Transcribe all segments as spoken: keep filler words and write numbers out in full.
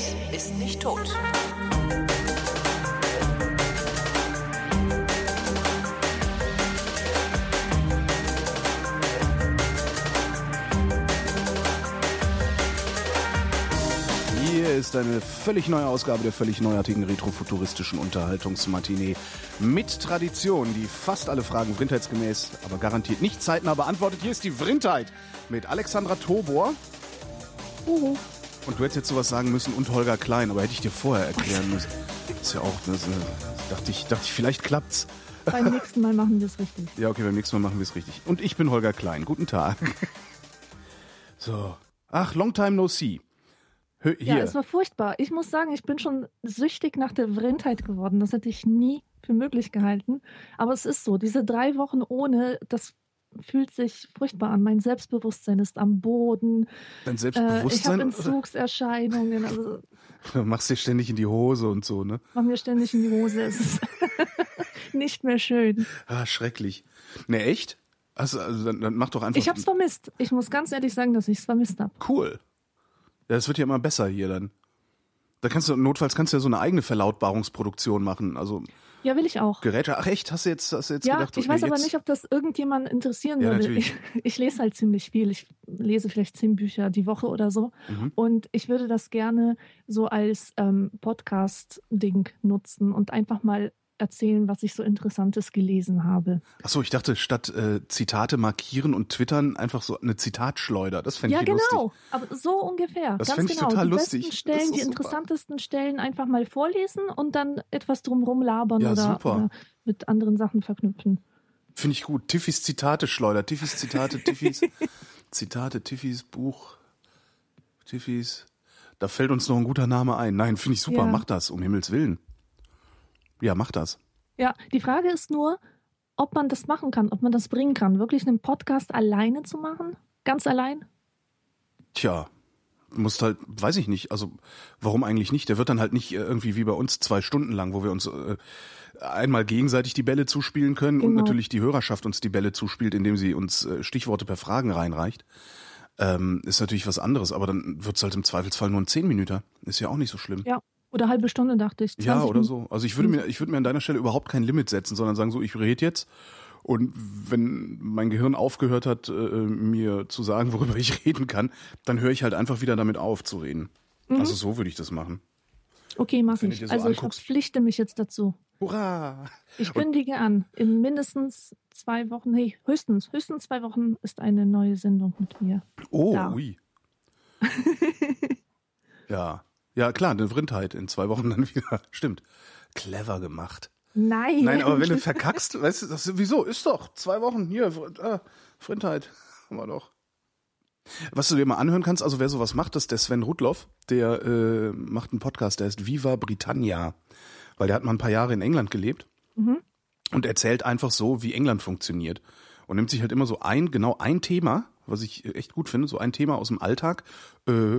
Geld ist nicht tot. Hier ist eine völlig neue Ausgabe der völlig neuartigen retrofuturistischen Unterhaltungsmatinee mit Tradition, die fast alle Fragen vrindheitsgemäß, aber garantiert nicht zeitnah beantwortet. Hier ist die Vrindheit mit Alexandra Tobor. Uhu. Und du hättest jetzt sowas sagen müssen und Holger Klein, aber hätte ich dir vorher erklären müssen. Ist ja auch, das, äh, dachte ich, dachte ich, vielleicht klappt's. Beim nächsten Mal machen wir es richtig. Ja, okay, beim nächsten Mal machen wir es richtig. Und ich bin Holger Klein. Guten Tag. So. Ach, long time no see. Hier. Ja, es war furchtbar. Ich muss sagen, ich bin schon süchtig nach der Vrindheit geworden. Das hätte ich nie für möglich gehalten. Aber es ist so, diese drei Wochen ohne, das fühlt sich furchtbar an. Mein Selbstbewusstsein ist am Boden. Dein Selbstbewusstsein? Äh, ich habe Entzugserscheinungen. Also, du machst dir ständig in die Hose und so, ne? Mach mir ständig in die Hose. Es ist nicht mehr schön. Ah, schrecklich. Ne, echt? Also, also dann, dann mach doch einfach... Ich hab's vermisst. Ich muss ganz ehrlich sagen, dass ich's vermisst habe. Cool. Ja, das wird ja immer besser hier dann. Da kannst du, notfalls kannst du ja so eine eigene Verlautbarungsproduktion machen. Also ja, will ich auch. Geräte, ach echt, hast du jetzt, hast du jetzt ja, gedacht? Ja, ich weiß jetzt? Aber nicht, ob das irgendjemand interessieren ja, würde. Natürlich. Ich, ich lese halt ziemlich viel. Ich lese vielleicht zehn Bücher die Woche oder so. Mhm. Und ich würde das gerne so als ähm, Podcast-Ding nutzen und einfach mal erzählen, was ich so Interessantes gelesen habe. Achso, ich dachte, statt äh, Zitate markieren und twittern, einfach so eine Zitatschleuder. Das fände ich lustig. Ja, genau. Aber so ungefähr. Das fände ich total lustig. Die besten Stellen, die interessantesten Stellen einfach mal vorlesen und dann etwas drumrum labern oder, oder mit anderen Sachen verknüpfen. Finde ich gut. Tiffys Zitate-Schleuder. Tiffys Zitate, Tiffys Zitate, Tiffys Buch. Tiffys. Da fällt uns noch ein guter Name ein. Nein, finde ich super. Ja. Mach das, um Himmels Willen. Ja, mach das. Ja, die Frage ist nur, ob man das machen kann, ob man das bringen kann. Wirklich einen Podcast alleine zu machen? Ganz allein? Tja, musst halt, weiß ich nicht, also warum eigentlich nicht? Der wird dann halt nicht irgendwie wie bei uns zwei Stunden lang, wo wir uns äh, einmal gegenseitig die Bälle zuspielen können genau. Und natürlich die Hörerschaft uns die Bälle zuspielt, indem sie uns äh, Stichworte per Fragen reinreicht. Ähm, ist natürlich was anderes, aber dann wird's halt im Zweifelsfall nur ein Zehn-Minüter. Ist ja auch nicht so schlimm. Ja. Oder halbe Stunde, dachte ich. Ja, oder so. Also ich würde mir, ich würde mir an deiner Stelle überhaupt kein Limit setzen, sondern sagen so, ich rede jetzt. Und wenn mein Gehirn aufgehört hat, äh, mir zu sagen, worüber ich reden kann, dann höre ich halt einfach wieder damit auf zu reden. Mhm. Also so würde ich das machen. Okay, mach ich. So also anguckst. Ich verpflichte mich jetzt dazu. Hurra! Ich kündige an. In mindestens zwei Wochen, nee, höchstens, höchstens zwei Wochen ist eine neue Sendung mit mir. Oh, da. Ui. Ja. Ja, klar, eine Vrindheit in zwei Wochen dann wieder. Stimmt. Clever gemacht. Nein. Nein, aber wenn du verkackst, weißt du, das, wieso? Ist doch zwei Wochen hier. Vrindheit. Haben wir doch. Was du dir mal anhören kannst, also wer sowas macht, das ist der Sven Rudloff. Der äh, macht einen Podcast, der heißt Viva Britannia. Weil der hat mal ein paar Jahre in England gelebt. Mhm. Und erzählt einfach so, wie England funktioniert. Und nimmt sich halt immer so ein, genau ein Thema, was ich echt gut finde, so ein Thema aus dem Alltag. Äh,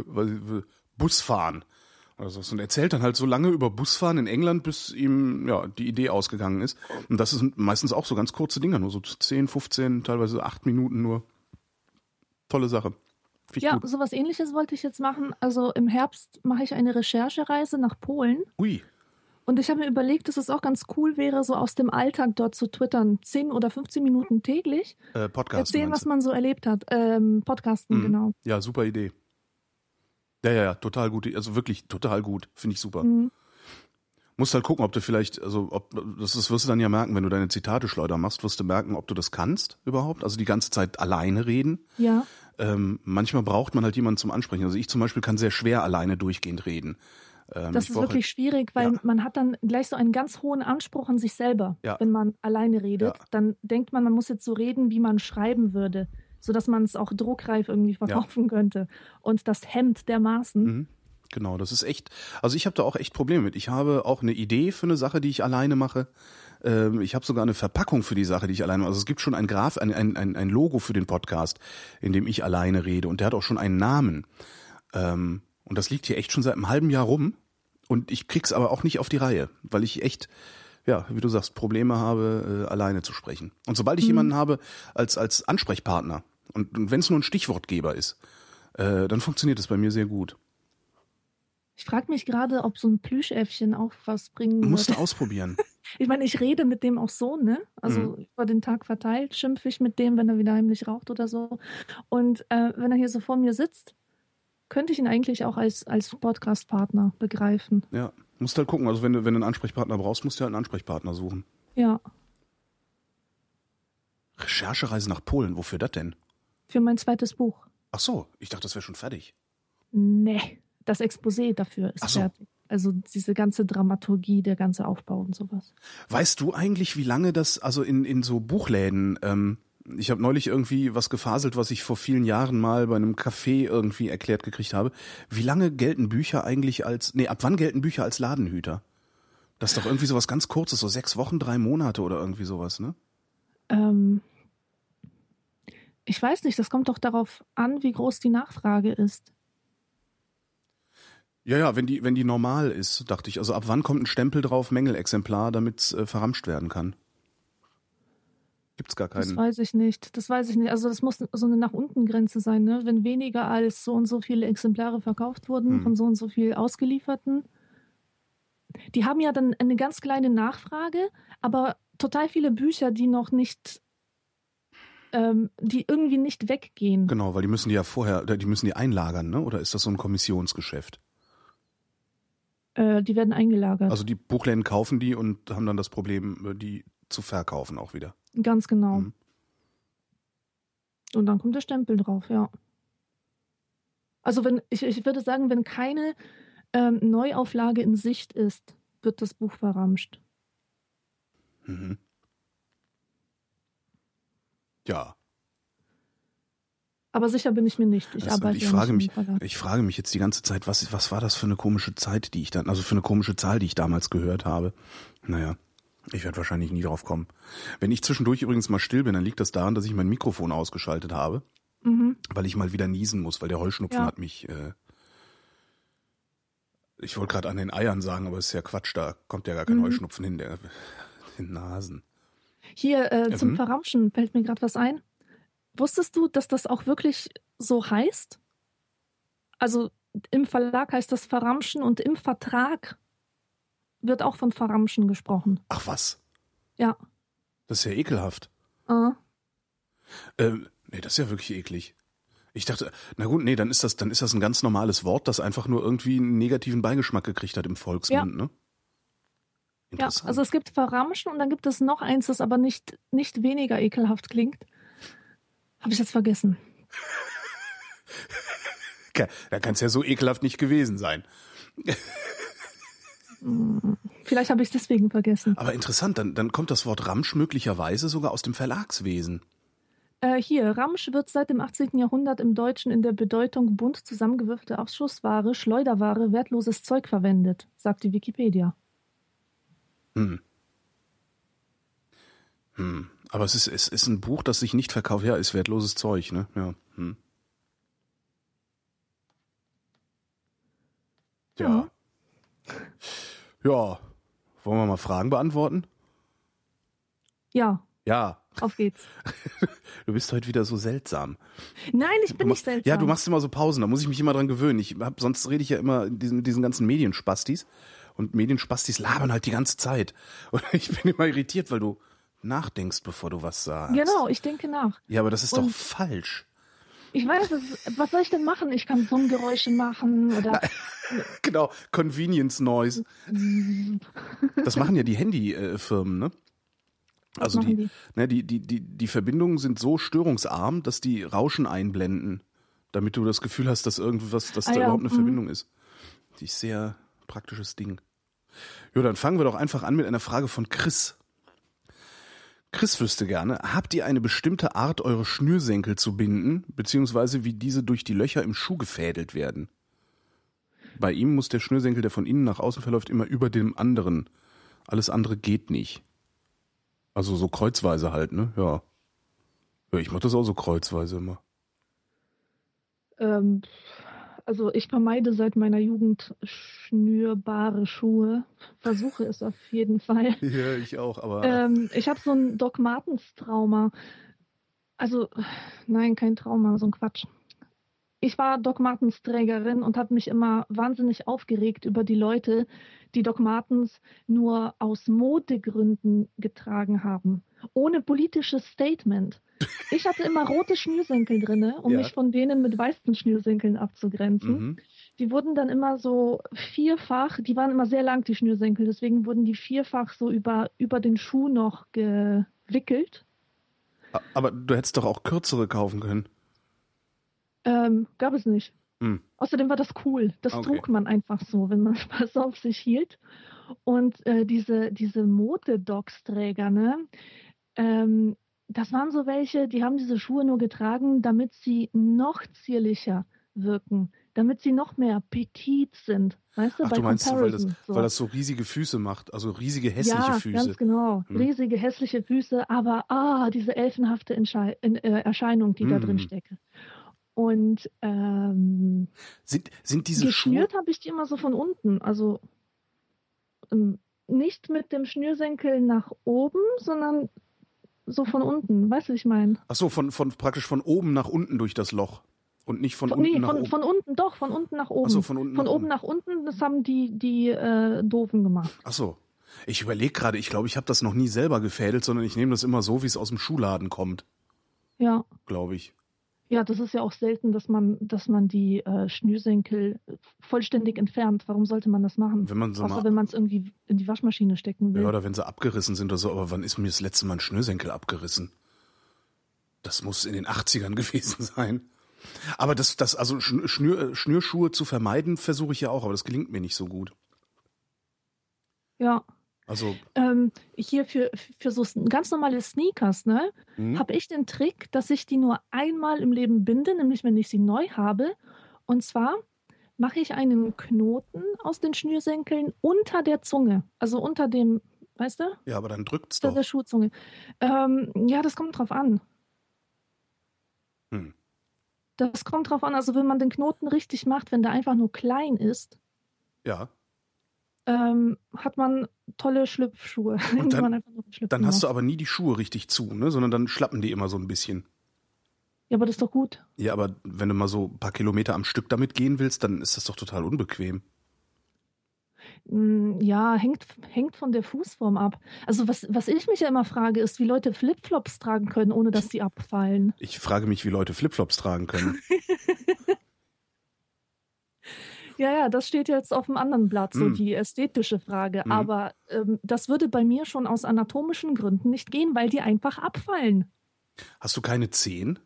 Busfahren. Also, und erzählt dann halt so lange über Busfahren in England, bis ihm ja die Idee ausgegangen ist. Und das sind meistens auch so ganz kurze Dinger, nur so zehn, fünfzehn, teilweise acht Minuten nur. Tolle Sache. Find ja, sowas Ähnliches wollte ich jetzt machen. Also im Herbst mache ich eine Recherchereise nach Polen. Ui. Und ich habe mir überlegt, dass es auch ganz cool wäre, so aus dem Alltag dort zu twittern. zehn oder fünfzehn Minuten täglich. Äh, Podcasten. Erzählen, was man so erlebt hat. Ähm, Podcasten, mhm. Genau. Ja, super Idee. Ja, ja, ja, total gut. Also wirklich total gut. Finde ich super. Mhm. Musst halt gucken, ob du vielleicht, also ob das ist, wirst du dann ja merken, wenn du deine Zitate-Schleuder machst, wirst du merken, ob du das kannst überhaupt. Also die ganze Zeit alleine reden. Ja. Ähm, manchmal braucht man halt jemanden zum Ansprechen. Also ich zum Beispiel kann sehr schwer alleine durchgehend reden. Ähm, das ist brauche, wirklich schwierig, weil ja. Man hat dann gleich so einen ganz hohen Anspruch an sich selber. Ja. Wenn man alleine redet, ja. Dann denkt man, man muss jetzt so reden, wie man schreiben würde. Sodass man es auch druckreif irgendwie verkaufen ja. Könnte. Und das hemmt dermaßen. Mhm. Genau, das ist echt, also ich habe da auch echt Probleme mit. Ich habe auch eine Idee für eine Sache, die ich alleine mache. Ähm, ich habe sogar eine Verpackung für die Sache, die ich alleine mache. Also es gibt schon ein Graf, ein, ein, ein, ein Logo für den Podcast, in dem ich alleine rede. Und der hat auch schon einen Namen. Ähm, und das liegt hier echt schon seit einem halben Jahr rum. Und ich krieg's aber auch nicht auf die Reihe, weil ich echt... ja, wie du sagst, Probleme habe, äh, alleine zu sprechen. Und sobald ich mhm. jemanden habe als als Ansprechpartner und, und wenn es nur ein Stichwortgeber ist, äh, dann funktioniert es bei mir sehr gut. Ich frage mich gerade, ob so ein Plüschäffchen auch was bringen würde. Musst du ausprobieren. Ich meine, ich rede mit dem auch so, ne? Also mhm. über den Tag verteilt schimpfe ich mit dem, wenn er wieder heimlich raucht oder so. Und äh, wenn er hier so vor mir sitzt, könnte ich ihn eigentlich auch als, als Podcast-Partner begreifen. Ja, musst halt gucken. Also wenn du, wenn du einen Ansprechpartner brauchst, musst du halt einen Ansprechpartner suchen. Ja. Recherchereise nach Polen, wofür das denn? Für mein zweites Buch. Ach so, ich dachte, das wäre schon fertig. Nee, das Exposé dafür ist fertig. Also diese ganze Dramaturgie, der ganze Aufbau und sowas. Weißt du eigentlich, wie lange das, also in, in so Buchläden, ähm, ich habe neulich irgendwie was gefaselt, was ich vor vielen Jahren mal bei einem Café irgendwie erklärt gekriegt habe. Wie lange gelten Bücher eigentlich als, nee, ab wann gelten Bücher als Ladenhüter? Das ist doch irgendwie sowas ganz Kurzes, so sechs Wochen, drei Monate oder irgendwie sowas, ne? Ähm, ich weiß nicht, das kommt doch darauf an, wie groß die Nachfrage ist. Ja, ja, wenn die, wenn die normal ist, dachte ich. Also ab wann kommt ein Stempel drauf, Mängelexemplar, damit es äh, verramscht werden kann? Gibt's gar keinen. Das weiß ich nicht. Das weiß ich nicht. Also das muss so eine nach unten Grenze sein, ne? Wenn weniger als so und so viele Exemplare verkauft wurden hm. von so und so viel Ausgelieferten. Die haben ja dann eine ganz kleine Nachfrage, aber total viele Bücher, die noch nicht, ähm, die irgendwie nicht weggehen. Genau, weil die müssen die ja vorher, die müssen die einlagern, ne? Oder ist das so ein Kommissionsgeschäft? Die werden eingelagert. Also die Buchläden kaufen die und haben dann das Problem, die zu verkaufen auch wieder. Ganz genau. Mhm. Und dann kommt der Stempel drauf, ja. Also wenn ich, ich würde sagen, wenn keine ähm, Neuauflage in Sicht ist, wird das Buch verramscht. Mhm. Ja. Aber sicher bin ich mir nicht. Ich das, arbeite ich ja frage nicht mich, ich frage mich jetzt die ganze Zeit, was, was war das für eine komische Zeit, die ich dann, also für eine komische Zahl, die ich damals gehört habe. Naja, ich werde wahrscheinlich nie drauf kommen. Wenn ich zwischendurch übrigens mal still bin, dann liegt das daran, dass ich mein Mikrofon ausgeschaltet habe, mhm. weil ich mal wieder niesen muss, weil der Heuschnupfen ja. hat mich, äh, ich wollte gerade an den Eiern sagen, aber es ist ja Quatsch, da kommt ja gar kein mhm. Heuschnupfen hin, der, den Nasen. Hier äh, zum mhm. Verramschen fällt mir gerade was ein. Wusstest du, dass das auch wirklich so heißt? Also im Verlag heißt das Verramschen und im Vertrag wird auch von Verramschen gesprochen. Ach was? Ja. Das ist ja ekelhaft. Ah. Ähm, nee, das ist ja wirklich eklig. Ich dachte, na gut, nee, dann ist das, dann ist das ein ganz normales Wort, das einfach nur irgendwie einen negativen Beigeschmack gekriegt hat im Volksmund, ja. ne? Ja, also es gibt Verramschen und dann gibt es noch eins, das aber nicht, nicht weniger ekelhaft klingt. Habe ich jetzt vergessen. Da kann es ja so ekelhaft nicht gewesen sein. Vielleicht habe ich es deswegen vergessen. Aber interessant, dann, dann kommt das Wort Ramsch möglicherweise sogar aus dem Verlagswesen. Äh, hier, Ramsch wird seit dem achtzehnten Jahrhundert im Deutschen in der Bedeutung bunt zusammengewürfelte Ausschussware, Schleuderware, wertloses Zeug verwendet, sagt die Wikipedia. Hm. Hm. Aber es ist, es ist ein Buch, das sich nicht verkauft. Ja, ist wertloses Zeug, ne? Ja. Hm. Ja. Ja. Wollen wir mal Fragen beantworten? Ja. Ja. Auf geht's. Du bist heute wieder so seltsam. Nein, ich bin machst, nicht seltsam. Ja, du machst immer so Pausen, da muss ich mich immer dran gewöhnen. Ich hab, sonst rede ich ja immer diesen, diesen ganzen Medienspastis. Und Medienspastis labern halt die ganze Zeit. Und ich bin immer irritiert, weil du nachdenkst, bevor du was sagst. Genau, ich denke nach. Ja, aber das ist und doch falsch. Ich weiß, was soll ich denn machen? Ich kann Summgeräusche machen oder... Genau, Convenience Noise. Das machen ja die Handyfirmen, ne? Also die, die? Ne, die, die, die, die Verbindungen sind so störungsarm, dass die Rauschen einblenden, damit du das Gefühl hast, dass irgendwas, dass ah, da ja, überhaupt eine mh. Verbindung ist. Die ist sehr praktisches Ding. Jo, dann fangen wir doch einfach an mit einer Frage von Chris. Chris wüsste gerne, habt ihr eine bestimmte Art, eure Schnürsenkel zu binden, beziehungsweise wie diese durch die Löcher im Schuh gefädelt werden? Bei ihm muss der Schnürsenkel, der von innen nach außen verläuft, immer über dem anderen. Alles andere geht nicht. Also so kreuzweise halt, ne? Ja. Ja, ich mache das auch so kreuzweise immer. Ähm, also ich vermeide seit meiner Jugend schnürbare Schuhe. Versuche es auf jeden Fall. Ja, ich auch, aber... Ähm, ich habe so ein Doc Martens-Trauma. Also, nein, kein Trauma, so ein Quatsch. Ich war Doc Martens-Trägerin und habe mich immer wahnsinnig aufgeregt über die Leute, die Doc Martens nur aus Modegründen getragen haben, ohne politisches Statement. Ich hatte immer rote Schnürsenkel drin, um ja. mich von denen mit weißen Schnürsenkeln abzugrenzen. Mhm. Die wurden dann immer so vierfach, die waren immer sehr lang, die Schnürsenkel, deswegen wurden die vierfach so über, über den Schuh noch gewickelt. Aber du hättest doch auch kürzere kaufen können. Ähm, gab es nicht. Mhm. Außerdem war das cool. Das okay. trug man einfach so, wenn man Spaß auf sich hielt. Und äh, diese, diese Mode-Docs-Träger, ne? Ähm, das waren so welche, die haben diese Schuhe nur getragen, damit sie noch zierlicher wirken, damit sie noch mehr petit sind. Weißt du, Ach, bei du meinst, weil das, so. weil das so riesige Füße macht, also riesige hässliche ja, Füße. Ja, ganz genau. Hm. Riesige hässliche Füße, aber ah, diese elfenhafte Entschei- in, äh, Erscheinung, die hm. da drin stecke. Und ähm, sind, sind diese geschnürt habe ich die immer so von unten, also ähm, nicht mit dem Schnürsenkel nach oben, sondern so von unten, weißt du, was ich meine? Ach so, von, von, praktisch von oben nach unten durch das Loch und nicht von, von unten nee, nach von, oben. Von unten, doch, von unten nach oben. Ach so, von unten von nach oben nach unten, das haben die, die äh, Doofen gemacht. Ach so. Ich überlege gerade, ich glaube, ich habe das noch nie selber gefädelt, sondern ich nehme das immer so, wie es aus dem Schuhladen kommt. Ja. Glaube ich. Ja, das ist ja auch selten, dass man, dass man die äh, Schnürsenkel vollständig entfernt. Warum sollte man das machen? Wenn man so Außer mal, wenn man es irgendwie in die Waschmaschine stecken will. Ja, oder wenn sie abgerissen sind oder so. Aber wann ist mir das letzte Mal ein Schnürsenkel abgerissen? Das muss in den achtzigern gewesen sein. Aber das, das also Schnür, Schnürschuhe zu vermeiden, versuche ich ja auch. Aber das gelingt mir nicht so gut. Ja. Also ähm, hier für, für so ganz normale Sneakers, ne, mhm. habe ich den Trick, dass ich die nur einmal im Leben binde, nämlich wenn ich sie neu habe. Und zwar mache ich einen Knoten aus den Schnürsenkeln unter der Zunge, also unter dem, weißt du? Ja, aber dann drückt es doch. Unter der Schuhzunge. Ähm, ja, das kommt drauf an. Hm. Das kommt drauf an, also wenn man den Knoten richtig macht, wenn der einfach nur klein ist. Ja. Ähm, hat man tolle Schlüpfschuhe. Und dann, man dann hast macht. Du aber nie die Schuhe richtig zu, ne? Sondern dann schlappen die immer so ein bisschen. Ja, aber das ist doch gut. Ja, aber wenn du mal so ein paar Kilometer am Stück damit gehen willst, dann ist das doch total unbequem. Ja, hängt, hängt von der Fußform ab. Also was, was ich mich ja immer frage, ist, wie Leute Flipflops tragen können, ohne dass sie abfallen. Ich frage mich, wie Leute Flipflops tragen können. Ja, ja, das steht jetzt auf dem anderen Blatt, so mm. die ästhetische Frage. Mm. Aber ähm, das würde bei mir schon aus anatomischen Gründen nicht gehen, weil die einfach abfallen. Hast du keine Zehen?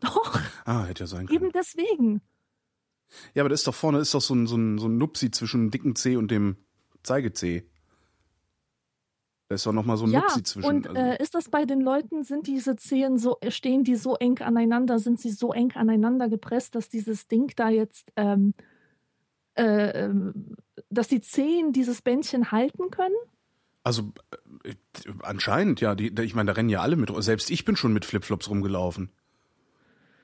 Doch. Ah, hätte ja sein können. Eben deswegen. Ja, aber da ist doch vorne ist doch so ein, so ein, so ein Nupsi zwischen dem dicken Zeh und dem Zeigezeh. Da ist doch nochmal so ein ja, Nupsi zwischen. Und also. äh, ist das bei den Leuten, sind diese Zehen so, stehen die so eng aneinander, sind sie so eng aneinander gepresst, dass dieses Ding da jetzt... Ähm, Äh, dass die Zehen dieses Bändchen halten können? Also äh, anscheinend, ja. Die, ich meine, da rennen ja alle mit. Selbst ich bin schon mit Flipflops rumgelaufen.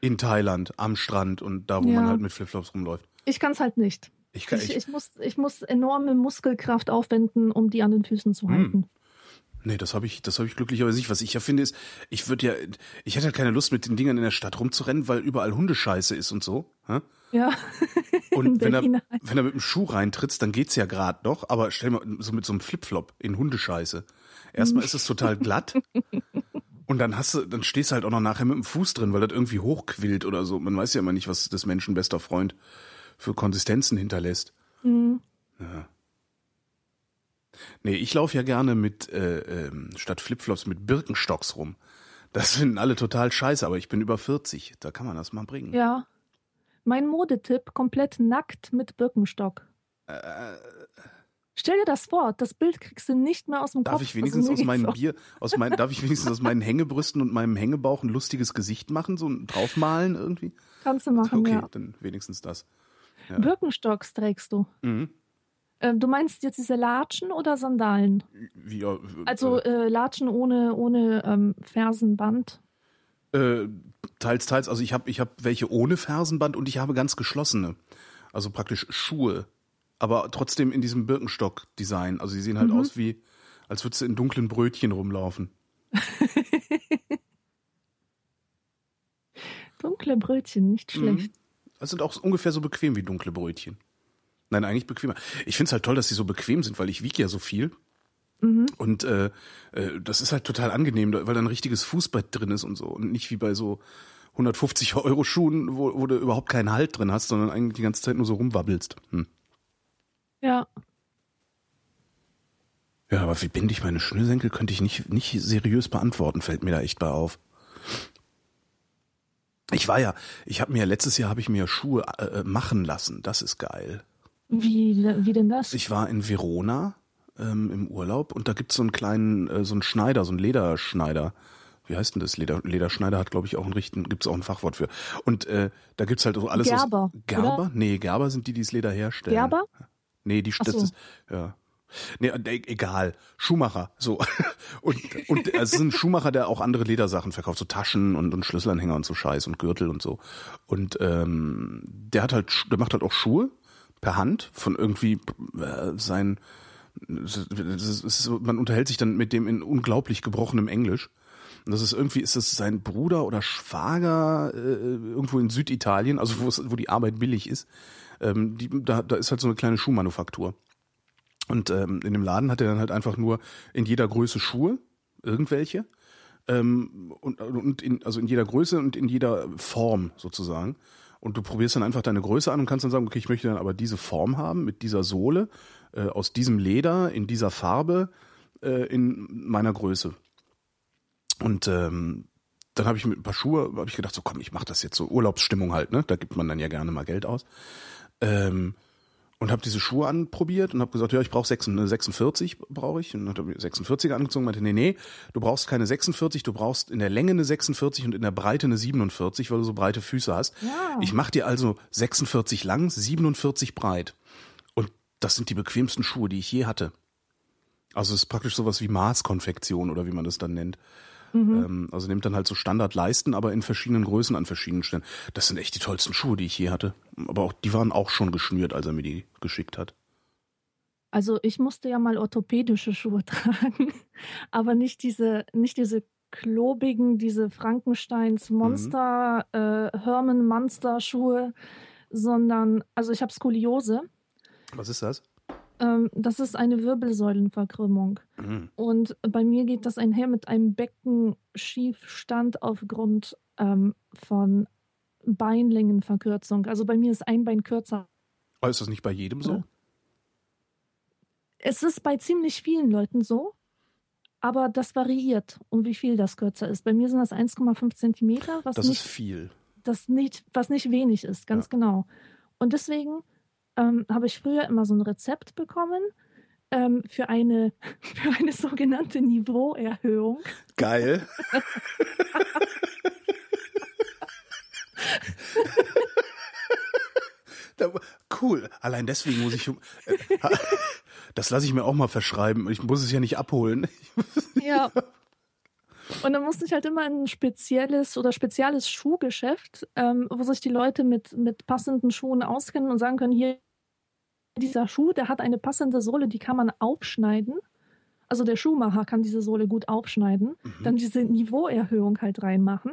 In Thailand, am Strand und da, wo ja. man halt mit Flipflops rumläuft. Ich kann es halt nicht. Ich, kann, ich, ich, ich, muss, ich muss enorme Muskelkraft aufwenden, um die an den Füßen zu halten. Mh. Nee, das habe ich, das hab ich glücklicherweise nicht. Was ich ja finde ist, ich würde ja, ich hätte halt keine Lust, mit den Dingern in der Stadt rumzurennen, weil überall Hundescheiße ist und so. Hä? Ja. Und wenn er, wenn er mit dem Schuh reintrittst, dann geht's ja gerade noch. Aber stell mal so mit so einem Flipflop in Hundescheiße. Erstmal ist es total glatt. Und dann hast du, dann stehst du halt auch noch nachher mit dem Fuß drin, weil das irgendwie hochquillt oder so. Man weiß ja immer nicht, was das Menschen bester Freund für Konsistenzen hinterlässt. Mhm. Ja. Nee, ich laufe ja gerne mit, äh, ähm, statt Flipflops mit Birkenstocks rum. Das finden alle total scheiße, aber ich bin über vierzig. Da kann man das mal bringen. Ja. Mein Modetipp, komplett nackt mit Birkenstock. Äh, Stell dir das vor, das Bild kriegst du nicht mehr aus dem darf Kopf. Ich wenigstens aus meinen Bier, aus meinen, darf ich wenigstens aus meinen Hängebrüsten und meinem Hängebauch ein lustiges Gesicht machen, so ein draufmalen irgendwie? Kannst du machen, okay, ja. Okay, dann wenigstens das. Ja. Birkenstocks trägst du. Mhm. Du meinst jetzt diese Latschen oder Sandalen? Ja, also äh, Latschen ohne, ohne ähm, Fersenband? Äh, teils, teils. Also ich habe ich hab welche ohne Fersenband und ich habe ganz geschlossene. Also praktisch Schuhe. Aber trotzdem in diesem Birkenstock-Design. Also die sehen halt mhm. aus wie, als würdest du in dunklen Brötchen rumlaufen. Dunkle Brötchen, nicht schlecht. Mhm. Das sind auch ungefähr so bequem wie dunkle Brötchen. Nein, eigentlich bequemer. Ich find's halt toll, dass sie so bequem sind, weil ich wiege ja so viel. Mhm. Und äh, äh, das ist halt total angenehm, weil da ein richtiges Fußbett drin ist und so. Und nicht wie bei so hundertfünfzig Euro Schuhen, wo, wo du überhaupt keinen Halt drin hast, sondern eigentlich die ganze Zeit nur so rumwabbelst. Hm. Ja. Ja, aber wie binde ich meine Schnürsenkel, könnte ich nicht, nicht seriös beantworten, fällt mir da echt bei auf. Ich war ja, ich habe mir letztes Jahr habe ich mir Schuhe äh, machen lassen. Das ist geil. Wie, wie denn das? Ich war in Verona ähm, im Urlaub und da gibt's so einen kleinen, äh, so einen Schneider, so einen Lederschneider. Wie heißt denn das? Leder, Lederschneider hat, glaube ich, auch ein richtigen, gibt's auch ein Fachwort für. Und äh, da gibt's halt so alles. Gerber. Aus, Gerber? Oder? Nee, Gerber sind die, die das Leder herstellen. Gerber? Nee, die, das so. Ist, ja. Nee, egal. Schuhmacher. So. Und, und also es ist ein Schuhmacher, der auch andere Ledersachen verkauft, so Taschen und, und Schlüsselanhänger und so Scheiß und Gürtel und so. Und ähm, der hat halt, der macht halt auch Schuhe per Hand von irgendwie äh, sein. Das ist, das ist, man unterhält sich dann mit dem in unglaublich gebrochenem Englisch. Und das ist irgendwie, ist das sein Bruder oder Schwager äh, irgendwo in Süditalien, also wo die Arbeit billig ist. Ähm, die, da, da ist halt so eine kleine Schuhmanufaktur. Und ähm, in dem Laden hat er dann halt einfach nur in jeder Größe Schuhe, irgendwelche, ähm, und, und in, also in jeder Größe und in jeder Form sozusagen. Und du probierst dann einfach deine Größe an und kannst dann sagen, okay, ich möchte dann aber diese Form haben mit dieser Sohle, äh, aus diesem Leder, in dieser Farbe, äh, in meiner Größe. Und ähm, dann habe ich mit ein paar Schuhe, habe ich gedacht, so komm, ich mache das jetzt so, Urlaubsstimmung halt, ne? Da gibt man dann ja gerne mal Geld aus. Ähm, Und habe diese Schuhe anprobiert und habe gesagt, ja, ich brauche sechsundvierzig brauche ich. Und dann hat er mir sechsundvierziger angezogen und meinte, nee, nee, du brauchst keine sechsundvierzig, du brauchst in der Länge eine sechsundvierzig und in der Breite eine siebenundvierzig, weil du so breite Füße hast. Ja. Ich mache dir also sechsundvierzig lang, siebenundvierzig breit. Und das sind die bequemsten Schuhe, die ich je hatte. Also es ist praktisch sowas wie Maßkonfektion oder wie man das dann nennt. Mhm. Also nimmt dann halt so Standardleisten, aber in verschiedenen Größen an verschiedenen Stellen. Das sind echt die tollsten Schuhe, die ich je hatte. Aber auch die waren auch schon geschnürt, als er mir die geschickt hat. Also ich musste ja mal orthopädische Schuhe tragen, aber nicht diese, nicht diese klobigen, diese Frankensteins Monster, mhm. äh, Hermann Monster Schuhe, sondern, also ich habe Skoliose. Was ist das? Das ist eine Wirbelsäulenverkrümmung. Mhm. Und bei mir geht das einher mit einem Beckenschiefstand aufgrund ähm, von Beinlängenverkürzung. Also bei mir ist ein Bein kürzer. Oh, ist das nicht bei jedem so? Es ist bei ziemlich vielen Leuten so, aber das variiert, um wie viel das kürzer ist. Bei mir sind das eins Komma fünf Zentimeter. Was das nicht, ist viel. Das nicht, was nicht wenig ist, ganz ja. Genau. Und deswegen Ähm, habe ich früher immer so ein Rezept bekommen ähm, für eine für eine sogenannte Niveauerhöhung. Geil. Cool. Allein deswegen muss ich äh, das lasse ich mir auch mal verschreiben. Ich muss es ja nicht abholen. Ja. Und dann musste ich halt immer in ein spezielles oder spezielles Schuhgeschäft, ähm, wo sich die Leute mit, mit passenden Schuhen auskennen und sagen können, hier, dieser Schuh, der hat eine passende Sohle, die kann man aufschneiden. Also der Schuhmacher kann diese Sohle gut aufschneiden, mhm. Dann diese Niveauerhöhung halt reinmachen.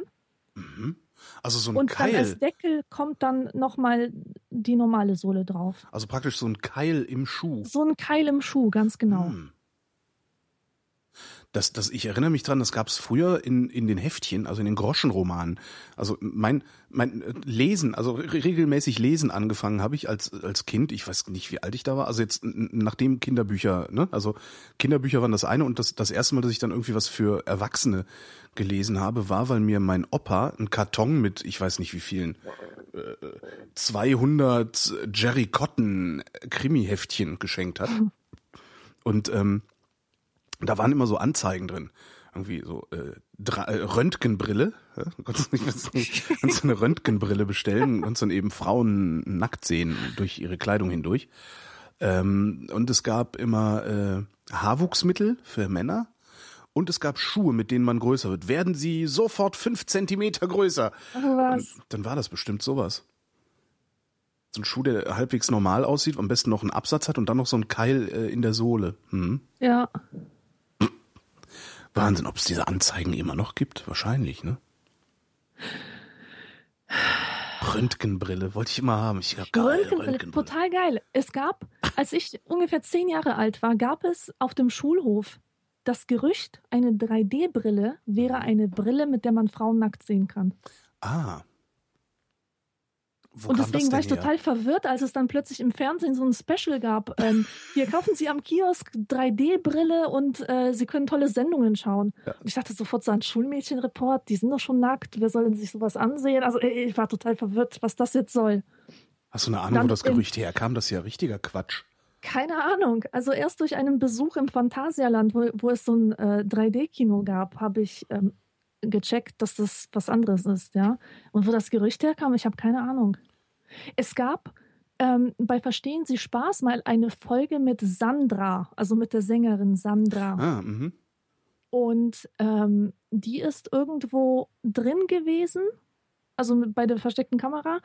Mhm. Also so ein und Keil. Und dann als Deckel kommt dann nochmal die normale Sohle drauf. Also praktisch so ein Keil im Schuh. So ein Keil im Schuh, ganz genau. Mhm. Das, das, ich erinnere mich dran, das gab es früher in, in den Heftchen, also in den Groschenromanen. Also mein, mein Lesen, also regelmäßig Lesen angefangen habe ich als, als Kind. Ich weiß nicht, wie alt ich da war. Also jetzt nachdem Kinderbücher, ne? Also Kinderbücher waren das eine und das, das erste Mal, dass ich dann irgendwie was für Erwachsene gelesen habe, war, weil mir mein Opa einen Karton mit, ich weiß nicht wie vielen, äh, zweihundert Jerry Cotton Krimi-Heftchen geschenkt hat. Und ähm, da waren immer so Anzeigen drin. Irgendwie so äh, Dra- äh, Röntgenbrille. Ja? Du konntest, nicht, konntest eine Röntgenbrille bestellen und konntest dann eben Frauen nackt sehen durch ihre Kleidung hindurch. Ähm, und es gab immer äh, Haarwuchsmittel für Männer. Und es gab Schuhe, mit denen man größer wird. Werden sie sofort fünf Zentimeter größer. Was? Und dann war das bestimmt sowas. So ein Schuh, der halbwegs normal aussieht, am besten noch einen Absatz hat und dann noch so ein Keil äh, in der Sohle. Hm? Ja. Wahnsinn, ob es diese Anzeigen immer noch gibt? Wahrscheinlich, ne? Röntgenbrille wollte ich immer haben. Ich, ja, geil, Röntgenbrille, Röntgenbrille, total geil. Es gab, als ich ungefähr zehn Jahre alt war, gab es auf dem Schulhof das Gerücht, eine drei D Brille wäre eine Brille, mit der man Frauen nackt sehen kann. Ah. Wo und deswegen war ich her? total verwirrt, als es dann plötzlich im Fernsehen so ein Special gab. Ähm, hier kaufen Sie am Kiosk drei D Brille und äh, Sie können tolle Sendungen schauen. Ja. Ich dachte sofort so an Schulmädchenreport, die sind doch schon nackt, wer soll denn sich sowas ansehen? Also ich war total verwirrt, was das jetzt soll. Hast du eine Ahnung, dann, wo das Gerücht ähm, herkam? Das ist ja richtiger Quatsch. Keine Ahnung. Also erst durch einen Besuch im Phantasialand, wo, wo es so ein äh, drei D Kino gab, habe ich... Ähm, gecheckt, dass das was anderes ist, ja. Und wo das Gerücht herkam, ich habe keine Ahnung. Es gab ähm, bei Verstehen Sie Spaß mal eine Folge mit Sandra, also mit der Sängerin Sandra. Ah, mh. Und ähm, die ist irgendwo drin gewesen, also mit, bei der versteckten Kamera.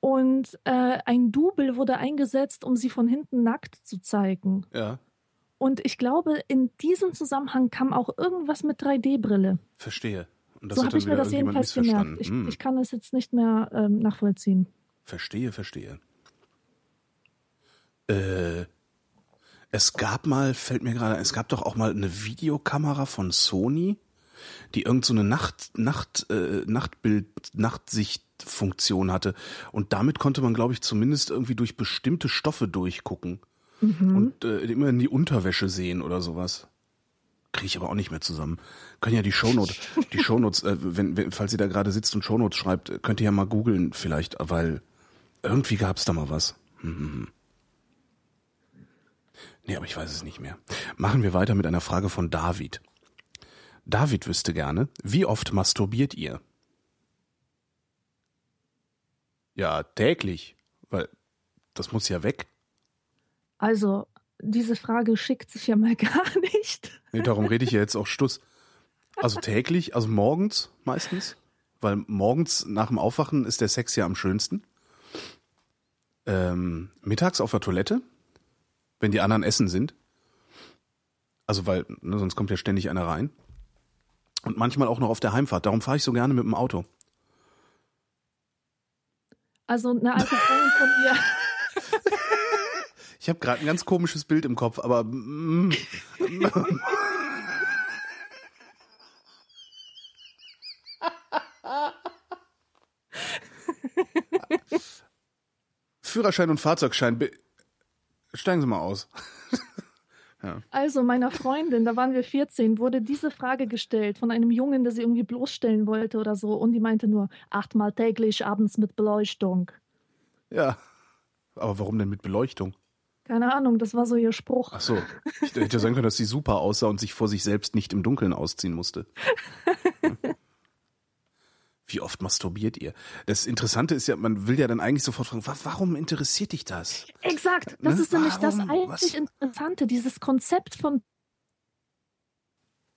Und äh, ein Double wurde eingesetzt, um sie von hinten nackt zu zeigen. Ja. Und ich glaube, in diesem Zusammenhang kam auch irgendwas mit drei D Brille. Verstehe. Und das so habe ich mir das jedenfalls gemerkt. Ich, hm. ich kann das jetzt nicht mehr ähm, nachvollziehen. Verstehe, verstehe. Äh, es gab mal, fällt mir gerade ein, es gab doch auch mal eine Videokamera von Sony, die irgend so eine Nacht, Nacht, äh, Nachtbild, Nachtsichtfunktion hatte. Und damit konnte man, glaube ich, zumindest irgendwie durch bestimmte Stoffe durchgucken. Mhm. Und äh, immer in die Unterwäsche sehen oder sowas. Kriege ich aber auch nicht mehr zusammen. Können ja die Shownote, die Shownotes, äh, wenn, wenn, falls ihr da gerade sitzt und Shownotes schreibt, könnt ihr ja mal googeln vielleicht, weil irgendwie gab es da mal was. Mhm. Nee, aber ich weiß es nicht mehr. Machen wir weiter mit einer Frage von David. David wüsste gerne, wie oft masturbiert ihr? Ja, täglich, weil das muss ja weg. Also, diese Frage schickt sich ja mal gar nicht. Nee, darum rede ich ja jetzt auch Stuss. Also täglich, also morgens meistens, weil morgens nach dem Aufwachen ist der Sex ja am schönsten. Ähm, mittags auf der Toilette, wenn die anderen essen sind. Also weil, ne, sonst kommt ja ständig einer rein. Und manchmal auch noch auf der Heimfahrt. Darum fahre ich so gerne mit dem Auto. Also eine alte Freundin von mir... Ich habe gerade ein ganz komisches Bild im Kopf, aber mm, Führerschein und Fahrzeugschein, be- steigen Sie mal aus. Ja. Also meiner Freundin, da waren wir vierzehn, wurde diese Frage gestellt von einem Jungen, der sie irgendwie bloßstellen wollte oder so, und die meinte nur achtmal täglich, abends mit Beleuchtung. Ja, aber warum denn mit Beleuchtung? Keine Ahnung, das war so ihr Spruch. Ach so, ich hätte sagen können, dass sie super aussah und sich vor sich selbst nicht im Dunkeln ausziehen musste. Wie oft masturbiert ihr? Das Interessante ist ja, man will ja dann eigentlich sofort fragen, warum interessiert dich das? Exakt, das ne? ist nämlich warum? das eigentlich Interessante, dieses Konzept von...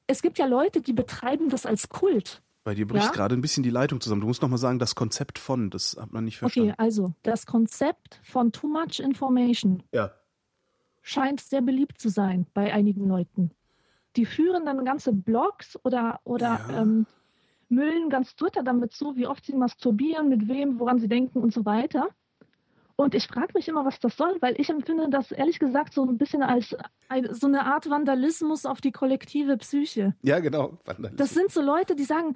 Es gibt ja Leute, die betreiben das als Kult. Bei dir bricht ja? gerade ein bisschen die Leitung zusammen. Du musst nochmal sagen, das Konzept von, das hat man nicht verstanden. Okay, also das Konzept von Too Much Information ja. scheint sehr beliebt zu sein bei einigen Leuten. Die führen dann ganze Blogs oder, oder ja. ähm, müllen ganz Twitter damit zu, wie oft sie masturbieren, mit wem, woran sie denken und so weiter. Und ich frage mich immer, was das soll, weil ich empfinde das ehrlich gesagt so ein bisschen als so eine Art Vandalismus auf die kollektive Psyche. Ja, genau. Vandalismus. Das sind so Leute, die sagen,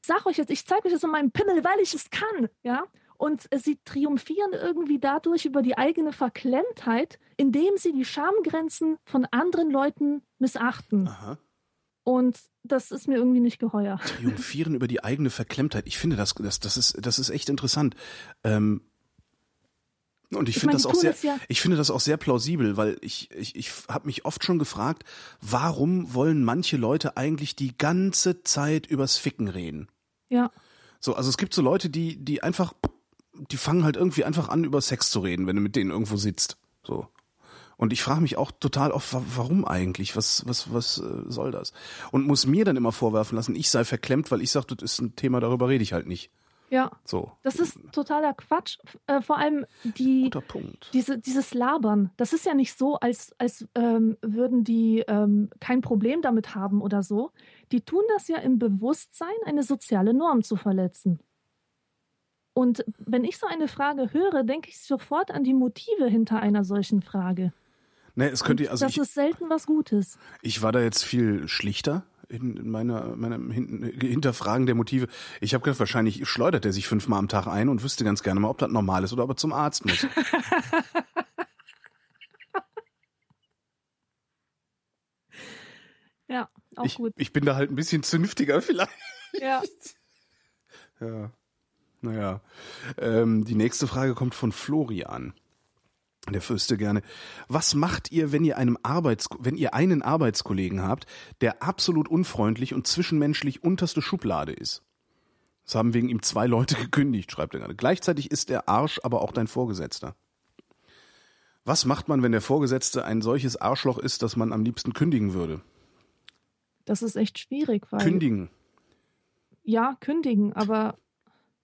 sag euch jetzt, ich zeige euch jetzt so meinen Pimmel, weil ich es kann. Ja? Und sie triumphieren irgendwie dadurch über die eigene Verklemmtheit, indem sie die Schamgrenzen von anderen Leuten missachten. Aha. Und das ist mir irgendwie nicht geheuer. Triumphieren über die eigene Verklemmtheit. Ich finde, das, das, das, ist, das ist echt interessant. Ähm, Und ich, ich finde das auch sehr, das ja. ich finde das auch sehr plausibel, weil ich, ich, ich habe mich oft schon gefragt, warum wollen manche Leute eigentlich die ganze Zeit übers Ficken reden? Ja. So, also es gibt so Leute, die, die einfach, die fangen halt irgendwie einfach an, über Sex zu reden, wenn du mit denen irgendwo sitzt. So. Und ich frage mich auch total oft, warum eigentlich? Was, was, was soll das? Und muss mir dann immer vorwerfen lassen, ich sei verklemmt, weil ich sage, das ist ein Thema, darüber rede ich halt nicht. Ja, so. Das ist totaler Quatsch. Äh, vor allem die, diese, dieses Labern. Das ist ja nicht so, als, als ähm, würden die ähm, kein Problem damit haben oder so. Die tun das ja im Bewusstsein, eine soziale Norm zu verletzen. Und wenn ich so eine Frage höre, denke ich sofort an die Motive hinter einer solchen Frage. Nee, es könnte, also das ich, ist selten was Gutes. Ich war da jetzt viel schlichter in meiner, meinem Hinterfragen der Motive. Ich habe gedacht, wahrscheinlich schleudert er sich fünfmal am Tag ein und wüsste ganz gerne mal, ob das normal ist oder ob er zum Arzt muss. Ja, auch ich, gut. Ich bin da halt ein bisschen zünftiger vielleicht. Ja. Ja. Naja. Ähm, die nächste Frage kommt von Florian. Der Fürste gerne. Was macht ihr, wenn ihr, einem Arbeits- wenn ihr einen Arbeitskollegen habt, der absolut unfreundlich und zwischenmenschlich unterste Schublade ist? Das haben wegen ihm zwei Leute gekündigt, schreibt er gerade. Gleichzeitig ist der Arsch aber auch dein Vorgesetzter. Was macht man, wenn der Vorgesetzte ein solches Arschloch ist, dass man am liebsten kündigen würde? Das ist echt schwierig, weil... Kündigen. Ja, kündigen, aber...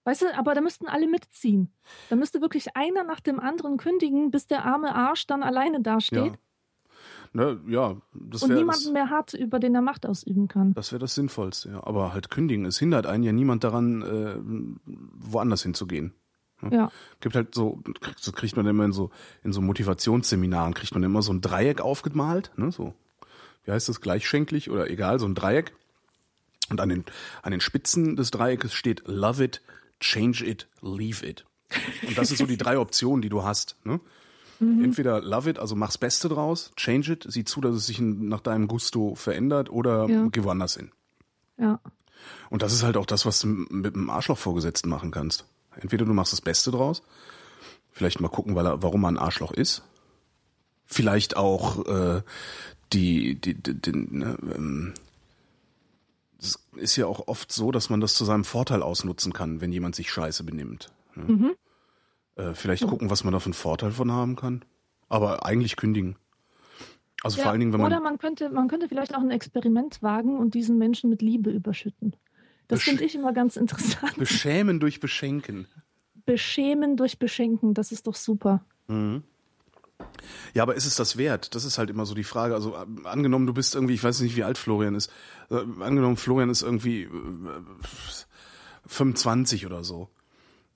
Weißt du, aber da müssten alle mitziehen. Da müsste wirklich einer nach dem anderen kündigen, bis der arme Arsch dann alleine dasteht. Ja. Na, ja, das und niemanden das, mehr hat, über den er Macht ausüben kann. Das wäre das Sinnvollste, ja. Aber halt kündigen, es hindert einen ja niemand daran, äh, woanders hinzugehen. Ja. Ja. Gibt halt so, das kriegt man immer in so, in so Motivationsseminaren, kriegt man immer so ein Dreieck aufgemalt, ne, so. Wie heißt das, gleichschenklich oder egal, so ein Dreieck. Und an den, an den Spitzen des Dreiecks steht Love it, Change it, leave it. Und das sind so die drei Optionen, die du hast. Ne? Mhm. Entweder love it, also mach's Beste draus, change it, sieh zu, dass es sich nach deinem Gusto verändert oder ja. Geh woanders hin. Ja. Und das ist halt auch das, was du mit einem Arschloch-Vorgesetzten machen kannst. Entweder du machst das Beste draus, vielleicht mal gucken, weil er, warum er ein Arschloch ist. Vielleicht auch äh, die, die, die, die ne, ähm, es ist ja auch oft so, dass man das zu seinem Vorteil ausnutzen kann, wenn jemand sich scheiße benimmt. Ne? Mhm. Äh, vielleicht ja. gucken, was man da für einen Vorteil von haben kann. Aber eigentlich kündigen. Also ja, vor allen Dingen, wenn man. Oder man könnte, man könnte vielleicht auch ein Experiment wagen und diesen Menschen mit Liebe überschütten. Das Besch- finde ich immer ganz interessant. Beschämen durch Beschenken. Beschämen durch Beschenken, das ist doch super. Mhm. Ja, aber ist es das wert? Das ist halt immer so die Frage. Also angenommen, du bist irgendwie, ich weiß nicht, wie alt Florian ist. Äh, angenommen, Florian ist irgendwie äh, fünfundzwanzig oder so.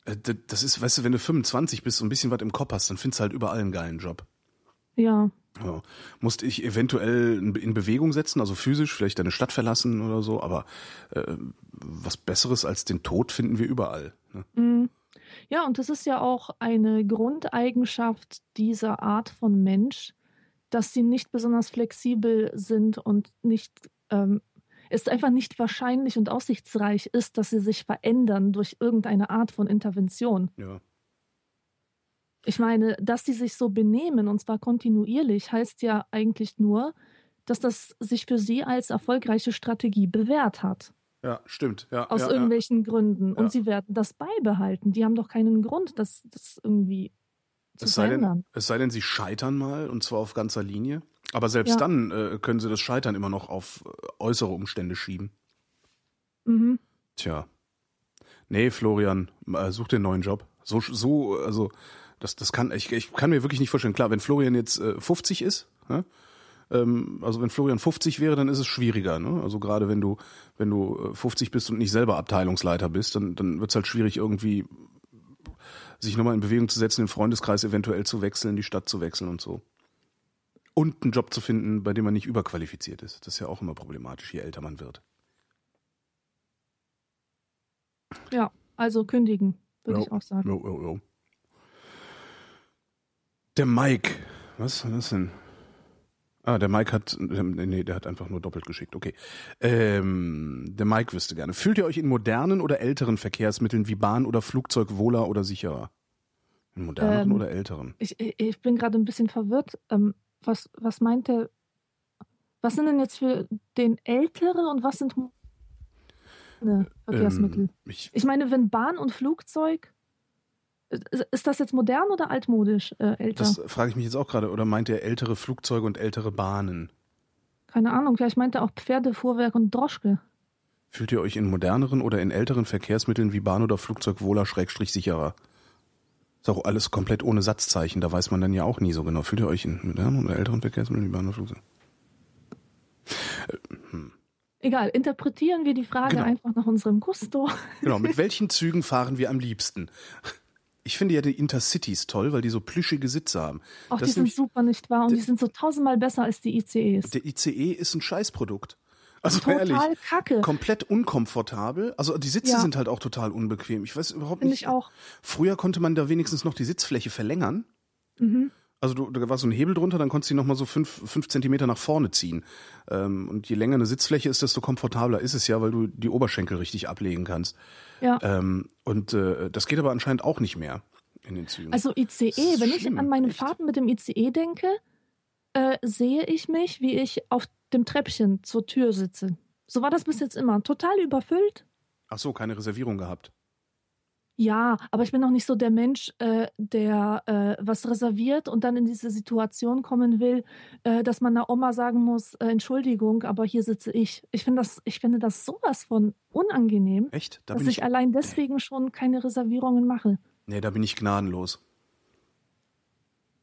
Äh, das ist, weißt du, wenn du fünfundzwanzig bist und ein bisschen was im Kopf hast, dann findest du halt überall einen geilen Job. Ja. Ja. Musst dich eventuell in Bewegung setzen, also physisch, vielleicht deine Stadt verlassen oder so. Aber äh, was Besseres als den Tod finden wir überall. Ne? Mhm. Ja, und das ist ja auch eine Grundeigenschaft dieser Art von Mensch, dass sie nicht besonders flexibel sind und nicht, ähm, es einfach nicht wahrscheinlich und aussichtsreich ist, dass sie sich verändern durch irgendeine Art von Intervention. Ja. Ich meine, dass sie sich so benehmen, und zwar kontinuierlich, heißt ja eigentlich nur, dass das sich für sie als erfolgreiche Strategie bewährt hat. Ja, stimmt. Ja, aus ja, irgendwelchen ja. Gründen. Und ja. sie werden das beibehalten. Die haben doch keinen Grund, das, das irgendwie zu es verändern. Sei denn, es sei denn, sie scheitern mal, und zwar auf ganzer Linie. Aber selbst ja. dann äh, können sie das Scheitern immer noch auf äußere Umstände schieben. Mhm. Tja. Nee, Florian, äh, such dir einen neuen Job. So, so also das, das kann ich, ich kann mir wirklich nicht vorstellen. Klar, wenn Florian jetzt äh, fünfzig ist, ne? Also wenn Florian fünfzig wäre, dann ist es schwieriger. Ne? Also gerade wenn du wenn du fünfzig bist und nicht selber Abteilungsleiter bist, dann, dann wird es halt schwierig, irgendwie sich nochmal in Bewegung zu setzen, den Freundeskreis eventuell zu wechseln, die Stadt zu wechseln und so. Und einen Job zu finden, bei dem man nicht überqualifiziert ist. Das ist ja auch immer problematisch, je älter man wird. Ja, also kündigen, würde ich auch sagen. Jo, jo, jo. Der Mike. Was war das denn? Ah, der Mike hat, nee, der hat einfach nur doppelt geschickt, okay. Ähm, der Mike wüsste gerne. Fühlt ihr euch in modernen oder älteren Verkehrsmitteln wie Bahn oder Flugzeug wohler oder sicherer? In modernen ähm, oder älteren? Ich, ich bin gerade ein bisschen verwirrt. Ähm, was, was meint der, was sind denn jetzt für den ältere und was sind moderne Verkehrsmittel? Ähm, ich, ich meine, wenn Bahn und Flugzeug... Ist das jetzt modern oder altmodisch äh, älter? Das frage ich mich jetzt auch gerade. Oder meint er ältere Flugzeuge und ältere Bahnen? Keine Ahnung. Vielleicht meint er auch Pferde, Fuhrwerk und Droschke. Fühlt ihr euch in moderneren oder in älteren Verkehrsmitteln wie Bahn oder Flugzeug wohler, Schrägstrich sicherer? Ist auch alles komplett ohne Satzzeichen. Da weiß man dann ja auch nie so genau. Fühlt ihr euch in modernen oder älteren Verkehrsmitteln wie Bahn oder Flugzeug? Äh, hm. Egal, interpretieren wir die Frage genau. einfach nach unserem Gusto. Genau, mit welchen Zügen fahren wir am liebsten? Ich finde ja die Intercities toll, weil die so plüschige Sitze haben. Ach, das die sind nämlich, super, nicht wahr? Und die sind so tausendmal besser als die I C Es. Der I C E ist ein Scheißprodukt. Also total ehrlich, kacke. Komplett unkomfortabel. Also die Sitze ja. sind halt auch total unbequem. Ich weiß überhaupt Find nicht. Ich auch. Früher konnte man da wenigstens noch die Sitzfläche verlängern. Mhm. Also du, da war so ein Hebel drunter, dann konntest du ihn nochmal so fünf, fünf Zentimeter nach vorne ziehen. Ähm, und je länger eine Sitzfläche ist, desto komfortabler ist es ja, weil du die Oberschenkel richtig ablegen kannst. Ja. Ähm, und äh, das geht aber anscheinend auch nicht mehr in den Zügen. Also I C E, wenn schlimm, ich an meine echt. Fahrten mit dem I C E denke, äh, sehe ich mich, wie ich auf dem Treppchen zur Tür sitze. So war das bis jetzt immer. Total überfüllt. Ach so, keine Reservierung gehabt. Ja, aber ich bin noch nicht so der Mensch, äh, der äh, was reserviert und dann in diese Situation kommen will, äh, dass man einer Oma sagen muss, äh, Entschuldigung, aber hier sitze ich. Ich finde das, ich finde das sowas von unangenehm, Echt? Da dass ich, ich allein deswegen schon keine Reservierungen mache. Nee, da bin ich gnadenlos.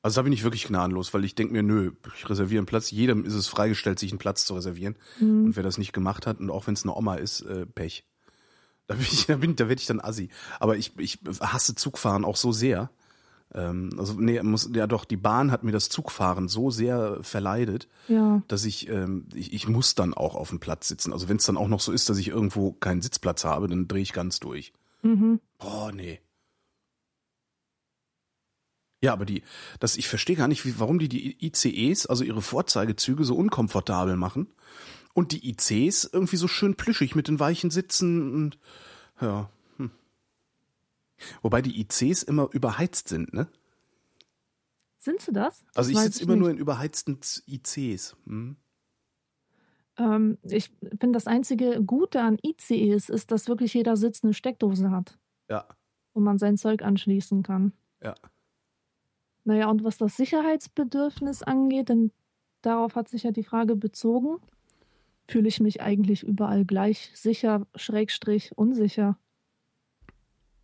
Also da bin ich wirklich gnadenlos, weil ich denke mir, nö, ich reserviere einen Platz. Jedem ist es freigestellt, sich einen Platz zu reservieren. Mhm. Und wer das nicht gemacht hat und auch wenn es eine Oma ist, äh, Pech. Da, bin ich, da, bin, da werde ich dann assi. Aber ich, ich hasse Zugfahren auch so sehr. Ähm, also nee, muss, ja doch, die Bahn hat mir das Zugfahren so sehr verleidet, ja. dass ich, ähm, ich, ich muss dann auch auf dem Platz sitzen. Also wenn es dann auch noch so ist, dass ich irgendwo keinen Sitzplatz habe, dann drehe ich ganz durch. Mhm. Boah, nee. Ja, aber die, das, ich verstehe gar nicht, wie, warum die die I C Es, also ihre Vorzeigezüge, so unkomfortabel machen. Und die I Cs irgendwie so schön plüschig mit den weichen Sitzen und ja. Hm. Wobei die I Cs immer überheizt sind, ne? Sind sie das? das also ich sitze immer nicht. nur in überheizten I Cs. Hm. Ähm, ich finde, das einzige Gute an I C Es ist, dass wirklich jeder Sitz eine Steckdose hat. Ja. Wo man sein Zeug anschließen kann. Ja. Naja, und was das Sicherheitsbedürfnis angeht, denn darauf hat sich ja die Frage bezogen. Fühle ich mich eigentlich überall gleich sicher, Schrägstrich, unsicher?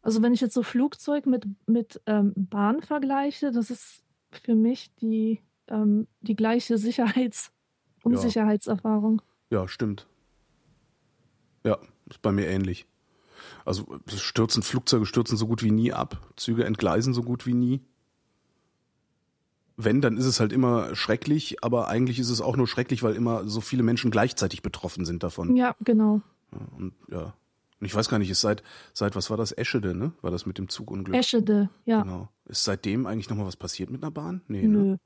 Also wenn ich jetzt so Flugzeug mit, mit ähm, Bahn vergleiche, das ist für mich die, ähm, die gleiche Sicherheits- und Unsicherheitserfahrung. Ja. ja, stimmt. Ja, ist bei mir ähnlich. Also stürzen Flugzeuge stürzen so gut wie nie ab, Züge entgleisen so gut wie nie. Wenn, dann ist es halt immer schrecklich, aber eigentlich ist es auch nur schrecklich, weil immer so viele Menschen gleichzeitig betroffen sind davon. Ja, genau. Ja, und, ja. und ich weiß gar nicht, ist seit, seit, was war das? Eschede, ne? War das mit dem Zugunglück? Eschede, ja. Genau. Ist seitdem eigentlich nochmal was passiert mit einer Bahn? Nee, Nö. ne?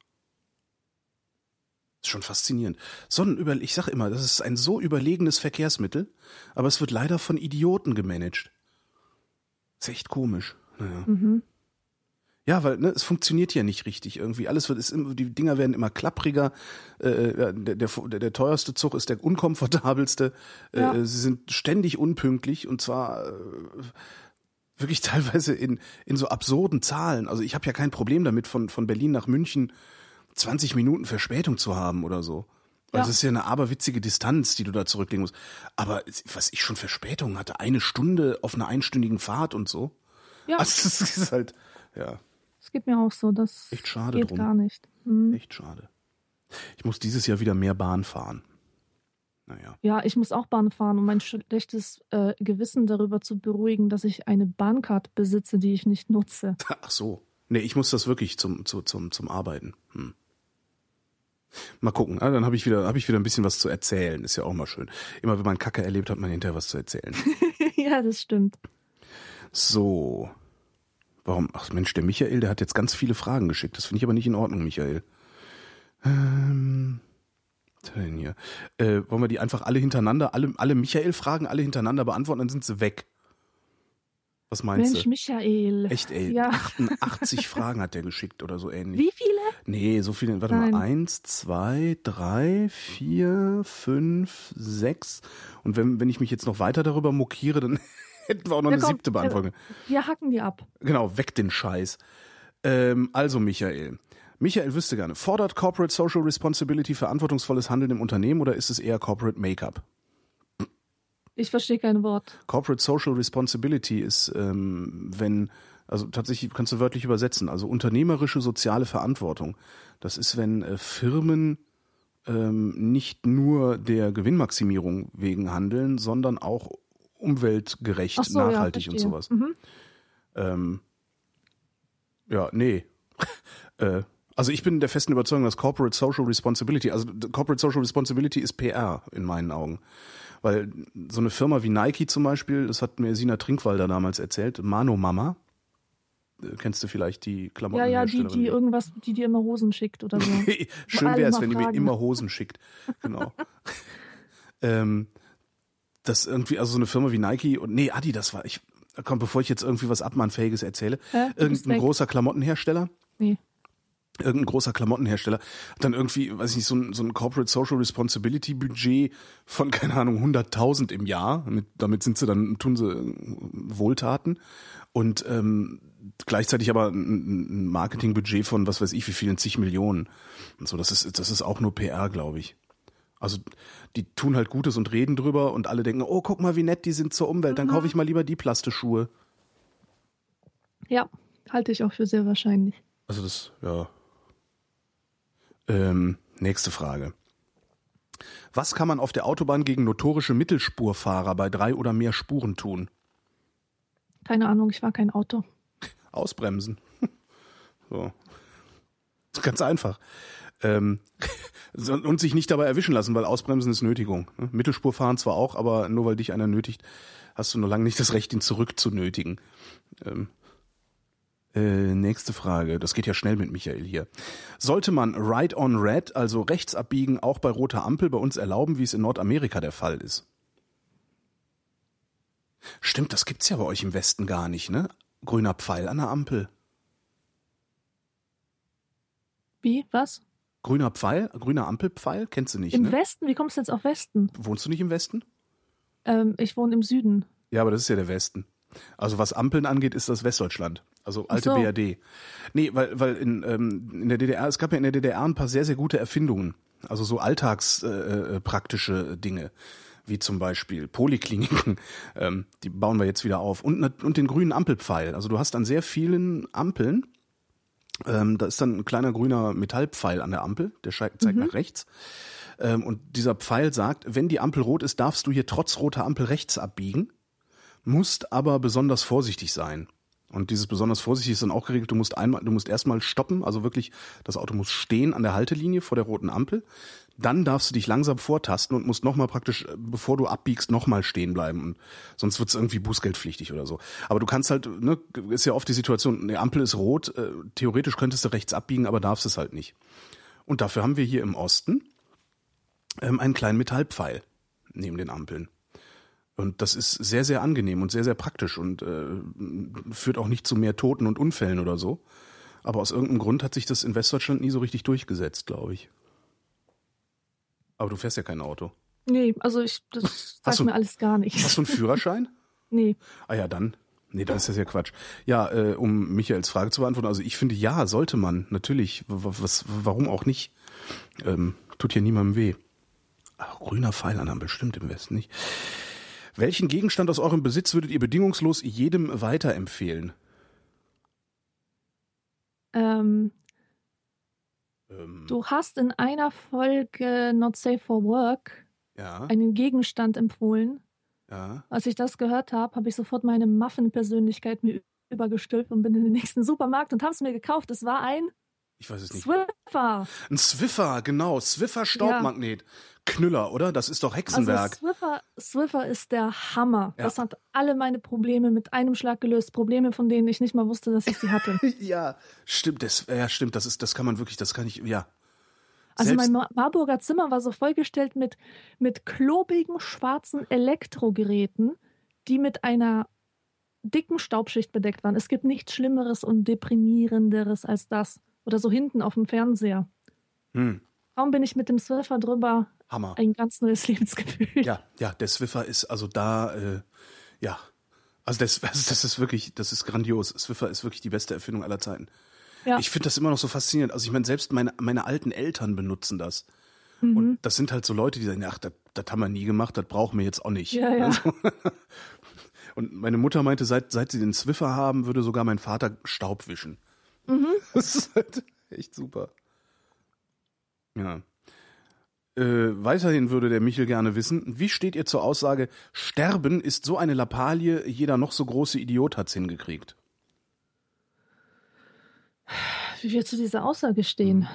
Ist schon faszinierend. Sonnenüber- ich sag immer, das ist ein so überlegenes Verkehrsmittel, aber es wird leider von Idioten gemanagt. Ist echt komisch. Naja. Mhm. Ja, weil ne, es funktioniert ja nicht richtig irgendwie. Alles wird, ist immer, die Dinger werden immer klappriger. Äh, der, der, der teuerste Zug ist der unkomfortabelste. Äh, ja. Sie sind ständig unpünktlich und zwar äh, wirklich teilweise in in so absurden Zahlen. Also ich habe ja kein Problem damit, von von Berlin nach München zwanzig Minuten Verspätung zu haben oder so. Ja. Also es ist ja eine aberwitzige Distanz, die du da zurücklegen musst. Aber was ich schon Verspätung hatte, eine Stunde auf einer einstündigen Fahrt und so. Ja. Also das ist halt ja. Das geht mir auch so, das Echt schade geht drum. gar nicht. Hm. Echt schade. Ich muss dieses Jahr wieder mehr Bahn fahren. Naja. Ja, ich muss auch Bahn fahren, um mein schlechtes äh, Gewissen darüber zu beruhigen, dass ich eine Bahncard besitze, die ich nicht nutze. Ach so. Nee, ich muss das wirklich zum, zum, zum, zum Arbeiten. Hm. Mal gucken, ah, dann habe ich, hab ich wieder ein bisschen was zu erzählen. Ist ja auch mal schön. Immer wenn man Kacke erlebt, hat man hinterher was zu erzählen. Ja, das stimmt. So. Warum? Ach Mensch, der Michael, der hat jetzt ganz viele Fragen geschickt. Das finde ich aber nicht in Ordnung, Michael. Ähm, was hat er denn hier? Äh, wollen wir die einfach alle hintereinander, alle, alle Michael-Fragen, alle hintereinander beantworten, dann sind sie weg. Was meinst Mensch, du? Mensch, Michael. Echt, ey. Ja. achtundachtzig Fragen hat der geschickt oder so ähnlich. Wie viele? Nee, so viele. Warte Nein. mal. Eins, zwei, drei, vier, fünf, sechs. Und wenn, wenn ich mich jetzt noch weiter darüber mokiere, dann... Hätten wir auch noch ja, eine komm, siebte Beantwortung. Wir hacken die ab. Genau, weg den Scheiß. Ähm, also Michael. Michael wüsste gerne, fordert Corporate Social Responsibility verantwortungsvolles Handeln im Unternehmen oder ist es eher Corporate Make-up? Ich verstehe kein Wort. Corporate Social Responsibility ist, ähm, wenn, also tatsächlich kannst du wörtlich übersetzen, also unternehmerische soziale Verantwortung. Das ist, wenn äh, Firmen ähm, nicht nur der Gewinnmaximierung wegen handeln, sondern auch umweltgerecht, so, nachhaltig, ja, und sowas. Mhm. Ähm, ja, nee. äh, also ich bin der festen Überzeugung, dass Corporate Social Responsibility, also Corporate Social Responsibility ist P R in meinen Augen. Weil so eine Firma wie Nike zum Beispiel, das hat mir Sina Trinkwalder damals erzählt, Mano Mama, kennst du vielleicht die Klamottenherstellerin? Ja, ja, die, die irgendwas, die dir immer Hosen schickt oder so. Schön wäre es, wenn die mir immer Hosen schickt. Genau. ähm, das irgendwie, also so eine Firma wie Nike und, nee, Adidas war ich, komm, bevor ich jetzt irgendwie was Abmahnfähiges erzähle, Hä? irgendein großer Klamottenhersteller. Nee. Irgendein großer Klamottenhersteller hat dann irgendwie, weiß ich nicht, so ein, so ein Corporate Social Responsibility Budget von, keine Ahnung, hunderttausend im Jahr. Mit, damit sind sie dann, tun sie Wohltaten. Und ähm, gleichzeitig aber ein Marketingbudget von, was weiß ich, wie vielen zig Millionen. Und so, das ist, das ist auch nur P R, glaube ich. Also die tun halt Gutes und reden drüber und alle denken, oh, guck mal, wie nett, die sind zur Umwelt, dann mhm. kaufe ich mal lieber die Plasteschuhe. Ja, halte ich auch für sehr wahrscheinlich. Also das, ja. Ähm, nächste Frage. Was kann man auf der Autobahn gegen notorische Mittelspurfahrer bei drei oder mehr Spuren tun? Keine Ahnung, ich war kein Auto. Ausbremsen. So. Ganz einfach. Ähm, und sich nicht dabei erwischen lassen, weil Ausbremsen ist Nötigung. Mittelspur fahren zwar auch, aber nur weil dich einer nötigt, hast du noch lange nicht das Recht, ihn zurückzunötigen. Ähm. Äh, nächste Frage. Das geht ja schnell mit Michael hier. Sollte man Right on Red, also rechts abbiegen, auch bei roter Ampel bei uns erlauben, wie es in Nordamerika der Fall ist? Stimmt, das gibt's ja bei euch im Westen gar nicht, ne? Grüner Pfeil an der Ampel. Wie? Was? Grüner Pfeil? Grüner Ampelpfeil? Kennst du nicht, Im ne? Westen? Wie kommst du jetzt auf Westen? Wohnst du nicht im Westen? Ähm, ich wohne im Süden. Ja, aber das ist ja der Westen. Also was Ampeln angeht, ist das Westdeutschland. Also alte so. B R D. Nee, weil, weil in, ähm, in der D D R, es gab ja in der D D R ein paar sehr, sehr gute Erfindungen. Also so alltagspraktische äh, Dinge. Wie zum Beispiel Polikliniken, ähm, die bauen wir jetzt wieder auf. Und, und den grünen Ampelpfeil. Also du hast an sehr vielen Ampeln, ähm, da ist dann ein kleiner grüner Metallpfeil an der Ampel, der zeigt mhm. nach rechts. Ähm, und dieser Pfeil sagt, wenn die Ampel rot ist, darfst du hier trotz roter Ampel rechts abbiegen, musst aber besonders vorsichtig sein. Und dieses besonders vorsichtig ist dann auch geregelt, du musst einmal, du musst erstmal stoppen, also wirklich, das Auto muss stehen an der Haltelinie vor der roten Ampel. Dann darfst du dich langsam vortasten und musst nochmal praktisch, bevor du abbiegst, nochmal stehen bleiben. Und sonst wird's irgendwie bußgeldpflichtig oder so. Aber du kannst halt, ne, ist ja oft die Situation, die Ampel ist rot, äh, theoretisch könntest du rechts abbiegen, aber darfst es halt nicht. Und dafür haben wir hier im Osten ähm, einen kleinen Metallpfeil neben den Ampeln. Und das ist sehr, sehr angenehm und sehr, sehr praktisch und äh, führt auch nicht zu mehr Toten und Unfällen oder so. Aber aus irgendeinem Grund hat sich das in Westdeutschland nie so richtig durchgesetzt, glaube ich. Aber du fährst ja kein Auto. Nee, also ich, das sagt mir alles gar nicht. Hast du einen Führerschein? Nee. Ah ja, dann. Nee, dann ist das ja Quatsch. Ja, äh, um Michaels Frage zu beantworten, also ich finde, ja, sollte man, natürlich. Was, warum auch nicht? Ähm, tut hier niemandem weh. Ach, grüner Pfeil an, bestimmt im Westen nicht. Welchen Gegenstand aus eurem Besitz würdet ihr bedingungslos jedem weiterempfehlen? Ähm... Du hast in einer Folge Not Safe for Work ja. einen Gegenstand empfohlen. Ja. Als ich das gehört habe, habe ich sofort meine Muffin-Persönlichkeit mir übergestülpt und bin in den nächsten Supermarkt und habe es mir gekauft. Es war ein ich weiß es nicht. Swiffer. Ein Swiffer, genau. Swiffer-Staubmagnet. Ja. Knüller, oder? Das ist doch Hexenwerk. Also Swiffer, Swiffer ist der Hammer. Ja. Das hat alle meine Probleme mit einem Schlag gelöst. Probleme, von denen ich nicht mal wusste, dass ich sie hatte. Ja, stimmt. Das, ja, stimmt. Das ist, das kann man wirklich, das kann ich, ja. Also Selbst mein Marburger Zimmer war so vollgestellt mit, mit klobigen, schwarzen Elektrogeräten, die mit einer dicken Staubschicht bedeckt waren. Es gibt nichts Schlimmeres und Deprimierenderes als das. Oder so hinten auf dem Fernseher. Hm. Kaum bin ich mit dem Swiffer drüber. Hammer. Ein ganz neues Lebensgefühl. Ja, ja, der Swiffer ist also da, äh, ja. Also das, das ist wirklich, das ist grandios. Swiffer ist wirklich die beste Erfindung aller Zeiten. Ja. Ich finde das immer noch so faszinierend. Also ich meine, selbst meine, meine alten Eltern benutzen das. Mhm. Und das sind halt so Leute, die sagen, ach, das haben wir nie gemacht, das brauchen wir jetzt auch nicht. Ja, ja. Also, und meine Mutter meinte, seit, seit sie den Swiffer haben, würde sogar mein Vater Staub wischen. Mhm. Das ist halt echt super. Ja. Äh, weiterhin würde der Michel gerne wissen, wie steht ihr zur Aussage, Sterben ist so eine Lappalie, jeder noch so große Idiot hat's hingekriegt? Wie wir zu dieser Aussage stehen?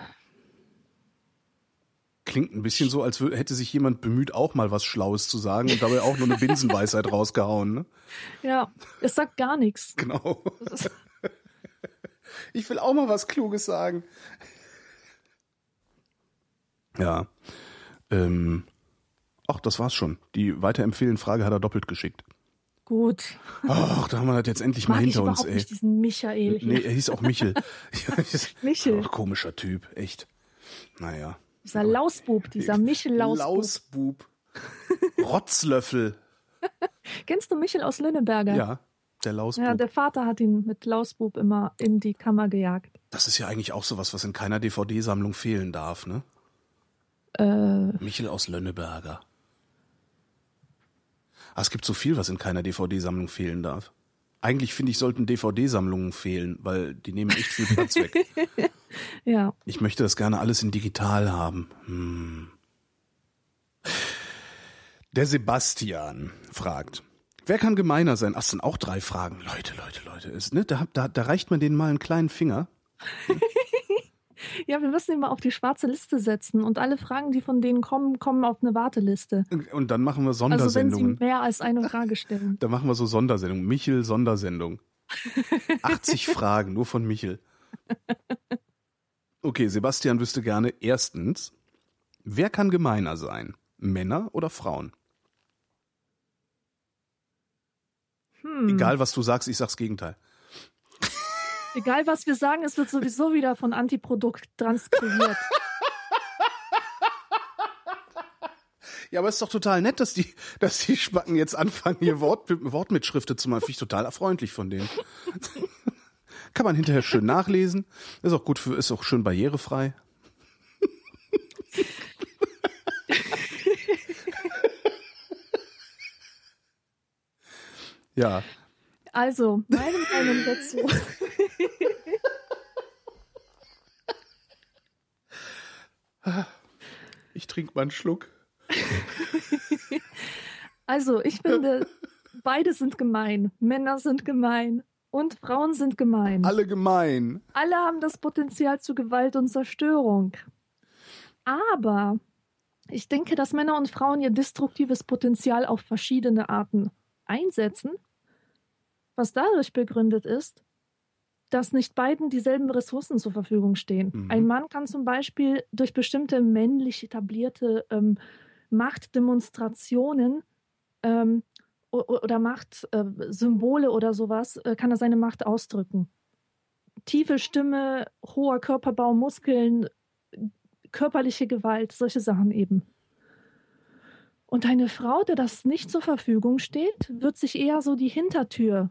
Klingt ein bisschen so, als hätte sich jemand bemüht, auch mal was Schlaues zu sagen und dabei auch nur eine Binsenweisheit rausgehauen. Ne? Ja, es sagt gar nichts. Genau. Ich will auch mal was Kluges sagen. Ja. Ähm, ach, das war's schon. Die weiterempfehlende Frage hat er doppelt geschickt. Gut. Ach, da haben wir das jetzt endlich Mag mal hinter ich uns, ey. Nicht diesen Michael hier. Nee, er hieß auch Michel. Michel. Ach, komischer Typ, echt. Naja. Dieser Lausbub, dieser Michel Lausbub. Lausbub. Rotzlöffel. Kennst du Michel aus Lönneberger? Ja, der Lausbub. Ja, der Vater hat ihn mit Lausbub immer in die Kammer gejagt. Das ist ja eigentlich auch sowas, was in keiner D V D-Sammlung fehlen darf, ne? Michel aus Lönneberger. Ah, es gibt so viel, was in keiner D V D-Sammlung fehlen darf. Eigentlich finde ich, sollten D V D-Sammlungen fehlen, weil die nehmen echt viel Platz weg. Ja. Ich möchte das gerne alles in digital haben. Hm. Der Sebastian fragt, wer kann gemeiner sein? Ach, es sind auch drei Fragen. Leute, Leute, Leute. Ist, ne? da, da, da reicht man denen mal einen kleinen Finger. Ja, wir müssen ihn mal auf die schwarze Liste setzen und alle Fragen, die von denen kommen, kommen auf eine Warteliste. Und dann machen wir Sondersendungen. Also wenn sie mehr als eine Frage stellen. Dann machen wir so Sondersendungen. Michel, Sondersendung. achtzig Fragen, nur von Michel. Okay, Sebastian wüsste gerne, erstens, wer kann gemeiner sein? Männer oder Frauen? Hm. Egal, was du sagst, ich sag's Gegenteil. Egal, was wir sagen, es wird sowieso wieder von Antiprodukt transkribiert. Ja, aber es ist doch total nett, dass die, dass die Spacken jetzt anfangen, hier Wort, Wortmitschriften zu machen. Finde ich total erfreulich von denen. Kann man hinterher schön nachlesen. Ist auch gut für, ist auch schön barrierefrei. Ja. Also, meine Meinung dazu. Ich trinke mal einen Schluck. Also, ich finde, beide sind gemein. Männer sind gemein und Frauen sind gemein. Alle gemein. Alle haben das Potenzial zu Gewalt und Zerstörung. Aber ich denke, dass Männer und Frauen ihr destruktives Potenzial auf verschiedene Arten einsetzen. Was dadurch begründet ist, dass nicht beiden dieselben Ressourcen zur Verfügung stehen. Mhm. Ein Mann kann zum Beispiel durch bestimmte männlich etablierte ähm, Machtdemonstrationen ähm, oder Machtsymbole oder sowas, äh, kann er seine Macht ausdrücken. Tiefe Stimme, hoher Körperbau, Muskeln, körperliche Gewalt, solche Sachen eben. Und eine Frau, der das nicht zur Verfügung steht, wird sich eher so die Hintertür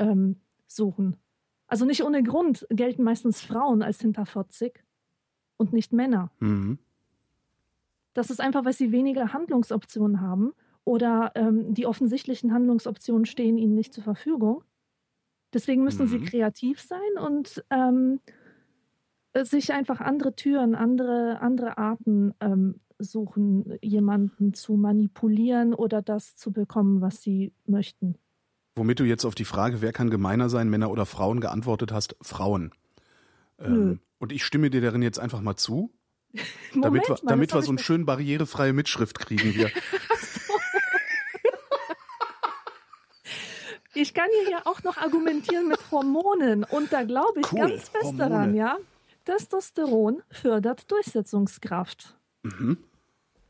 ähm, suchen. Also nicht ohne Grund gelten meistens Frauen als hinter vierzig und nicht Männer. Mhm. Das ist einfach, weil sie weniger Handlungsoptionen haben oder ähm, die offensichtlichen Handlungsoptionen stehen ihnen nicht zur Verfügung. Deswegen müssen mhm. sie kreativ sein und ähm, sich einfach andere Türen, andere, andere Arten ähm, suchen, jemanden zu manipulieren oder das zu bekommen, was sie möchten. Womit du jetzt auf die Frage, wer kann gemeiner sein, Männer oder Frauen, geantwortet hast, Frauen. Ähm, und ich stimme dir darin jetzt einfach mal zu, Moment, damit wir, damit wir so eine nicht... schön barrierefreie Mitschrift kriegen hier. Ich kann hier ja auch noch argumentieren mit Hormonen und da glaube ich cool. ganz fest Hormone. daran, ja. Testosteron fördert Durchsetzungskraft. Mhm.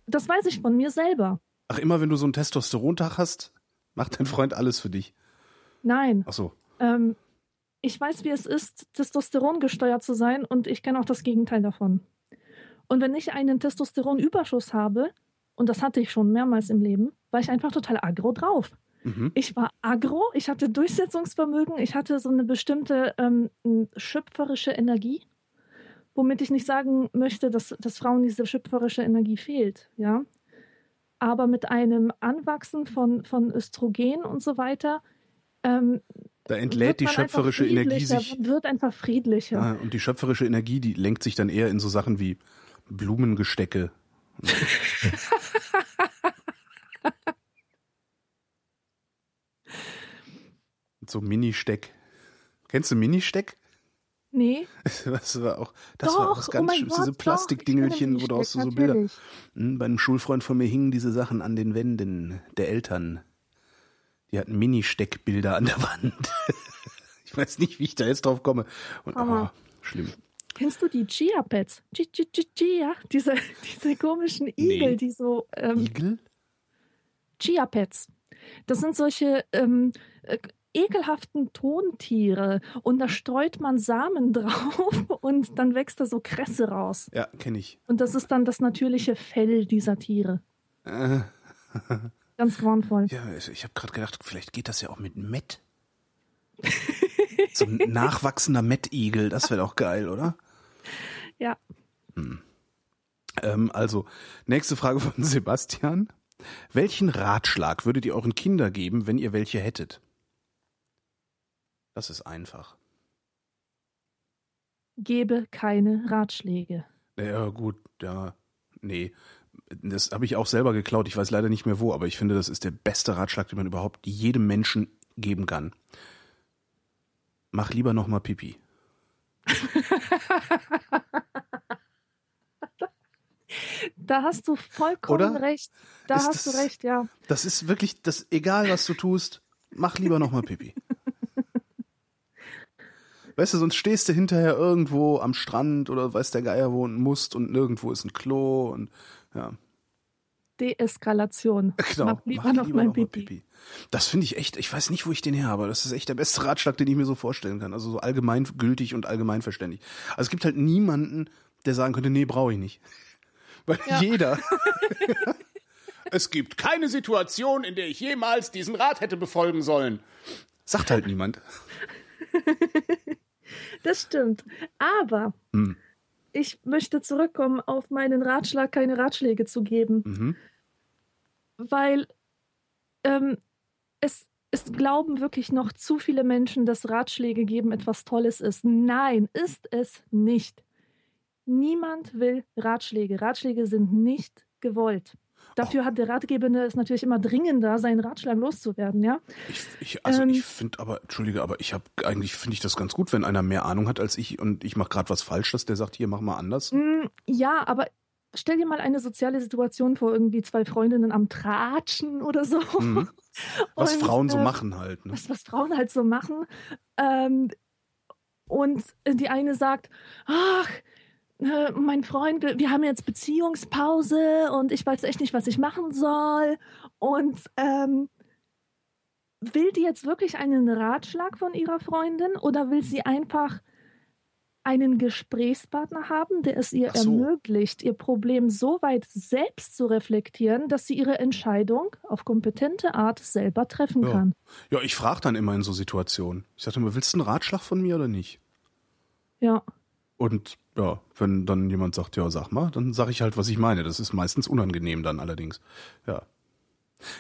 Das weiß ich von mir selber. Ach, immer wenn du so einen Testosterontag hast, macht dein Freund alles für dich? Nein. Ach so. Ähm, ich weiß, wie es ist, Testosteron gesteuert zu sein und ich kenne auch das Gegenteil davon. Und wenn ich einen Testosteronüberschuss habe, und das hatte ich schon mehrmals im Leben, war ich einfach total aggro drauf. Mhm. Ich war aggro, ich hatte Durchsetzungsvermögen, ich hatte so eine bestimmte ähm, schöpferische Energie. Womit ich nicht sagen möchte, dass, dass Frauen diese schöpferische Energie fehlt, ja. Aber mit einem Anwachsen von, von Östrogen und so weiter, ähm, da entlädt die schöpferische Energie sich. Wird einfach friedlicher. Ah, und die schöpferische Energie, die lenkt sich dann eher in so Sachen wie Blumengestecke So Mini-Steck. Kennst du Mini-Steck? Nee. Das war auch, das doch, war auch das ganz oh schön, diese Plastikdingelchen, wo du aus so, so Bilder. Hm, bei einem Schulfreund von mir hingen diese Sachen an den Wänden der Eltern. Die hatten Mini-Steckbilder an der Wand. Ich weiß nicht, wie ich da jetzt drauf komme. Und oh, schlimm. Kennst du die Chia-Pads? Chia, diese, diese komischen Igel, nee. die so. Ähm, Igel? Chia-Pads. Das sind solche ähm, äh, ekelhaften Tontiere und da streut man Samen drauf und dann wächst da so Kresse raus. Ja, kenne ich. Und das ist dann das natürliche Fell dieser Tiere. Äh. Ganz grauenvoll. Ja, ich habe gerade gedacht, vielleicht geht das ja auch mit Met. So ein nachwachsender Mettigel, das wäre doch geil, oder? Ja. Hm. Ähm, also, nächste Frage von Sebastian. Welchen Ratschlag würdet ihr euren Kindern geben, wenn ihr welche hättet? Das ist einfach. Gebe keine Ratschläge. Ja, gut, ja, nee. Das habe ich auch selber geklaut. Ich weiß leider nicht mehr wo, aber ich finde, das ist der beste Ratschlag, den man überhaupt jedem Menschen geben kann. Mach lieber nochmal Pipi. Da hast du vollkommen Oder? recht. Da ist hast das, du recht, ja. Das ist wirklich, das, egal was du tust, mach lieber nochmal Pipi. Weißt du, sonst stehst du hinterher irgendwo am Strand oder weiß der Geier wo und musst und nirgendwo ist ein Klo und ja. Deeskalation. Genau. Mach lieber, Mach lieber noch mein noch Pipi. Pipi. Das finde ich echt, ich weiß nicht, wo ich den her habe, das ist echt der beste Ratschlag, den ich mir so vorstellen kann. Also so allgemeingültig und allgemeinverständlich. Also es gibt halt niemanden, der sagen könnte, nee, brauche ich nicht. Weil ja. jeder. Es gibt keine Situation, in der ich jemals diesen Rat hätte befolgen sollen. Sagt halt niemand. Das stimmt. Aber hm. ich möchte zurückkommen auf meinen Ratschlag, keine Ratschläge zu geben. Mhm. Weil ähm, es, es glauben wirklich noch zu viele Menschen, dass Ratschläge geben etwas Tolles ist. Nein, ist es nicht. Niemand will Ratschläge. Ratschläge sind nicht gewollt. Dafür oh. hat der Ratgebende es natürlich immer dringender, seinen Ratschlag loszuwerden, ja? Ich, ich, also ähm, ich finde aber, Entschuldige, aber ich habe eigentlich finde ich das ganz gut, wenn einer mehr Ahnung hat als ich und ich mache gerade was falsch, dass der sagt, hier, mach mal anders. Ja, aber stell dir mal eine soziale Situation vor, irgendwie zwei Freundinnen am Tratschen oder so. Mhm. Was und, Frauen äh, so machen halt. Ne? Was, was Frauen halt so machen. Ähm, und die eine sagt, ach, mein Freund, wir haben jetzt Beziehungspause und ich weiß echt nicht, was ich machen soll. Und ähm, will die jetzt wirklich einen Ratschlag von ihrer Freundin oder will sie einfach einen Gesprächspartner haben, der es ihr Ach so. ermöglicht, ihr Problem so weit selbst zu reflektieren, dass sie ihre Entscheidung auf kompetente Art selber treffen ja. kann? Ja, ich frage dann immer in so Situationen. Ich sage immer, willst du einen Ratschlag von mir oder nicht? Ja. Und ja, wenn dann jemand sagt, ja, sag mal, dann sage ich halt, was ich meine. Das ist meistens unangenehm dann allerdings. Ja.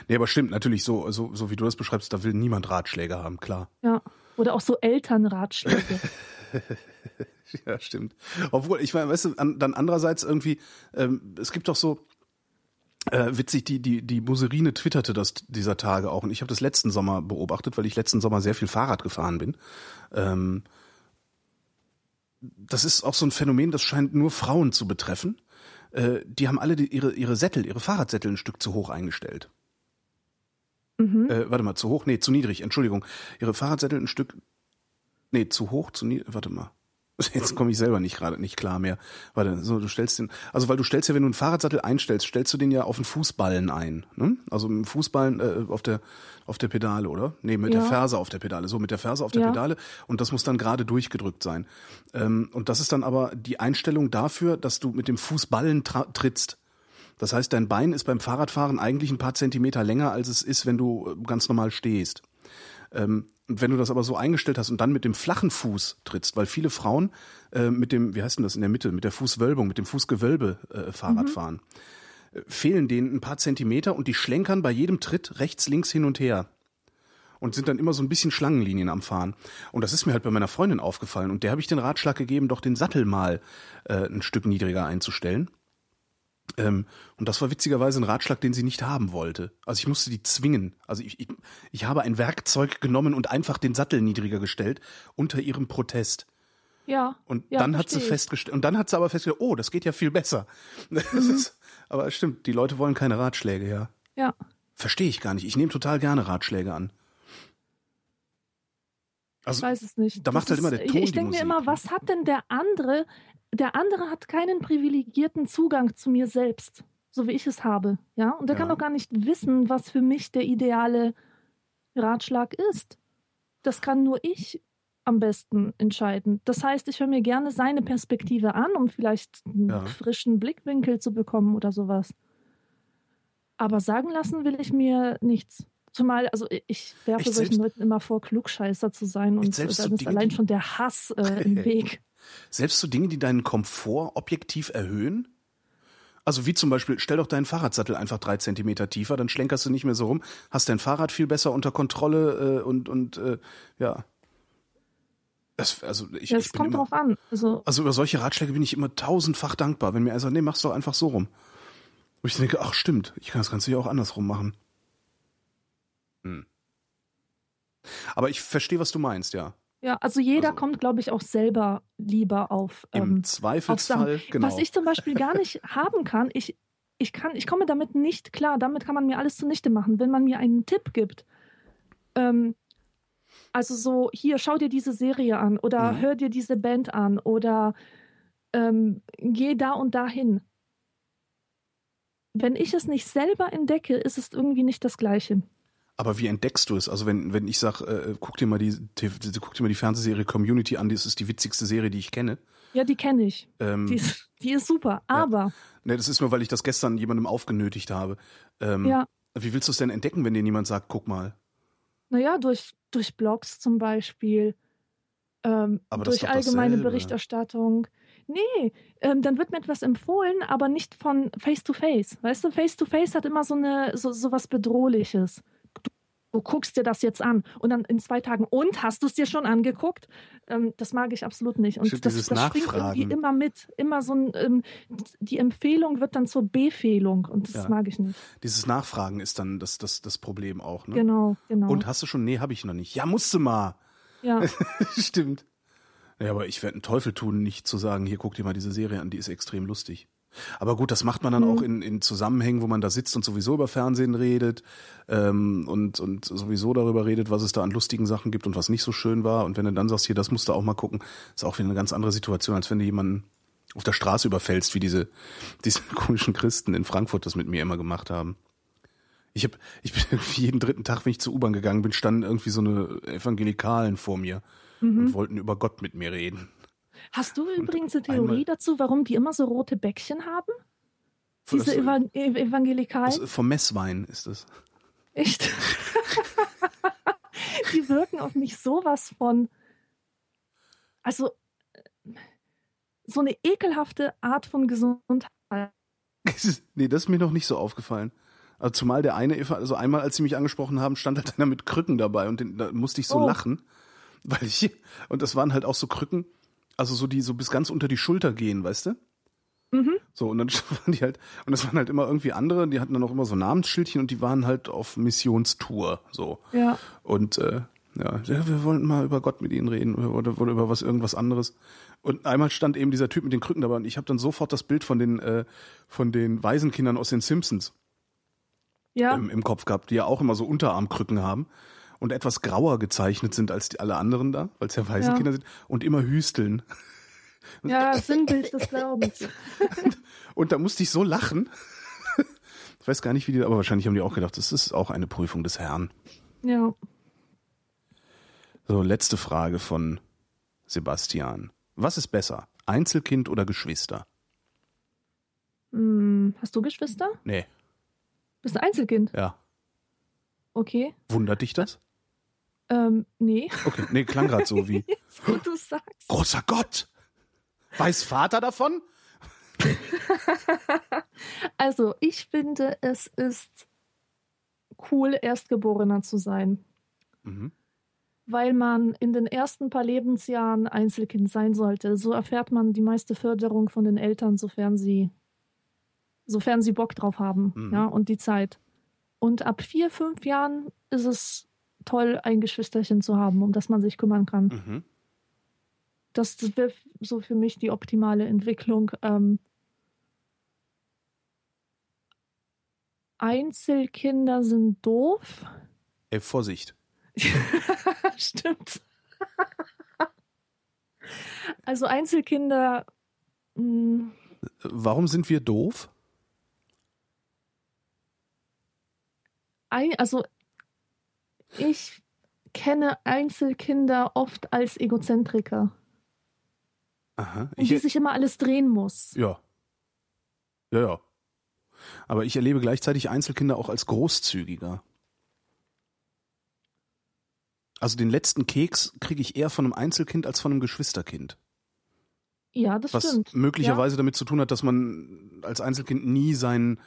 Nee, aber stimmt, natürlich, so, so, so wie du das beschreibst, da will niemand Ratschläge haben, klar. Ja, oder auch so Elternratschläge. Ja, stimmt. Obwohl, ich meine, weißt du, an, dann andererseits irgendwie, ähm, es gibt doch so, äh, witzig, die, die, die Muserine twitterte das dieser Tage auch. Und ich habe das letzten Sommer beobachtet, weil ich letzten Sommer sehr viel Fahrrad gefahren bin. Ähm, Das ist auch so ein Phänomen, das scheint nur Frauen zu betreffen. Äh, die haben alle die, ihre, ihre Sättel, ihre Fahrradsättel ein Stück zu hoch eingestellt. Mhm. Äh, warte mal, zu hoch? Nee, zu niedrig, Entschuldigung. Ihre Fahrradsättel ein Stück... Nee, zu hoch, zu niedrig... Warte mal. Jetzt komme ich selber nicht gerade nicht klar mehr. Warte, so du stellst den... Also, weil du stellst ja, wenn du einen Fahrradsattel einstellst, stellst du den ja auf den Fußballen ein. Ne? Also mit dem Fußballen äh, auf der auf der Pedale, oder? Nee, mit ja. der Ferse auf der Pedale. So, mit der Ferse auf der ja. Pedale. Und das muss dann gerade durchgedrückt sein. Ähm, und das ist dann aber die Einstellung dafür, dass du mit dem Fußballen tra- trittst. Das heißt, dein Bein ist beim Fahrradfahren eigentlich ein paar Zentimeter länger, als es ist, wenn du ganz normal stehst. Ähm, Und wenn du das aber so eingestellt hast und dann mit dem flachen Fuß trittst, weil viele Frauen äh, mit dem, wie heißt denn das in der Mitte, mit der Fußwölbung, mit dem Fußgewölbe äh, Fahrrad mhm. fahren, äh, fehlen denen ein paar Zentimeter und die schlenkern bei jedem Tritt rechts, links, hin und her. Und sind dann immer so ein bisschen Schlangenlinien am Fahren. Und das ist mir halt bei meiner Freundin aufgefallen. Und der habe ich den Ratschlag gegeben, doch den Sattel mal äh, ein Stück niedriger einzustellen. Ähm, und das war witzigerweise ein Ratschlag, den sie nicht haben wollte. Also ich musste die zwingen. Also ich, ich, ich habe ein Werkzeug genommen und einfach den Sattel niedriger gestellt unter ihrem Protest. Ja. Und ja, dann hat sie festgestellt, und dann hat sie aber festgestellt, oh, das geht ja viel besser. Das mhm. ist, aber stimmt, die Leute wollen keine Ratschläge, ja. Ja. Verstehe ich gar nicht. Ich nehme total gerne Ratschläge an. Also, ich weiß es nicht. Da das macht halt ist, immer der Ton. Ich, ich denke mir immer, was hat denn der andere? Der andere hat keinen privilegierten Zugang zu mir selbst, so wie ich es habe. Ja? Und der ja. kann doch gar nicht wissen, was für mich der ideale Ratschlag ist. Das kann nur ich am besten entscheiden. Das heißt, ich höre mir gerne seine Perspektive an, um vielleicht einen ja. frischen Blickwinkel zu bekommen oder sowas. Aber sagen lassen will ich mir nichts. Zumal, also ich werfe ich solchen selbst, Leuten immer vor, Klugscheißer zu sein und dann so ist Dinge, allein schon der Hass äh, im Weg. Selbst so Dinge, die deinen Komfort objektiv erhöhen? Also wie zum Beispiel, stell doch deinen Fahrradsattel einfach drei Zentimeter tiefer, dann schlenkerst du nicht mehr so rum, hast dein Fahrrad viel besser unter Kontrolle äh, und, und äh, ja. Das, also ich, ja, das ich kommt immer, drauf an. Also, also über solche Ratschläge bin ich immer tausendfach dankbar, wenn mir einer sagt, nee, mach's doch einfach so rum. Und ich denke, ach stimmt, ich kann das Ganze ja auch andersrum machen. Hm. Aber ich verstehe, was du meinst, ja. Ja, also jeder also, kommt, glaube ich, auch selber lieber auf. Im ähm, Zweifelsfall, auf genau. Was ich zum Beispiel gar nicht haben kann, ich, ich kann, ich komme damit nicht klar. Damit kann man mir alles zunichte machen, wenn man mir einen Tipp gibt. Ähm, also so, hier, schau dir diese Serie an oder mhm. hör dir diese Band an oder ähm, geh da und da hin. Wenn ich es nicht selber entdecke, ist es irgendwie nicht das Gleiche. Aber wie entdeckst du es? Also wenn, wenn ich sage, äh, guck dir mal die guck dir mal die Fernsehserie Community an, das ist die witzigste Serie, die ich kenne. Ja, die kenne ich. Ähm, die, ist, die ist super, aber... Ja. Ne, das ist nur, weil ich das gestern jemandem aufgenötigt habe. Ähm, ja. Wie willst du es denn entdecken, wenn dir niemand sagt, guck mal? Naja, durch, durch Blogs zum Beispiel, ähm, aber durch allgemeine dasselbe. Berichterstattung. Nee, ähm, dann wird mir etwas empfohlen, aber nicht von Face-to-Face. Weißt du, Face-to-Face hat immer so, eine, so, so was Bedrohliches. Du guckst dir das jetzt an und dann in zwei Tagen, und hast du es dir schon angeguckt? Ähm, das mag ich absolut nicht. Und das, das springt irgendwie immer mit. Immer so ein, ähm, die Empfehlung wird dann zur Befehlung und das ja. mag ich nicht. Dieses Nachfragen ist dann das, das, das Problem auch, ne? Genau, genau. Und hast du schon? Nee, habe ich noch nicht. Ja, musst du mal. Ja. Stimmt. Ja, aber ich werde einen Teufel tun, nicht zu sagen, hier guck dir mal diese Serie an, die ist extrem lustig. Aber gut, das macht man dann mhm. auch in, in Zusammenhängen, wo man da sitzt und sowieso über Fernsehen redet ähm, und, und sowieso darüber redet, was es da an lustigen Sachen gibt und was nicht so schön war. Und wenn du dann sagst, hier, das musst du auch mal gucken, ist auch wieder eine ganz andere Situation, als wenn du jemanden auf der Straße überfällst, wie diese, diese komischen Christen in Frankfurt das mit mir immer gemacht haben. Ich, hab, ich bin irgendwie jeden dritten Tag, wenn ich zur U-Bahn gegangen bin, standen irgendwie so eine Evangelikalen vor mir mhm. und wollten über Gott mit mir reden. Hast du übrigens eine Theorie dazu, warum die immer so rote Bäckchen haben? Diese Evan- Evangelikalen? Vom Messwein ist es. Echt? Die wirken auf mich sowas von, also so eine ekelhafte Art von Gesundheit. Nee, das ist mir noch nicht so aufgefallen. Also zumal der eine, also einmal, als sie mich angesprochen haben, stand halt einer mit Krücken dabei und den, da musste ich so oh. lachen, weil ich, und das waren halt auch so Krücken, also so die so bis ganz unter die Schulter gehen, weißt du? Mhm. So, und dann waren die halt, und das waren halt immer irgendwie andere, die hatten dann auch immer so Namensschildchen und die waren halt auf Missionstour, so. Ja. Und, äh, ja, wir wollten mal über Gott mit ihnen reden oder, oder über was, irgendwas anderes. Und einmal stand eben dieser Typ mit den Krücken dabei und ich habe dann sofort das Bild von den, äh, von den Waisenkindern aus den Simpsons ja. im, im Kopf gehabt, die ja auch immer so Unterarmkrücken haben. Und etwas grauer gezeichnet sind als die, alle anderen da, weil es ja Waisenkinder ja. sind. Und immer hüsteln. Ja, Sinnbild des Glaubens. Und, und da musste ich so lachen. Ich weiß gar nicht, wie die, aber wahrscheinlich haben die auch gedacht, das ist auch eine Prüfung des Herrn. Ja. So, letzte Frage von Sebastian. Was ist besser, Einzelkind oder Geschwister? Hm, hast du Geschwister? Nee. Bist du Einzelkind? Ja. Okay. Wundert dich das? Ähm, nee. Okay, nee, klang gerade so wie. So, du sagst. Großer Gott! Weiß Vater davon? Also, ich finde, es ist cool, Erstgeborener zu sein. Mhm. Weil man in den ersten paar Lebensjahren Einzelkind sein sollte. So erfährt man die meiste Förderung von den Eltern, sofern sie sofern sie Bock drauf haben, mhm. ja, und die Zeit. Und ab vier, fünf Jahren ist es toll, ein Geschwisterchen zu haben, um das man sich kümmern kann. Mhm. Das, das wäre so für mich die optimale Entwicklung. Ähm, Einzelkinder sind doof. Ey, Vorsicht. Stimmt. Also Einzelkinder. Mh. Warum sind wir doof? Ein, also ich kenne Einzelkinder oft als Egozentriker. Aha. Ich, um die sich immer alles drehen muss. Ja. Ja, ja. Aber ich erlebe gleichzeitig Einzelkinder auch als großzügiger. Also den letzten Keks kriege ich eher von einem Einzelkind als von einem Geschwisterkind. Ja, das was stimmt. Was möglicherweise ja. damit zu tun hat, dass man als Einzelkind nie seinen,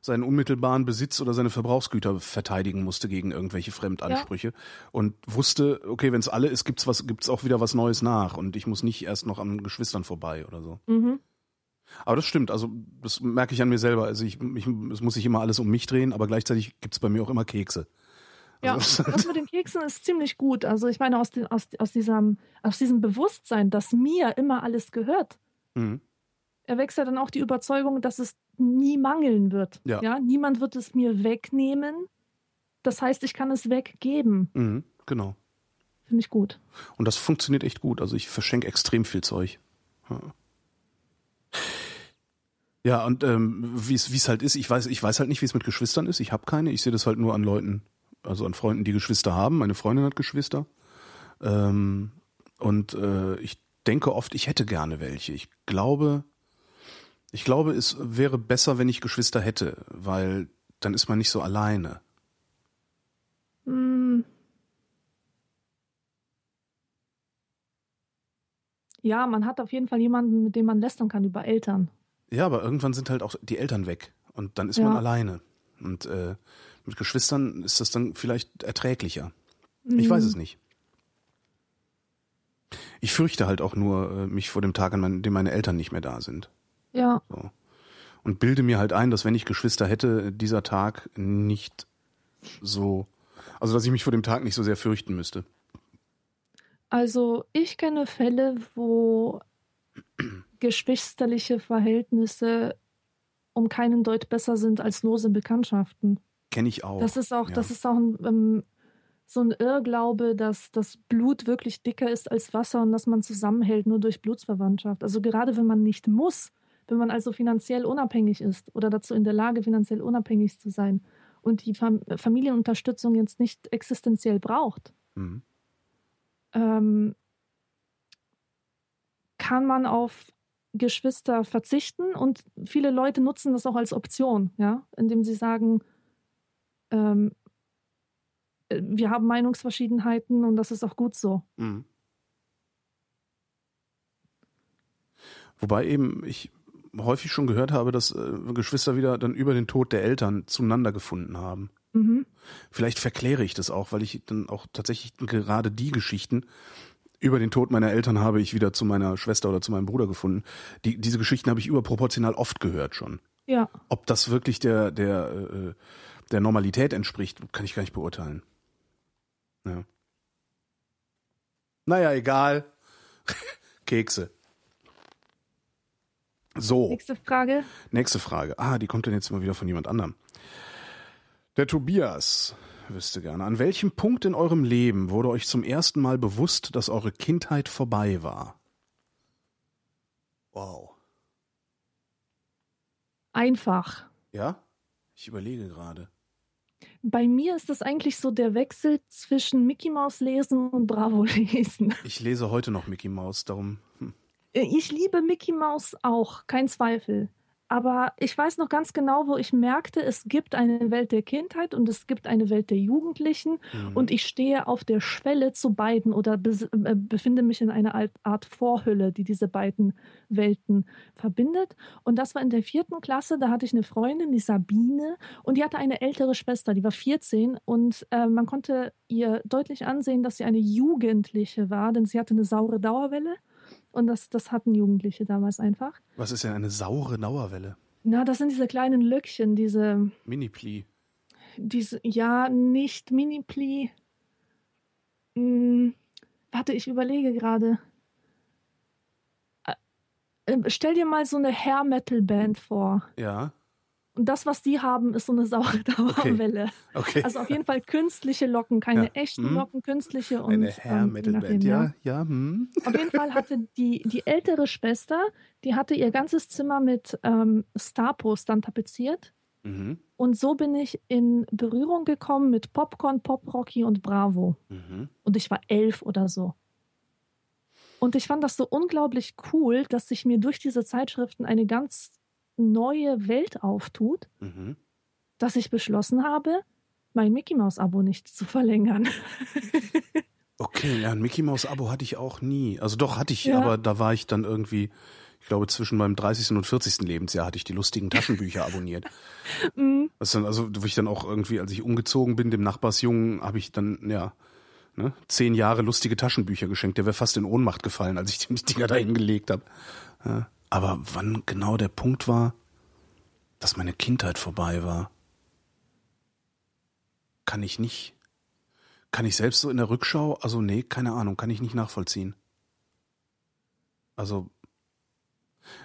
seinen unmittelbaren Besitz oder seine Verbrauchsgüter verteidigen musste gegen irgendwelche Fremdansprüche. Ja. Und wusste, okay, wenn es alle ist, gibt's was, gibt's auch wieder was Neues nach. Und ich muss nicht erst noch an Geschwistern vorbei oder so. Mhm. Aber das stimmt, also das merke ich an mir selber. Also ich, ich es muss sich immer alles um mich drehen, aber gleichzeitig gibt's bei mir auch immer Kekse. Also ja, das mit den Keksen ist ziemlich gut. Also ich meine, aus, den, aus, aus, diesem, aus diesem Bewusstsein, dass mir immer alles gehört, mhm. erwächst ja dann auch die Überzeugung, dass es nie mangeln wird. Ja. Ja? Niemand wird es mir wegnehmen. Das heißt, ich kann es weggeben. Mhm, genau. Finde ich gut. Und das funktioniert echt gut. Also ich verschenke extrem viel Zeug. Ja. Ja, und ähm, wie es halt ist, ich weiß, ich weiß halt nicht, wie es mit Geschwistern ist. Ich habe keine, ich sehe das halt nur an Leuten, also an Freunden, die Geschwister haben. Meine Freundin hat Geschwister. Ähm, und äh, ich denke oft, ich hätte gerne welche. Ich glaube, ich glaube, es wäre besser, wenn ich Geschwister hätte, weil dann ist man nicht so alleine. Hm. Ja, man hat auf jeden Fall jemanden, mit dem man lästern kann über Eltern. Ja, aber irgendwann sind halt auch die Eltern weg und dann ist ja. man alleine. Und äh, mit Geschwistern ist das dann vielleicht erträglicher. Mhm. Ich weiß es nicht. Ich fürchte halt auch nur äh, mich vor dem Tag, an dem meine Eltern nicht mehr da sind. Ja. So. Und bilde mir halt ein, dass wenn ich Geschwister hätte, dieser Tag nicht so, also dass ich mich vor dem Tag nicht so sehr fürchten müsste. Also ich kenne Fälle, wo geschwisterliche Verhältnisse um keinen Deut besser sind als lose Bekanntschaften. Kenne ich auch. Das ist auch, ja. das ist auch ein, ähm, so ein Irrglaube, dass das Blut wirklich dicker ist als Wasser und dass man zusammenhält nur durch Blutsverwandtschaft. Also gerade wenn man nicht muss, wenn man also finanziell unabhängig ist oder dazu in der Lage, finanziell unabhängig zu sein und die Fam- Familienunterstützung jetzt nicht existenziell braucht, mhm. ähm, kann man auf Geschwister verzichten und viele Leute nutzen das auch als Option, ja, indem sie sagen, ähm, wir haben Meinungsverschiedenheiten und das ist auch gut so. Mhm. Wobei eben ich häufig schon gehört habe, dass äh, Geschwister wieder dann über den Tod der Eltern zueinander gefunden haben. Mhm. Vielleicht verkläre ich das auch, weil ich dann auch tatsächlich gerade die Geschichten über den Tod meiner Eltern habe ich wieder zu meiner Schwester oder zu meinem Bruder gefunden. Die, diese Geschichten habe ich überproportional oft gehört schon. Ja. Ob das wirklich der, der, äh, der Normalität entspricht, kann ich gar nicht beurteilen. Ja. Naja, egal. Kekse. So. Nächste Frage. Nächste Frage. Ah, die kommt denn jetzt mal wieder von jemand anderem. Der Tobias wüsste gerne. An welchem Punkt in eurem Leben wurde euch zum ersten Mal bewusst, dass eure Kindheit vorbei war? Wow. Einfach. Ja? Ich überlege gerade. Bei mir ist das eigentlich so der Wechsel zwischen Mickey Mouse lesen und Bravo lesen. Ich lese heute noch Mickey Mouse, darum. Hm. Ich liebe Mickey Mouse auch, kein Zweifel. Aber ich weiß noch ganz genau, wo ich merkte, es gibt eine Welt der Kindheit und es gibt eine Welt der Jugendlichen. Mhm. Und ich stehe auf der Schwelle zu beiden oder be- äh, befinde mich in einer Art Vorhülle, die diese beiden Welten verbindet. Und das war in der vierten Klasse, da hatte ich eine Freundin, die Sabine. Und die hatte eine ältere Schwester, die war vierzehn. Und äh, man konnte ihr deutlich ansehen, dass sie eine Jugendliche war, denn sie hatte eine saure Dauerwelle. Und das, das hatten Jugendliche damals einfach. Was ist denn eine saure Dauerwelle? Na, das sind diese kleinen Löckchen, diese... Mini-Pli. Diese, ja, nicht Mini-Pli. Hm, warte, ich überlege gerade. Äh, stell dir mal so eine Hair-Metal-Band vor. Ja. Und das, was die haben, ist so eine saure Dauerwelle. Okay. Okay. Also auf jeden Fall künstliche Locken, keine ja. echten hm. Locken, künstliche. Und, eine Hair-Metal-Band, ähm, ja. ja. ja hm. Auf jeden Fall hatte die, die ältere Schwester, die hatte ihr ganzes Zimmer mit ähm, Starpostern tapeziert. Mhm. Und so bin ich in Berührung gekommen mit Popcorn, Pop, Rocky und Bravo. Mhm. Und ich war elf oder so. Und ich fand das so unglaublich cool, dass sich mir durch diese Zeitschriften eine ganz neue Welt auftut, mhm. dass ich beschlossen habe, mein Mickey-Maus-Abo nicht zu verlängern. Okay, ja, ein Mickey-Maus-Abo hatte ich auch nie. Also doch, hatte ich, ja. aber da war ich dann irgendwie... Ich glaube, zwischen meinem dreißigsten und vierzigsten Lebensjahr hatte ich die lustigen Taschenbücher abonniert. mm. dann, also, wo ich dann auch irgendwie, als ich umgezogen bin, dem Nachbarsjungen, habe ich dann, ja, ne, zehn Jahre lustige Taschenbücher geschenkt. Der wäre fast in Ohnmacht gefallen, als ich die Dinger da hingelegt habe. Ja, aber wann genau der Punkt war, dass meine Kindheit vorbei war, kann ich nicht, kann ich selbst so in der Rückschau, also nee, keine Ahnung, kann ich nicht nachvollziehen. Also,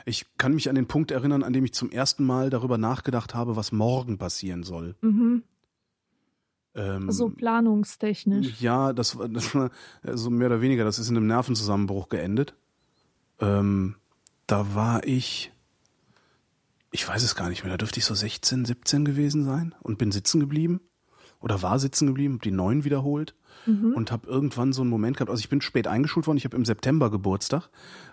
ich kann mich an den Punkt erinnern, an dem ich zum ersten Mal darüber nachgedacht habe, was morgen passieren soll. Mhm. Ähm, so planungstechnisch. Ja, das war so also mehr oder weniger. Das ist in einem Nervenzusammenbruch geendet. Ähm, da war ich, ich weiß es gar nicht mehr, da dürfte ich so sechzehn, siebzehn gewesen sein und bin sitzen geblieben oder war sitzen geblieben, habe die neun wiederholt. Mhm. Und habe irgendwann so einen Moment gehabt, also ich bin spät eingeschult worden, ich habe im September Geburtstag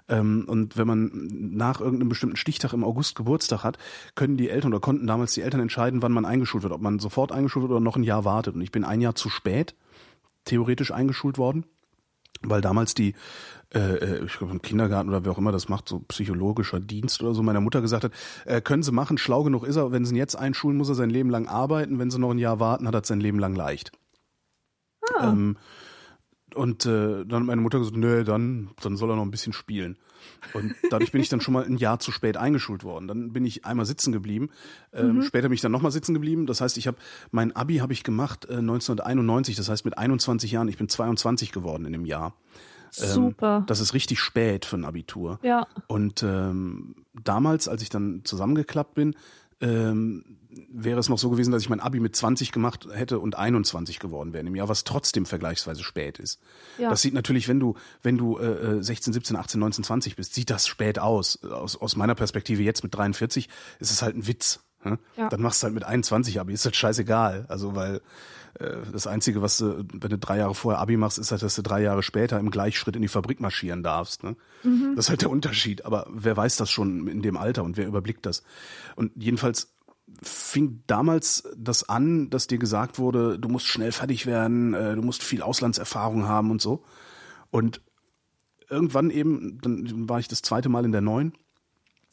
ähm, und wenn man nach irgendeinem bestimmten Stichtag im August Geburtstag hat, können die Eltern oder konnten damals die Eltern entscheiden, wann man eingeschult wird, ob man sofort eingeschult wird oder noch ein Jahr wartet und ich bin ein Jahr zu spät theoretisch eingeschult worden, weil damals die, äh, ich glaube im Kindergarten oder wer auch immer das macht, so psychologischer Dienst oder so, meiner Mutter gesagt hat, äh, können sie machen, schlau genug ist er, wenn sie ihn jetzt einschulen, muss er sein Leben lang arbeiten, wenn sie noch ein Jahr warten, hat er sein Leben lang leicht. Ah. Ähm, und äh, dann hat meine Mutter gesagt, nö, dann, dann soll er noch ein bisschen spielen. Und dadurch bin ich dann schon mal ein Jahr zu spät eingeschult worden. Dann bin ich einmal sitzen geblieben. Ähm, mhm. Später bin ich dann nochmal sitzen geblieben. Das heißt, ich habe mein Abi habe ich gemacht äh, neunzehnhunderteinundneunzig. Das heißt, mit einundzwanzig Jahren. Ich bin zweiundzwanzig geworden in dem Jahr. Ähm, Super. Das ist richtig spät für ein Abitur. Ja. Und ähm, damals, als ich dann zusammengeklappt bin, ähm, wäre es noch so gewesen, dass ich mein Abi mit zwanzig gemacht hätte und einundzwanzig geworden wäre im Jahr, was trotzdem vergleichsweise spät ist. Ja. Das sieht natürlich, wenn du wenn du äh, sechzehn, siebzehn, achtzehn, neunzehn, zwanzig bist, sieht das spät aus. Aus, aus meiner Perspektive jetzt mit dreiundvierzig ist es halt ein Witz. Hm? Ja. Dann machst du halt mit einundzwanzig Abi, ist halt scheißegal. Also weil äh, das Einzige, was du, wenn du drei Jahre vorher Abi machst, ist halt, dass du drei Jahre später im Gleichschritt in die Fabrik marschieren darfst. Ne? Mhm. Das ist halt der Unterschied. Aber wer weiß das schon in dem Alter und wer überblickt das? Und jedenfalls fing damals das an, dass dir gesagt wurde, du musst schnell fertig werden, du musst viel Auslandserfahrung haben und so. Und irgendwann eben, dann war ich das zweite Mal in der Neuen,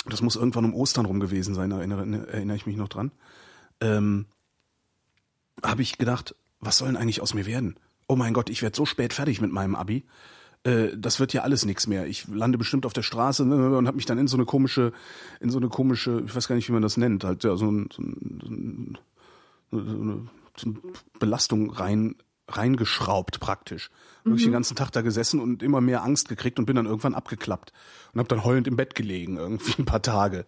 das muss irgendwann um Ostern rum gewesen sein, erinnere, erinnere ich mich noch dran, ähm, habe ich gedacht, was soll denn eigentlich aus mir werden? Oh mein Gott, ich werde so spät fertig mit meinem Abi. Das wird ja alles nichts mehr. Ich lande bestimmt auf der Straße und habe mich dann in so eine komische, in so eine komische, ich weiß gar nicht, wie man das nennt, halt ja, so, ein, so, ein, so, eine, so eine Belastung rein, reingeschraubt praktisch. Mhm. Hab ich den ganzen Tag da gesessen und immer mehr Angst gekriegt und bin dann irgendwann abgeklappt und habe dann heulend im Bett gelegen, irgendwie ein paar Tage.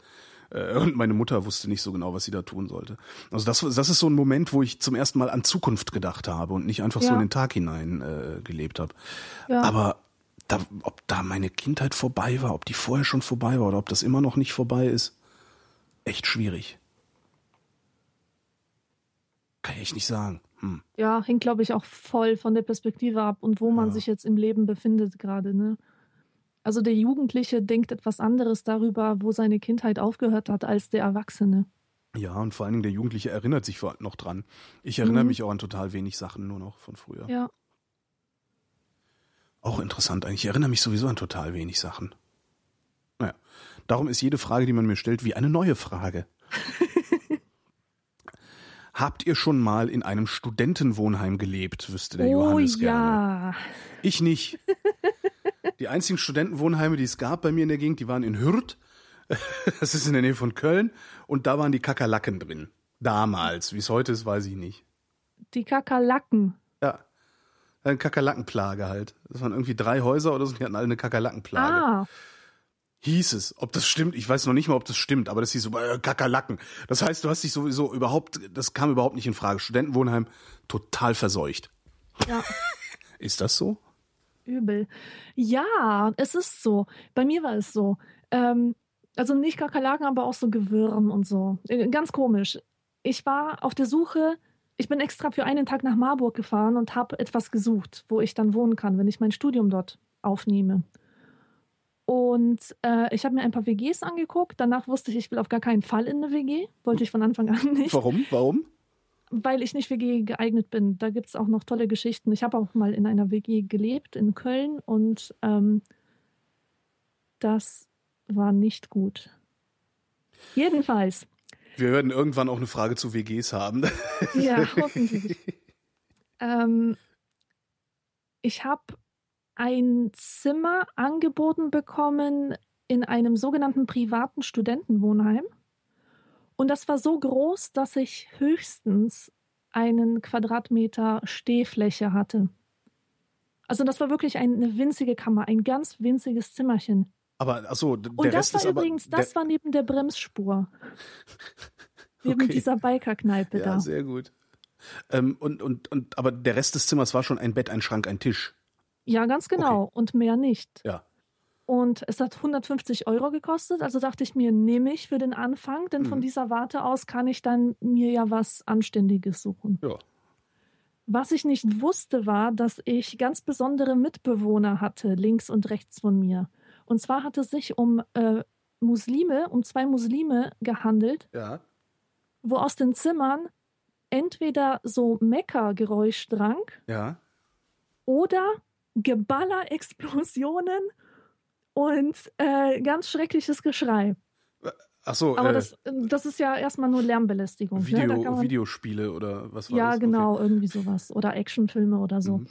Und meine Mutter wusste nicht so genau, was sie da tun sollte. Also das, das ist so ein Moment, wo ich zum ersten Mal an Zukunft gedacht habe und nicht einfach ja. so in den Tag hinein äh, gelebt habe. Ja. Aber da, ob da meine Kindheit vorbei war, ob die vorher schon vorbei war oder ob das immer noch nicht vorbei ist, echt schwierig. Kann ich echt nicht sagen. Hm. Ja, hängt, glaube ich, auch voll von der Perspektive ab und wo man ja. sich jetzt im Leben befindet gerade, ne? Also der Jugendliche denkt etwas anderes darüber, wo seine Kindheit aufgehört hat, als der Erwachsene. Ja, und vor allen Dingen der Jugendliche erinnert sich noch dran. Ich erinnere mhm. mich auch an total wenig Sachen nur noch von früher. Ja. Auch interessant eigentlich. Ich erinnere mich sowieso an total wenig Sachen. Naja, darum ist jede Frage, die man mir stellt, wie eine neue Frage. Habt ihr schon mal in einem Studentenwohnheim gelebt, wüsste der oh, Johannes gerne. Ja. Ich nicht. Die einzigen Studentenwohnheime, die es gab bei mir in der Gegend, die waren in Hürth, Das ist in der Nähe von Köln und da waren die Kakerlaken drin. Damals, wie es heute ist, weiß ich nicht. Die Kakerlaken? Ja, eine Kakerlakenplage halt. Das waren irgendwie drei Häuser oder so, die hatten alle eine Kakerlakenplage. Ah. Hieß es, ob das stimmt, ich weiß noch nicht mal, ob das stimmt, aber das hieß so, äh, Kakerlaken. Das heißt, du hast dich sowieso überhaupt, das kam überhaupt nicht in Frage. Studentenwohnheim, total verseucht. Ja. Ist das so? Übel. Ja, es ist so. Bei mir war es so. Ähm, also nicht Kakerlaken, aber auch so Gewürm und so. Ganz komisch. Ich war auf der Suche, ich bin extra für einen Tag nach Marburg gefahren und habe etwas gesucht, wo ich dann wohnen kann, wenn ich mein Studium dort aufnehme. Und äh, ich habe mir ein paar W Gs angeguckt. Danach wusste ich, ich will auf gar keinen Fall in eine W G. Wollte ich von Anfang an nicht. Warum? Warum? Weil ich nicht W G geeignet bin. Da gibt es auch noch tolle Geschichten. Ich habe auch mal in einer W G gelebt in Köln und ähm, das war nicht gut. Jedenfalls. Wir werden irgendwann auch eine Frage zu W Gs haben. Ja, hoffentlich. ähm, ich habe ein Zimmer angeboten bekommen in einem sogenannten privaten Studentenwohnheim. Und das war so groß, dass ich höchstens einen Quadratmeter Stehfläche hatte. Also das war wirklich eine winzige Kammer, ein ganz winziges Zimmerchen. Aber achso, der Und das Rest war ist übrigens, aber, das war neben der Bremsspur. Neben okay. dieser Biker-Kneipe ja, da. Ja, sehr gut. Ähm, und, und, und, aber der Rest des Zimmers war schon ein Bett, ein Schrank, ein Tisch. Ja, ganz genau. Okay. Und mehr nicht. Ja. Und es hat hundertfünfzig Euro gekostet, also dachte ich mir, nehme ich für den Anfang, denn mhm. von dieser Warte aus kann ich dann mir ja was Anständiges suchen. Ja. Was ich nicht wusste, war, dass ich ganz besondere Mitbewohner hatte, links und rechts von mir. Und zwar hatte es sich um äh, Muslime, um zwei Muslime gehandelt, ja. wo aus den Zimmern entweder so Mekka-Geräusch drang ja. oder Geballer, Explosionen und äh, ganz schreckliches Geschrei. Ach so. Aber äh, das, das ist ja erstmal nur Lärmbelästigung. Video, ne? Da kann man, Videospiele oder was war ja, das? Ja, genau, okay. irgendwie sowas. Oder Actionfilme oder so. Mhm.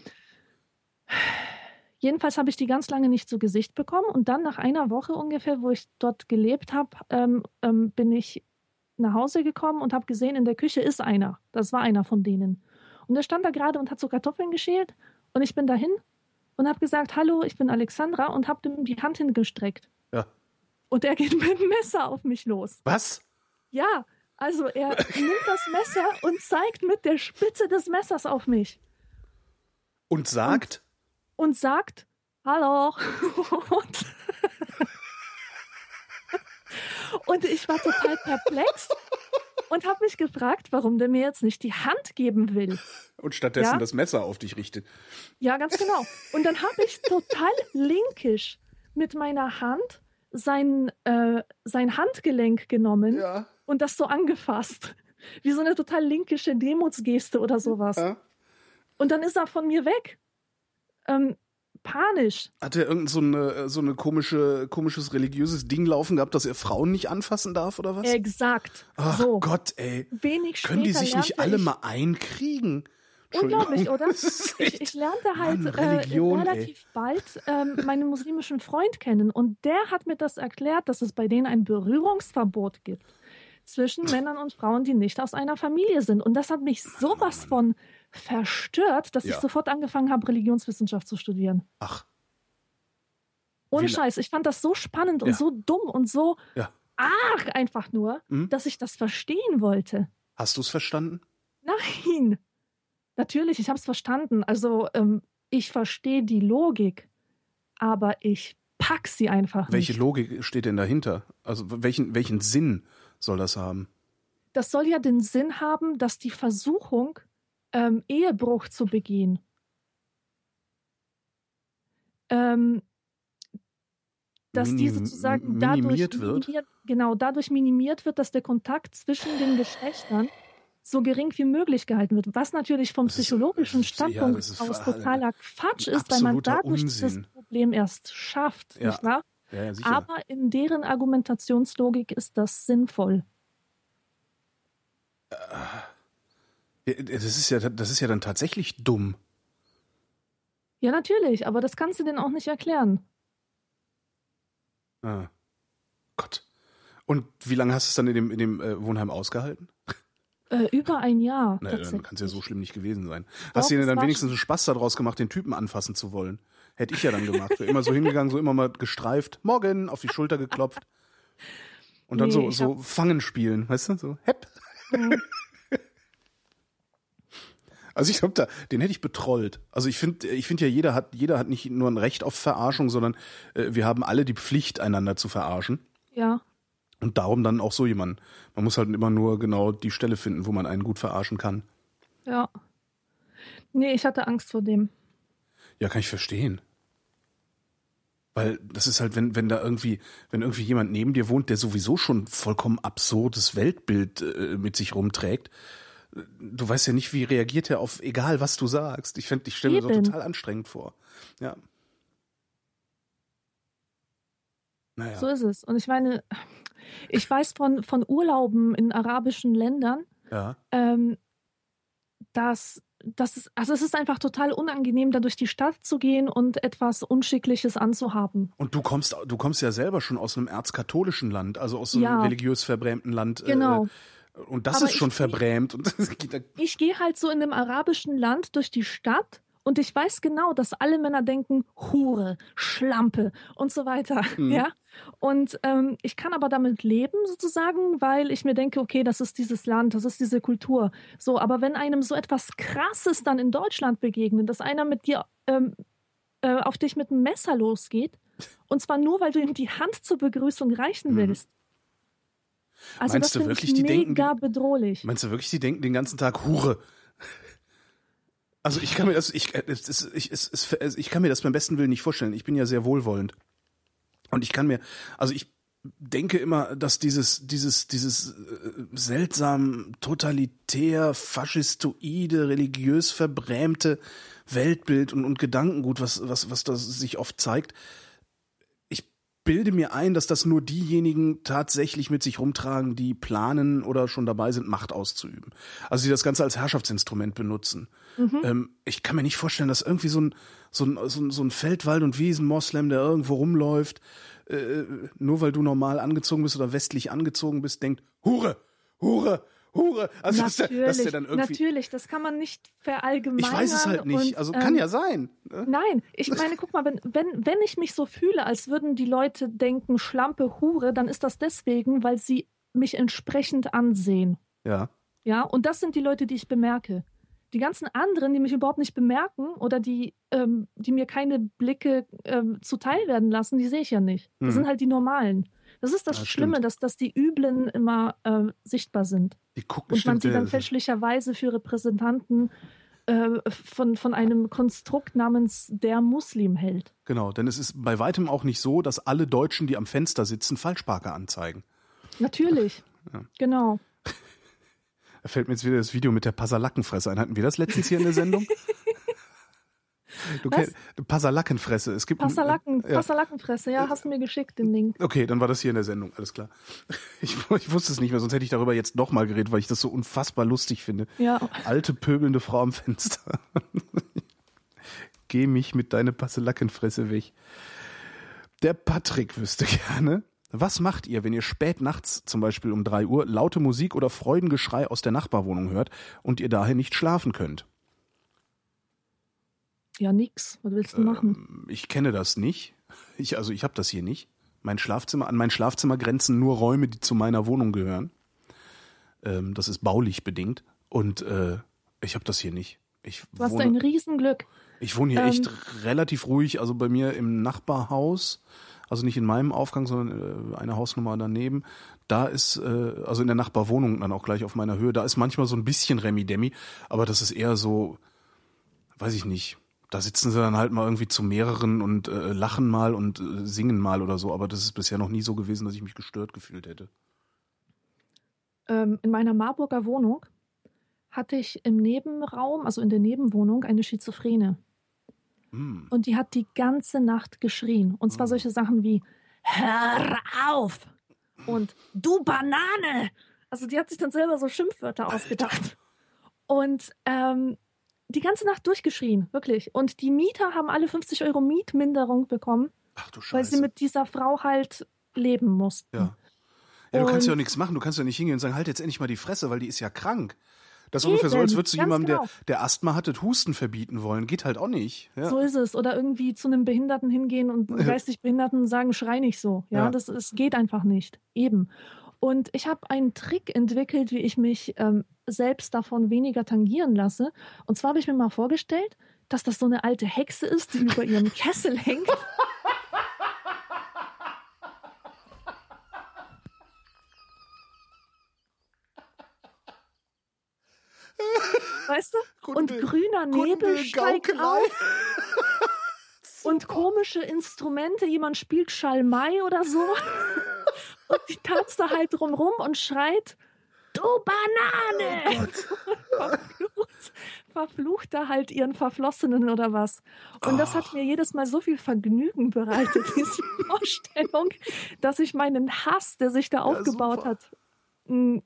Jedenfalls habe ich die ganz lange nicht zu Gesicht bekommen. Und dann nach einer Woche ungefähr, wo ich dort gelebt habe, ähm, ähm, bin ich nach Hause gekommen und habe gesehen, in der Küche ist einer. Das war einer von denen. Und der stand da gerade und hat so Kartoffeln geschält. Und ich bin dahin und habe gesagt, hallo, ich bin Alexandra und habe ihm die Hand hingestreckt. Ja. Und er geht mit dem Messer auf mich los. Was? Ja, also er nimmt das Messer und zeigt mit der Spitze des Messers auf mich. Und sagt? Und, und sagt, hallo. und, und ich war total perplex und habe mich gefragt, warum der mir jetzt nicht die Hand geben will. Und stattdessen ja? das Messer auf dich richtet. Ja, ganz genau. Und dann habe ich total linkisch mit meiner Hand sein, äh, sein Handgelenk genommen ja. und das so angefasst. Wie so eine total linkische Demutsgeste oder sowas. Ja. Und dann ist er von mir weg. Ähm, panisch. Hat er irgend so eine, so eine komische, komisches religiöses Ding laufen gehabt, dass er Frauen nicht anfassen darf oder was? Exakt. Ach so. Gott, ey. Wenig Können die sich nicht alle ich... mal einkriegen? Unglaublich, oder? Ich, ich lernte halt Mann, Religion, äh, relativ ey. bald ähm, meinen muslimischen Freund kennen. Und der hat mir das erklärt, dass es bei denen ein Berührungsverbot gibt zwischen Männern und Frauen, die nicht aus einer Familie sind. Und das hat mich sowas von verstört, dass ja. ich sofort angefangen habe, Religionswissenschaft zu studieren. Ach. Ohne Wie Scheiß. Ich fand das so spannend ja. und so dumm und so ja. arg einfach nur, hm? dass ich das verstehen wollte. Hast du es verstanden? Nein. Natürlich, ich habe es verstanden. Also ähm, ich verstehe die Logik, aber ich pack sie einfach nicht. Welche Logik steht denn dahinter? Also welchen, welchen Sinn soll das haben? Das soll ja den Sinn haben, dass die Versuchung, ähm, Ehebruch zu begehen, ähm, dass Minim- die sozusagen dadurch minimiert wird. Genau, dadurch minimiert wird, dass der Kontakt zwischen den Geschlechtern so gering wie möglich gehalten wird. Was natürlich vom psychologischen Standpunkt ist, ja, aus totaler Quatsch ist, weil man dadurch Unsinn. das Problem erst schafft. Ja. Nicht wahr? Ja, ja, aber in deren Argumentationslogik ist das sinnvoll. Das ist ja, das ist ja dann tatsächlich dumm. Ja, natürlich, aber das kannst du denen auch nicht erklären. Ah. Gott. Und wie lange hast du es dann in dem, in dem äh, Wohnheim ausgehalten? Äh, über ein Jahr. Na, dann kann es ja so schlimm nicht gewesen sein. Doch, hast du dir dann wenigstens einen Spaß daraus gemacht, den Typen anfassen zu wollen? Hätte ich ja dann gemacht. Wäre immer so hingegangen, so immer mal gestreift. Morgen, auf die Schulter geklopft. Und dann nee, so, so hab... Fangen spielen, weißt du? So, hepp. Mhm. Also ich glaube, da, den hätte ich betrollt. Also ich finde, ich finde ja, jeder hat, jeder hat nicht nur ein Recht auf Verarschung, sondern äh, wir haben alle die Pflicht, einander zu verarschen. Ja. Und darum dann auch so jemanden. Man muss halt immer nur genau die Stelle finden, wo man einen gut verarschen kann. Ja. Nee, ich hatte Angst vor dem. Ja, kann ich verstehen. Weil das ist halt, wenn, wenn da irgendwie, wenn irgendwie jemand neben dir wohnt, der sowieso schon vollkommen absurdes Weltbild äh, mit sich rumträgt. Du weißt ja nicht, wie reagiert er auf, egal was du sagst. Ich finde, ich stelle mir das total anstrengend vor. Ja. Naja. So ist es. Und ich meine, ich weiß von, von Urlauben in arabischen Ländern, ja. ähm, dass, dass es, also es ist einfach total unangenehm, da durch die Stadt zu gehen und etwas Unschickliches anzuhaben. Und du kommst, du kommst ja selber schon aus einem erzkatholischen Land, also aus so einem ja. religiös verbrämten Land. Genau. Äh, Und das aber ist schon ich, verbrämt. Und das geht da ich gehe halt so in einem arabischen Land durch die Stadt und ich weiß genau, dass alle Männer denken, Hure, Schlampe und so weiter. Mhm. Ja? Und ähm, ich kann aber damit leben sozusagen, weil ich mir denke, okay, das ist dieses Land, das ist diese Kultur. So, aber wenn einem so etwas Krasses dann in Deutschland begegnet, dass einer mit dir ähm, äh, auf dich mit einem Messer losgeht, und zwar nur, weil du ihm die Hand zur Begrüßung reichen mhm. willst, also meinst das du wirklich, die mega denken, bedrohlich. Meinst du wirklich, die denken den ganzen Tag Hure? Also ich kann mir das, ich, es, ich, es, es, ich kann mir das beim besten Willen nicht vorstellen. Ich bin ja sehr wohlwollend und ich kann mir, also ich denke immer, dass dieses, dieses, dieses seltsam totalitär, faschistoide, religiös verbrämte Weltbild und, und Gedankengut, was, was, was das sich oft zeigt. Bilde mir ein, dass das nur diejenigen tatsächlich mit sich rumtragen, die planen oder schon dabei sind, Macht auszuüben. Also die das Ganze als Herrschaftsinstrument benutzen. Mhm. Ähm, ich kann mir nicht vorstellen, dass irgendwie so ein, so ein, so ein, so ein Feldwald- und Wiesen-Moslem, der irgendwo rumläuft, äh, nur weil du normal angezogen bist oder westlich angezogen bist, denkt, Hure, Hure, Hure. Also natürlich, dass der, dass der dann irgendwie natürlich, das kann man nicht verallgemeinern. Ich weiß es halt nicht, und, also kann ähm, ja sein. Ne? Nein, ich meine, guck mal, wenn, wenn, wenn ich mich so fühle, als würden die Leute denken, Schlampe, Hure, dann ist das deswegen, weil sie mich entsprechend ansehen. Ja. Ja, und das sind die Leute, die ich bemerke. Die ganzen anderen, die mich überhaupt nicht bemerken oder die, ähm, die mir keine Blicke ähm, zuteil werden lassen, die sehe ich ja nicht. Das hm. sind halt die Normalen. Das ist das, das Schlimme, dass, dass die Üblen immer äh, sichtbar sind. Die gucken, und man sie dann fälschlicherweise für Repräsentanten äh, von, von einem Konstrukt namens der Muslim hält. Genau, denn es ist bei weitem auch nicht so, dass alle Deutschen, die am Fenster sitzen, Falschparker anzeigen. Natürlich, ja. Genau. Da fällt mir jetzt wieder das Video mit der Passalackenfresse ein. Hatten wir das letztens hier in der Sendung? Du kennst Passalackenfresse. Es gibt Passerlacken, äh, ja. Passalackenfresse, ja, hast du mir geschickt, den Link. Okay, dann war das hier in der Sendung, alles klar. Ich, ich wusste es nicht mehr, sonst hätte ich darüber jetzt nochmal geredet, weil ich das so unfassbar lustig finde. Ja. Alte, pöbelnde Frau am Fenster. Geh mich mit deiner Passalackenfresse weg. Der Patrick wüsste gerne, was macht ihr, wenn ihr spät nachts, zum Beispiel um drei Uhr, laute Musik oder Freudengeschrei aus der Nachbarwohnung hört und ihr daher nicht schlafen könnt? Ja, nix. Was willst du machen? Ähm, ich kenne das nicht. Ich, also ich habe das hier nicht. Mein Schlafzimmer, an mein Schlafzimmer grenzen nur Räume, die zu meiner Wohnung gehören. Ähm, das ist baulich bedingt. Und äh, ich habe das hier nicht. Ich du hast wohne, ein Riesenglück. Ich wohne hier ähm, echt relativ ruhig. Also bei mir im Nachbarhaus, also nicht in meinem Aufgang, sondern äh, eine Hausnummer daneben. Da ist, äh, also in der Nachbarwohnung dann auch gleich auf meiner Höhe, da ist manchmal so ein bisschen Remi-Demi. Aber das ist eher so, weiß ich nicht. Da sitzen sie dann halt mal irgendwie zu mehreren und äh, lachen mal und äh, singen mal oder so. Aber das ist bisher noch nie so gewesen, dass ich mich gestört gefühlt hätte. Ähm, in meiner Marburger Wohnung hatte ich im Nebenraum, also in der Nebenwohnung, eine Schizophrene. Hm. Und die hat die ganze Nacht geschrien. Und zwar hm. solche Sachen wie, hör auf! Und du Banane! Also die hat sich dann selber so Schimpfwörter Alter. ausgedacht. Und ähm, die ganze Nacht durchgeschrien, wirklich. Und die Mieter haben alle fünfzig Euro Mietminderung bekommen. Ach du Scheiße. Weil sie mit dieser Frau halt leben mussten. Ja, Ja, du kannst ja auch nichts machen, du kannst ja nicht hingehen und sagen, halt jetzt endlich mal die Fresse, weil die ist ja krank. Das ist ungefähr so, als würdest du jemandem, genau. der, der Asthma hatte, Husten verbieten wollen. Geht halt auch nicht. Ja. So ist es. Oder irgendwie zu einem Behinderten hingehen und geistig Behinderten sagen, schrei nicht so. Ja, ja. Das ist, geht einfach nicht. Eben. Und ich habe einen Trick entwickelt, wie ich mich ähm, selbst davon weniger tangieren lasse. Und zwar habe ich mir mal vorgestellt, dass das so eine alte Hexe ist, die über ihrem Kessel hängt. Weißt du? Kunde, und grüner Nebel steigt auf und komische Instrumente, jemand spielt Schalmei oder so und die tanzt da halt drumrum und schreit, du Banane! Oh verflucht, verflucht da halt ihren Verflossenen oder was. Und oh. das hat mir jedes Mal so viel Vergnügen bereitet, diese Vorstellung, dass ich meinen Hass, der sich da ja, aufgebaut super. hat,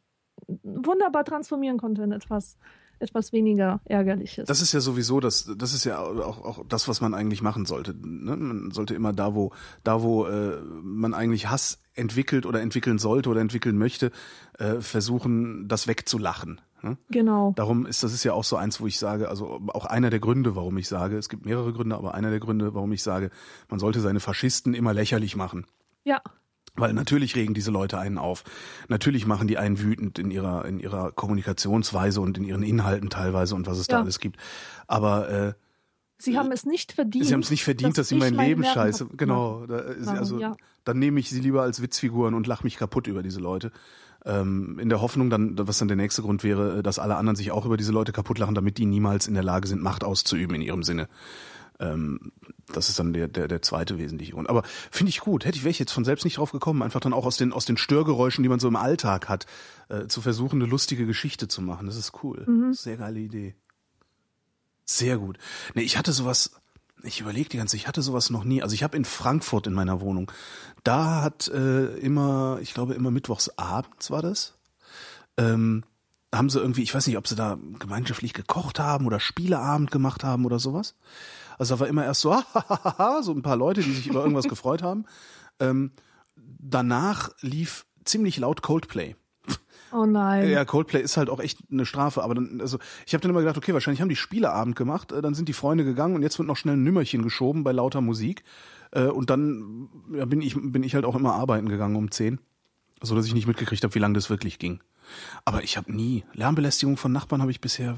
wunderbar transformieren konnte in etwas etwas weniger Ärgerliches. Das ist ja sowieso das, das ist ja auch, auch das, was man eigentlich machen sollte. Ne? Man sollte immer da, wo, da, wo äh, man eigentlich Hass entwickelt oder entwickeln sollte oder entwickeln möchte, äh, versuchen, das wegzulachen. Ne? Genau. Darum ist, das ist ja auch so eins, wo ich sage, also auch einer der Gründe, warum ich sage, es gibt mehrere Gründe, aber einer der Gründe, warum ich sage, man sollte seine Faschisten immer lächerlich machen. Ja. Weil natürlich regen diese Leute einen auf. Natürlich machen die einen wütend in ihrer in ihrer Kommunikationsweise und in ihren Inhalten teilweise und was es ja. da alles gibt. Aber äh, sie haben es nicht verdient. Sie haben es nicht verdient, dass, dass sie mein Leben scheiße. Genau. Da, also ja. dann nehme ich sie lieber als Witzfiguren und lache mich kaputt über diese Leute. Ähm, in der Hoffnung, dann, was dann der nächste Grund wäre, dass alle anderen sich auch über diese Leute kaputt lachen, damit die niemals in der Lage sind, Macht auszuüben in ihrem Sinne. Ähm, das ist dann der, der, der zweite wesentliche Grund. Aber finde ich gut. Hätte ich, wäre ich jetzt von selbst nicht drauf gekommen, einfach dann auch aus den, aus den Störgeräuschen, die man so im Alltag hat, äh, zu versuchen, eine lustige Geschichte zu machen. Das ist cool. Mhm. Sehr geile Idee. Sehr gut. Nee, ich hatte sowas, ich überlege die ganze Zeit, ich hatte sowas noch nie. Also ich habe in Frankfurt in meiner Wohnung, da hat äh, immer, ich glaube immer mittwochsabends war das, ähm, haben sie irgendwie, ich weiß nicht, ob sie da gemeinschaftlich gekocht haben oder Spieleabend gemacht haben oder sowas. Also da war immer erst so, so ein paar Leute, die sich über irgendwas gefreut haben. Ähm, danach lief ziemlich laut Coldplay. Oh nein. Ja, Coldplay ist halt auch echt eine Strafe. Aber dann, also ich habe dann immer gedacht, okay, wahrscheinlich haben die Spieleabend gemacht, dann sind die Freunde gegangen und jetzt wird noch schnell ein Nümmerchen geschoben bei lauter Musik. Äh, und dann ja, bin ich bin ich halt auch immer arbeiten gegangen um zehn, so dass ich nicht mitgekriegt habe, wie lange das wirklich ging. Aber ich habe nie, Lärmbelästigung von Nachbarn habe ich bisher,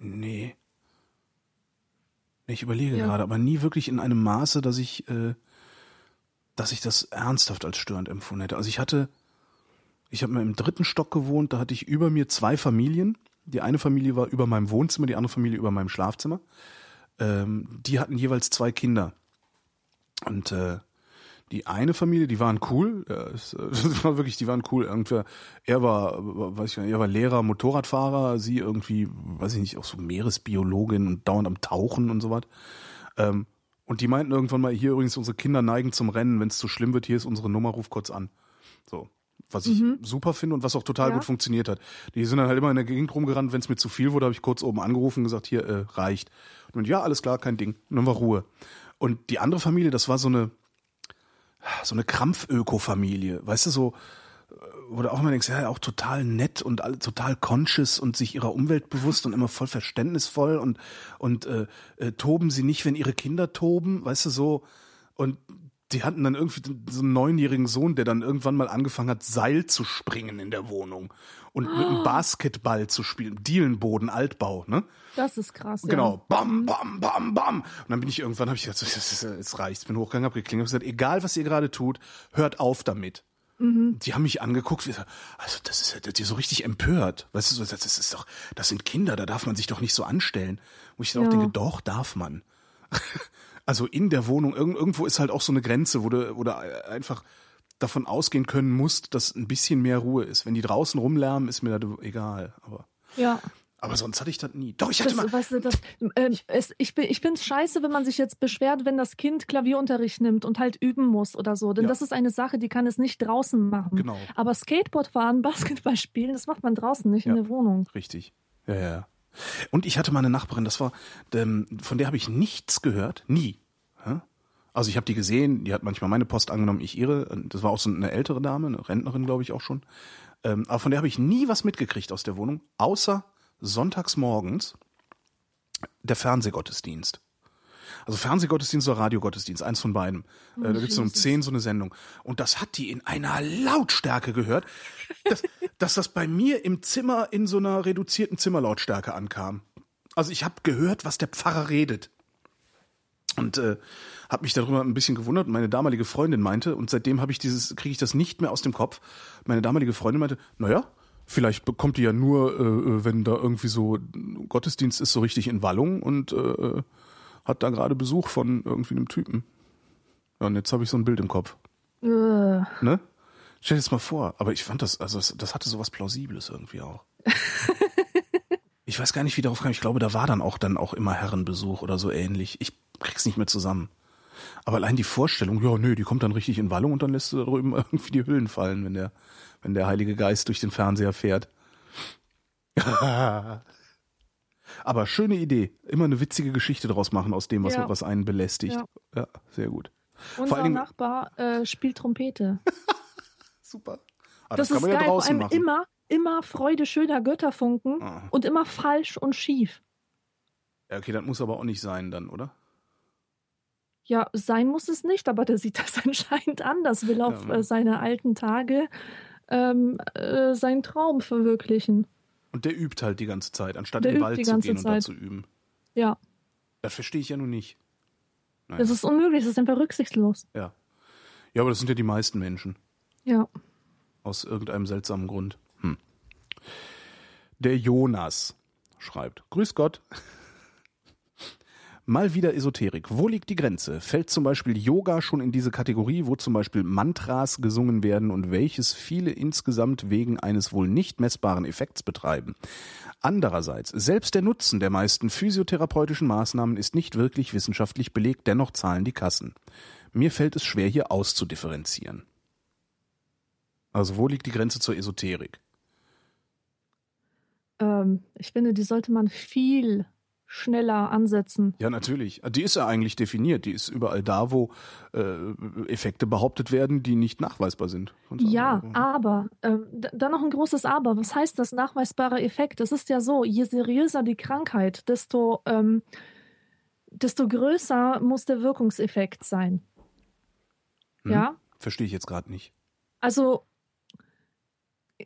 nee. Ich überlege ja. gerade, aber nie wirklich in einem Maße, dass ich, äh, dass ich das ernsthaft als störend empfunden hätte. Also ich hatte, ich habe mal im dritten Stock gewohnt, da hatte ich über mir zwei Familien. Die eine Familie war über meinem Wohnzimmer, die andere Familie über meinem Schlafzimmer. Ähm, die hatten jeweils zwei Kinder. Und äh, die eine Familie, die waren cool, ja, es, das war wirklich, die waren cool. Irgendwer, er war, weiß ich nicht, er war Lehrer, Motorradfahrer, sie irgendwie, weiß ich nicht, auch so Meeresbiologin und dauernd am Tauchen und so was. Ähm, und die meinten irgendwann mal, hier übrigens, unsere Kinder neigen zum Rennen, wenn es zu schlimm wird, hier ist unsere Nummer, ruf kurz an. So, was ich mhm. super finde und was auch total ja. gut funktioniert hat. Die sind dann halt immer in der Gegend rumgerannt, wenn es mir zu viel wurde, habe ich kurz oben angerufen und gesagt, hier, äh, reicht. Und ja, alles klar, kein Ding. Und dann war Ruhe. Und die andere Familie, das war so eine so eine Krampföko-Familie, weißt du, so, wo du auch immer denkst, ja, auch total nett und alle total conscious und sich ihrer Umwelt bewusst und immer voll verständnisvoll und, und äh, äh, toben sie nicht, wenn ihre Kinder toben, weißt du, so. Und die hatten dann irgendwie so einen neunjährigen Sohn, der dann irgendwann mal angefangen hat, Seil zu springen in der Wohnung und oh. mit einem Basketball zu spielen, Dielenboden, Altbau, ne? Das ist krass, genau. Ja. Bam, bam, bam, bam. Und dann bin ich irgendwann, habe ich gesagt, jetzt reicht's, bin hochgegangen, hab geklingelt, hab gesagt, egal was ihr gerade tut, hört auf damit. Mhm. Die haben mich angeguckt, also das ist ja so richtig empört, weißt du, so, das ist doch, das sind Kinder, da darf man sich doch nicht so anstellen. Wo ich dann ja. auch denke, doch, darf man. Also in der Wohnung, irgendwo ist halt auch so eine Grenze, wo du, wo du einfach davon ausgehen können musst, dass ein bisschen mehr Ruhe ist. Wenn die draußen rumlärmen, ist mir das egal. Aber, ja. aber sonst hatte ich das nie. Doch, ich hatte das, mal... Weißt du, das, äh, es, ich ich finde es scheiße, wenn man sich jetzt beschwert, wenn das Kind Klavierunterricht nimmt und halt üben muss oder so. Denn ja. das ist eine Sache, die kann es nicht draußen machen. Genau. Aber Skateboard fahren, Basketball spielen, das macht man draußen, nicht ja. in der Wohnung. Richtig, ja, ja. Und ich hatte mal eine Nachbarin, das war, von der habe ich nichts gehört, nie. Also ich habe die gesehen, die hat manchmal meine Post angenommen, ich ihre. Das war auch so eine ältere Dame, eine Rentnerin, glaube ich, auch schon. Ähm, aber von der habe ich nie was mitgekriegt aus der Wohnung, außer sonntags morgens der Fernsehgottesdienst. Also Fernsehgottesdienst oder Radiogottesdienst, eins von beidem. Äh, da gibt es um zehn so eine Sendung. Und das hat die in einer Lautstärke gehört, dass, dass das bei mir im Zimmer in so einer reduzierten Zimmerlautstärke ankam. Also ich habe gehört, was der Pfarrer redet. Und äh, habe mich darüber ein bisschen gewundert. Meine damalige Freundin meinte, und seitdem habe ich dieses, kriege ich das nicht mehr aus dem Kopf. Meine damalige Freundin meinte, naja, vielleicht bekommt die ja nur, äh, wenn da irgendwie so Gottesdienst ist, so richtig in Wallung und äh, hat da gerade Besuch von irgendwie einem Typen. Ja, und jetzt habe ich so ein Bild im Kopf. Uh. Ne? Stell dir das mal vor. Aber ich fand das, also das, das hatte sowas Plausibles irgendwie auch. Ich weiß gar nicht, wie darauf kam. Ich glaube, da war dann auch dann auch immer Herrenbesuch oder so ähnlich. Ich krieg's nicht mehr zusammen. Aber allein die Vorstellung, ja, nö, die kommt dann richtig in Wallung und dann lässt du da drüben irgendwie die Hüllen fallen, wenn der, wenn der Heilige Geist durch den Fernseher fährt. Aber schöne Idee. Immer eine witzige Geschichte draus machen aus dem, was, ja. was einen belästigt. Ja, ja, sehr gut. Unser vor allen Dingen, Nachbar äh, spielt Trompete. Super. Aber das, das kann man ja geil. Draußen vor allem machen. Immer, immer Freude schöner Götterfunken ah. und immer falsch und schief. Ja, okay, das muss aber auch nicht sein dann, oder? Ja, sein muss es nicht, aber der sieht das anscheinend anders, will auf ja. äh, seine alten Tage ähm, äh, seinen Traum verwirklichen. Und der übt halt die ganze Zeit, anstatt der in den Wald zu gehen Zeit. Und da zu üben. Ja. Das verstehe ich ja nun nicht. Naja. Das ist unmöglich, das ist einfach rücksichtslos. Ja. Ja, aber das sind ja die meisten Menschen. Ja. Aus irgendeinem seltsamen Grund. Hm. Der Jonas schreibt, Grüß Gott. Mal wieder Esoterik. Wo liegt die Grenze? Fällt zum Beispiel Yoga schon in diese Kategorie, wo zum Beispiel Mantras gesungen werden und welches viele insgesamt wegen eines wohl nicht messbaren Effekts betreiben? Andererseits, selbst der Nutzen der meisten physiotherapeutischen Maßnahmen ist nicht wirklich wissenschaftlich belegt, dennoch zahlen die Kassen. Mir fällt es schwer, hier auszudifferenzieren. Also wo liegt die Grenze zur Esoterik? Ähm, ich finde, die sollte man viel... schneller ansetzen. Ja, natürlich. Die ist ja eigentlich definiert. Die ist überall da, wo äh, Effekte behauptet werden, die nicht nachweisbar sind. Ja, aber, äh, dann noch ein großes Aber. Was heißt das nachweisbare Effekt? Es ist ja so, je seriöser die Krankheit, desto, ähm, desto größer muss der Wirkungseffekt sein. Hm, ja? Verstehe ich jetzt gerade nicht. Also,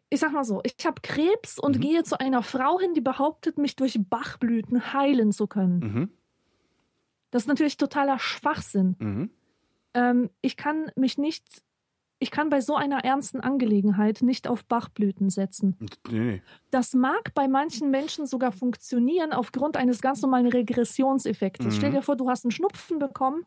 ich sag mal so, ich habe Krebs und mhm. gehe zu einer Frau hin, die behauptet, mich durch Bachblüten heilen zu können. Mhm. Das ist natürlich totaler Schwachsinn. Mhm. Ähm, ich kann mich nicht, ich kann bei so einer ernsten Angelegenheit nicht auf Bachblüten setzen. Nee. Das mag bei manchen Menschen sogar funktionieren aufgrund eines ganz normalen Regressionseffektes. Mhm. Stell dir vor, du hast einen Schnupfen bekommen.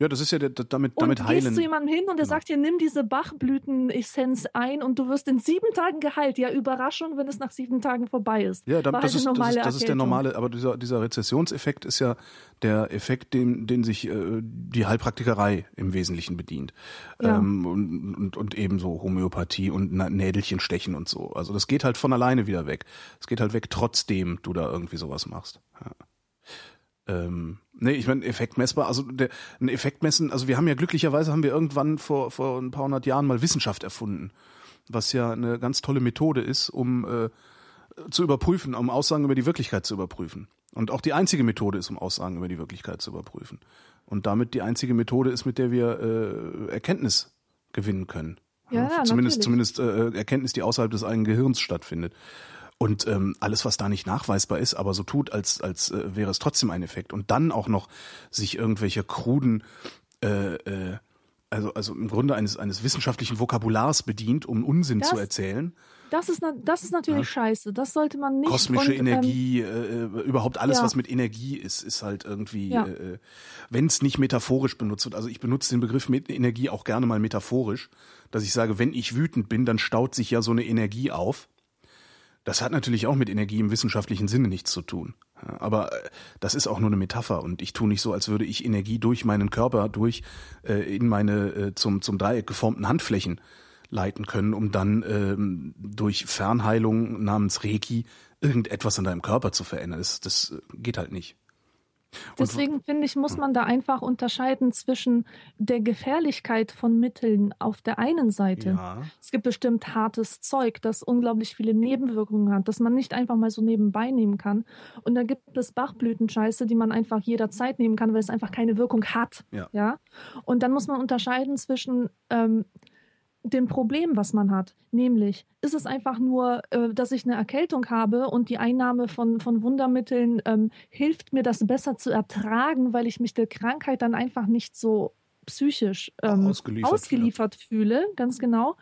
Ja, das ist ja der, damit, damit heilen. Und gehst zu jemandem hin und der genau. sagt dir, nimm diese Bachblütenessenz ein und du wirst in sieben Tagen geheilt. Ja, Überraschung, wenn es nach sieben Tagen vorbei ist. Ja, da, das, halt ist, das, ist, das ist der normale, aber dieser, dieser Rezessionseffekt ist ja der Effekt, den, den sich äh, die Heilpraktikerei im Wesentlichen bedient. Ja. Ähm, und, und, und ebenso Homöopathie und Nädelchen stechen und so. Also das geht halt von alleine wieder weg. Es geht halt weg, trotzdem du da irgendwie sowas machst. Ja. Ähm, nee, ich meine, Effekt messbar, also der, ein Effekt messen, also wir haben ja glücklicherweise, haben wir irgendwann vor, vor ein paar hundert Jahren mal Wissenschaft erfunden, was ja eine ganz tolle Methode ist, um äh, zu überprüfen, um Aussagen über die Wirklichkeit zu überprüfen. Und auch die einzige Methode ist, um Aussagen über die Wirklichkeit zu überprüfen. Und damit die einzige Methode ist, mit der wir äh, Erkenntnis gewinnen können. Ja, ja, zumindest zumindest äh, Erkenntnis, die außerhalb des eigenen Gehirns stattfindet. Und ähm, alles, was da nicht nachweisbar ist, aber so tut, als, als äh, wäre es trotzdem ein Effekt. Und dann auch noch sich irgendwelche kruden, äh, äh, also, also im Grunde eines, eines wissenschaftlichen Vokabulars bedient, um Unsinn das, zu erzählen. Das ist, das ist natürlich ja. scheiße. Das sollte man nicht. Kosmische und, Energie, ähm, äh, überhaupt alles, ja. was mit Energie ist, ist halt irgendwie, ja. äh, wenn es nicht metaphorisch benutzt wird. Also ich benutze den Begriff mit Energie auch gerne mal metaphorisch, dass ich sage, wenn ich wütend bin, dann staut sich ja so eine Energie auf. Das hat natürlich auch mit Energie im wissenschaftlichen Sinne nichts zu tun. Aber das ist auch nur eine Metapher und ich tue nicht so, als würde ich Energie durch meinen Körper, durch äh, in meine äh, zum, zum Dreieck geformten Handflächen leiten können, um dann ähm, durch Fernheilung namens Reiki irgendetwas an deinem Körper zu verändern. Das, das geht halt nicht. Deswegen finde ich, muss man da einfach unterscheiden zwischen der Gefährlichkeit von Mitteln auf der einen Seite. Ja. Es gibt bestimmt hartes Zeug, das unglaublich viele Nebenwirkungen hat, das man nicht einfach mal so nebenbei nehmen kann. Und da gibt es Bachblütenscheiße, die man einfach jederzeit nehmen kann, weil es einfach keine Wirkung hat. Ja. Ja? Und dann muss man unterscheiden zwischen ähm, dem Problem, was man hat. Nämlich, ist es einfach nur, äh, dass ich eine Erkältung habe und die Einnahme von, von Wundermitteln ähm, hilft mir, das besser zu ertragen, weil ich mich der Krankheit dann einfach nicht so psychisch ähm, ausgeliefert, ausgeliefert fühle. Ganz genau.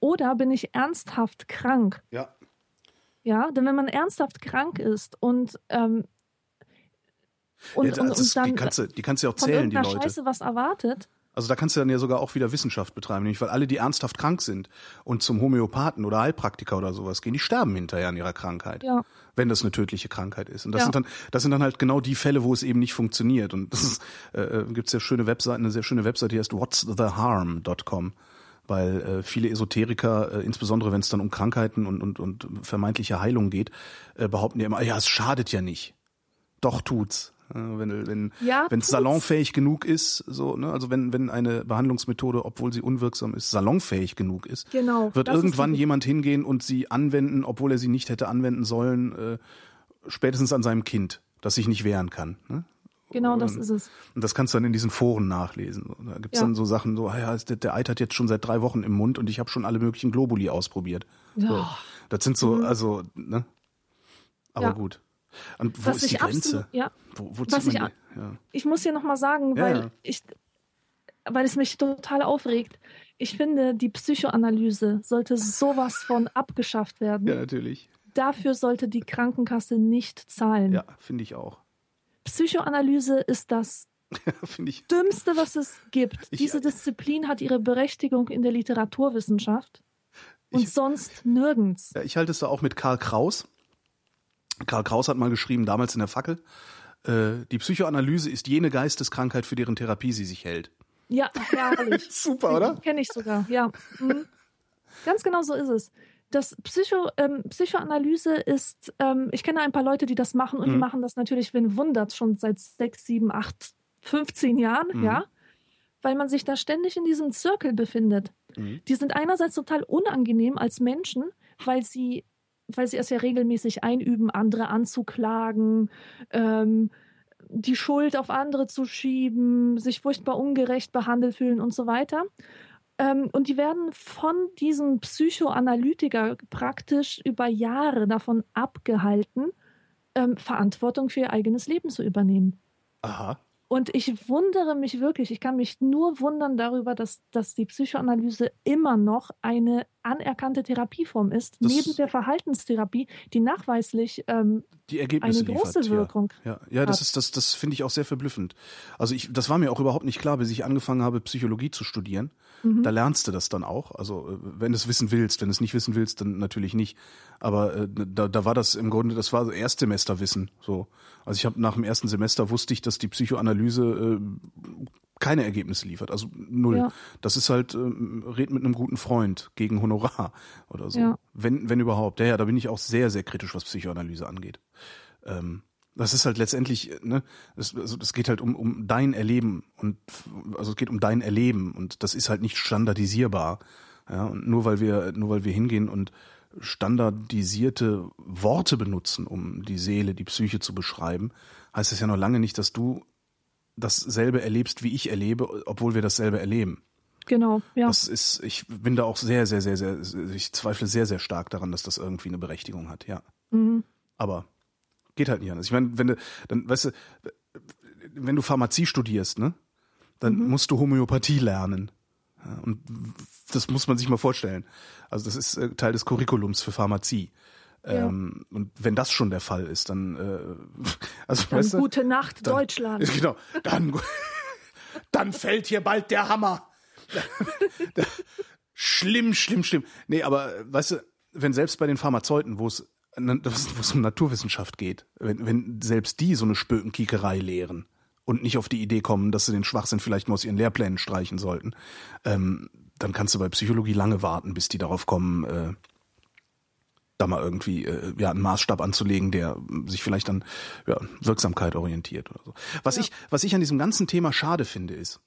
Oder bin ich ernsthaft krank? Ja. Ja, denn wenn man ernsthaft krank ist und ähm, und, ja, und, und dann die kannst du, die kannst du ja auch zählen, die Leute. Scheiße, was erwartet? Also da kannst du dann ja sogar auch wieder Wissenschaft betreiben, nämlich weil alle, die ernsthaft krank sind und zum Homöopathen oder Heilpraktiker oder sowas gehen, die sterben hinterher an ihrer Krankheit, ja, wenn das eine tödliche Krankheit ist. Und das, ja, sind dann, das sind dann halt genau die Fälle, wo es eben nicht funktioniert. Und das ist, äh, gibt's ja schöne Webseiten, eine sehr schöne Webseite, die heißt what's the harm dot com, weil äh, viele Esoteriker, äh, insbesondere wenn es dann um Krankheiten und, und, und vermeintliche Heilung geht, äh, behaupten ja immer, ja, es schadet ja nicht. Doch tut's. Wenn wenn ja, wenn salonfähig genug ist, so, ne? Also wenn wenn eine Behandlungsmethode, obwohl sie unwirksam ist, salonfähig genug ist, genau, wird irgendwann jemand hingehen und sie anwenden, obwohl er sie nicht hätte anwenden sollen, äh, spätestens an seinem Kind, das sich nicht wehren kann. Ne? Genau, und das ist es. Und das kannst du dann in diesen Foren nachlesen. Da gibt's ja dann so Sachen, so, ja, der eitert jetzt schon seit drei Wochen im Mund und ich habe schon alle möglichen Globuli ausprobiert. Ja. So. Das sind so, mhm. also, ne? Aber ja. gut. Und wo was ist die Grenze? Absolut, ja. Wo, wo was ich, die? Ja. Ich muss hier nochmal sagen, weil, ja, ja. Ich, weil es mich total aufregt. Ich finde, die Psychoanalyse sollte sowas von abgeschafft werden. Ja, natürlich. Dafür sollte die Krankenkasse nicht zahlen. Ja, finde ich auch. Psychoanalyse ist das ja, ich. Dümmste, was es gibt. Ich, Diese Disziplin hat ihre Berechtigung in der Literaturwissenschaft und ich, sonst nirgends. Ja, ich halte es da auch mit Karl Kraus. Karl Kraus hat mal geschrieben, damals in der Fackel, äh, die Psychoanalyse ist jene Geisteskrankheit, für deren Therapie sie sich hält. Ja, herrlich. Super, oder? Kenne ich sogar, ja. Mhm. Ganz genau so ist es. Das Psycho, ähm, Psychoanalyse ist, ähm, ich kenne ein paar Leute, die das machen und mhm. die machen das natürlich, wen wundert's, schon seit sechs, sieben, acht, fünfzehn Jahren, mhm. ja. Weil man sich da ständig in diesem Zirkel befindet. Mhm. Die sind einerseits total unangenehm als Menschen, weil sie weil sie es ja regelmäßig einüben, andere anzuklagen, ähm, die Schuld auf andere zu schieben, sich furchtbar ungerecht behandelt fühlen und so weiter. Ähm, und die werden von diesem Psychoanalytiker praktisch über Jahre davon abgehalten, ähm, Verantwortung für ihr eigenes Leben zu übernehmen. Aha. Und ich wundere mich wirklich, ich kann mich nur wundern darüber, dass, dass die Psychoanalyse immer noch eine anerkannte Therapieform ist, das neben der Verhaltenstherapie, die nachweislich ähm, die Ergebnisse eine große liefert, Wirkung ja. Ja, ja, hat. Das ist, das, das finde ich auch sehr verblüffend. Also ich, das war mir auch überhaupt nicht klar, bis ich angefangen habe, Psychologie zu studieren. Mhm. Da lernst du das dann auch. Also wenn du es wissen willst, wenn du es nicht wissen willst, dann natürlich nicht. Aber äh, da, da war das im Grunde, das war so Erstsemesterwissen. So. Also ich habe nach dem ersten Semester wusste ich, dass die Psychoanalyse keine Ergebnisse liefert, also null. Ja. Das ist halt, ähm, red mit einem guten Freund gegen Honorar oder so. Ja. Wenn, wenn überhaupt. Ja, ja, da bin ich auch sehr, sehr kritisch, was Psychoanalyse angeht. Ähm, das ist halt letztendlich, ne, es, also das geht halt um, um dein Erleben und, also es geht um dein Erleben und das ist halt nicht standardisierbar. Ja, und nur weil wir, nur weil wir hingehen und standardisierte Worte benutzen, um die Seele, die Psyche zu beschreiben, heißt es ja noch lange nicht, dass du dasselbe erlebst, wie ich erlebe, obwohl wir dasselbe erleben. Genau, ja. Das ist, ich bin da auch sehr, sehr, sehr, sehr, ich zweifle sehr, sehr stark daran, dass das irgendwie eine Berechtigung hat, ja. Mhm. Aber geht halt nicht anders. Ich meine, wenn du, dann, weißt du, wenn du Pharmazie studierst, ne, dann mhm. musst du Homöopathie lernen. Und das muss man sich mal vorstellen. Also das ist Teil des Curriculums für Pharmazie. Ja. Ähm, und wenn das schon der Fall ist, dann, äh, also, dann weißt du, gute Nacht, dann, Deutschland. Genau, dann, dann fällt hier bald der Hammer. Schlimm, schlimm, schlimm. Nee, aber weißt du, wenn selbst bei den Pharmazeuten, wo es wo es um Naturwissenschaft geht, wenn, wenn selbst die so eine Spökenkiekerei lehren und nicht auf die Idee kommen, dass sie den Schwachsinn vielleicht mal aus ihren Lehrplänen streichen sollten, ähm, dann kannst du bei Psychologie lange warten, bis die darauf kommen, äh, da mal irgendwie äh, ja einen Maßstab anzulegen, der sich vielleicht an ja, Wirksamkeit orientiert oder so. Was ja. ich was ich an diesem ganzen Thema schade finde ist,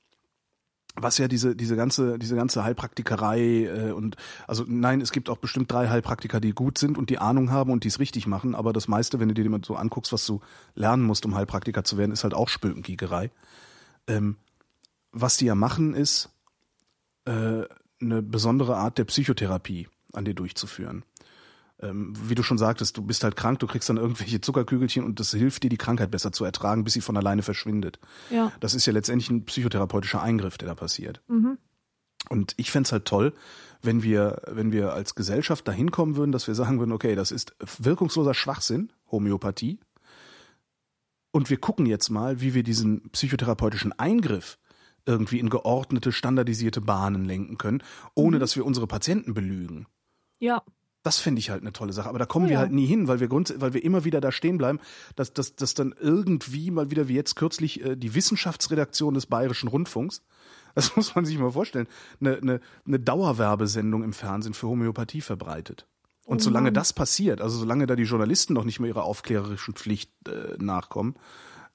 was ja diese diese ganze diese ganze Heilpraktikerei äh, und also nein, es gibt auch bestimmt drei Heilpraktiker, die gut sind und die Ahnung haben und die es richtig machen, aber das meiste, wenn du dir so anguckst, was du lernen musst, um Heilpraktiker zu werden, ist halt auch Spülpenkiekerei. Ähm, was die ja machen ist äh, eine besondere Art der Psychotherapie an dir durchzuführen. Wie du schon sagtest, du bist halt krank, du kriegst dann irgendwelche Zuckerkügelchen und das hilft dir, die Krankheit besser zu ertragen, bis sie von alleine verschwindet. Ja. Das ist ja letztendlich ein psychotherapeutischer Eingriff, der da passiert. Mhm. Und ich fänd's halt toll, wenn wir, wenn wir als Gesellschaft dahin kommen würden, dass wir sagen würden, okay, das ist wirkungsloser Schwachsinn, Homöopathie. Und wir gucken jetzt mal, wie wir diesen psychotherapeutischen Eingriff irgendwie in geordnete, standardisierte Bahnen lenken können, ohne mhm. dass wir unsere Patienten belügen. Ja. Das finde ich halt eine tolle Sache. Aber da kommen oh, wir ja. halt nie hin, weil wir grunds- weil wir immer wieder da stehen bleiben, dass, dass, dass dann irgendwie mal wieder, wie jetzt kürzlich, äh, die Wissenschaftsredaktion des Bayerischen Rundfunks, das muss man sich mal vorstellen, eine, eine, eine Dauerwerbesendung im Fernsehen für Homöopathie verbreitet. Und oh, solange Mann. das passiert, also solange da die Journalisten noch nicht mehr ihrer aufklärerischen Pflicht äh, nachkommen,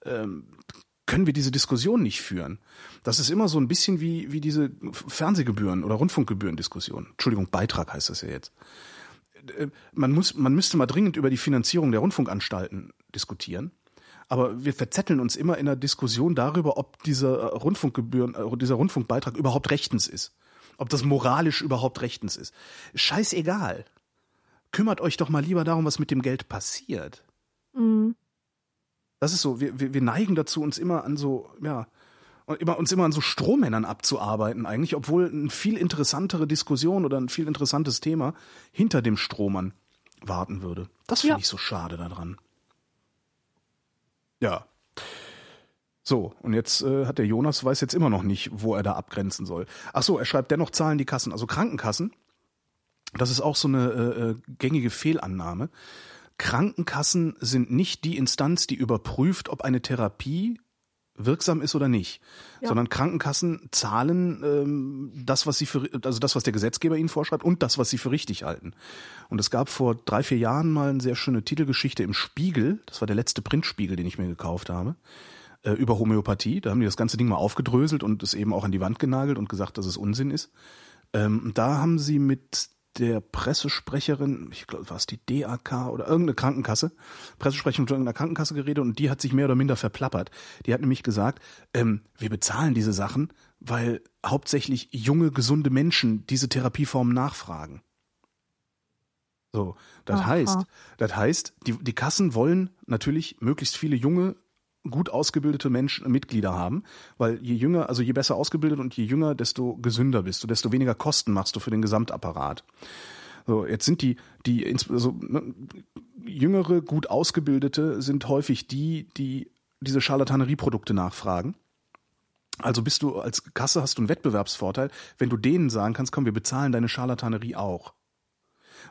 ähm, können wir diese Diskussion nicht führen. Das ist immer so ein bisschen wie, wie diese Fernsehgebühren- oder Rundfunkgebühren-Diskussion. Entschuldigung, Beitrag heißt das ja jetzt. Man muss, man müsste mal dringend über die Finanzierung der Rundfunkanstalten diskutieren. Aber wir verzetteln uns immer in der Diskussion darüber, ob dieser Rundfunkgebühren, dieser Rundfunkbeitrag überhaupt rechtens ist. Ob das moralisch überhaupt rechtens ist. Scheißegal. Kümmert euch doch mal lieber darum, was mit dem Geld passiert. Mhm. Das ist so, wir, wir, wir neigen dazu, uns immer an so, ja, und immer, uns immer an so Strohmännern abzuarbeiten eigentlich, obwohl eine viel interessantere Diskussion oder ein viel interessantes Thema hinter dem Strohmann warten würde. Das finde ja. ich so schade daran. Ja. So, und jetzt äh, hat der Jonas, weiß jetzt immer noch nicht, wo er da abgrenzen soll. Ach so, er schreibt, dennoch zahlen die Kassen, also Krankenkassen. Das ist auch so eine äh, gängige Fehlannahme. Krankenkassen sind nicht die Instanz, die überprüft, ob eine Therapie wirksam ist oder nicht, ja. sondern Krankenkassen zahlen ähm, das, was sie für, also das, was der Gesetzgeber ihnen vorschreibt und das, was sie für richtig halten. Und es gab vor drei, vier Jahren mal eine sehr schöne Titelgeschichte im Spiegel, das war der letzte Printspiegel, den ich mir gekauft habe, äh, über Homöopathie. Da haben die das ganze Ding mal aufgedröselt und es eben auch an die Wand genagelt und gesagt, dass es Unsinn ist. Ähm, da haben sie mit der Pressesprecherin, ich glaube, war es die D A K oder irgendeine Krankenkasse, Pressesprecherin von irgendeiner Krankenkasse geredet und die hat sich mehr oder minder verplappert. Die hat nämlich gesagt, ähm, wir bezahlen diese Sachen, weil hauptsächlich junge, gesunde Menschen diese Therapieformen nachfragen. So, das Aha. heißt, das heißt, die, die Kassen wollen natürlich möglichst viele junge, gut ausgebildete Menschen, Mitglieder haben, weil je jünger, also je besser ausgebildet und je jünger, desto gesünder bist du, desto weniger Kosten machst du für den Gesamtapparat. So, jetzt sind die, die, also, ne, jüngere, gut ausgebildete sind häufig die, die diese Charlatanerie-Produkte nachfragen. Also bist du als Kasse, hast du einen Wettbewerbsvorteil, wenn du denen sagen kannst, komm, wir bezahlen deine Charlatanerie auch.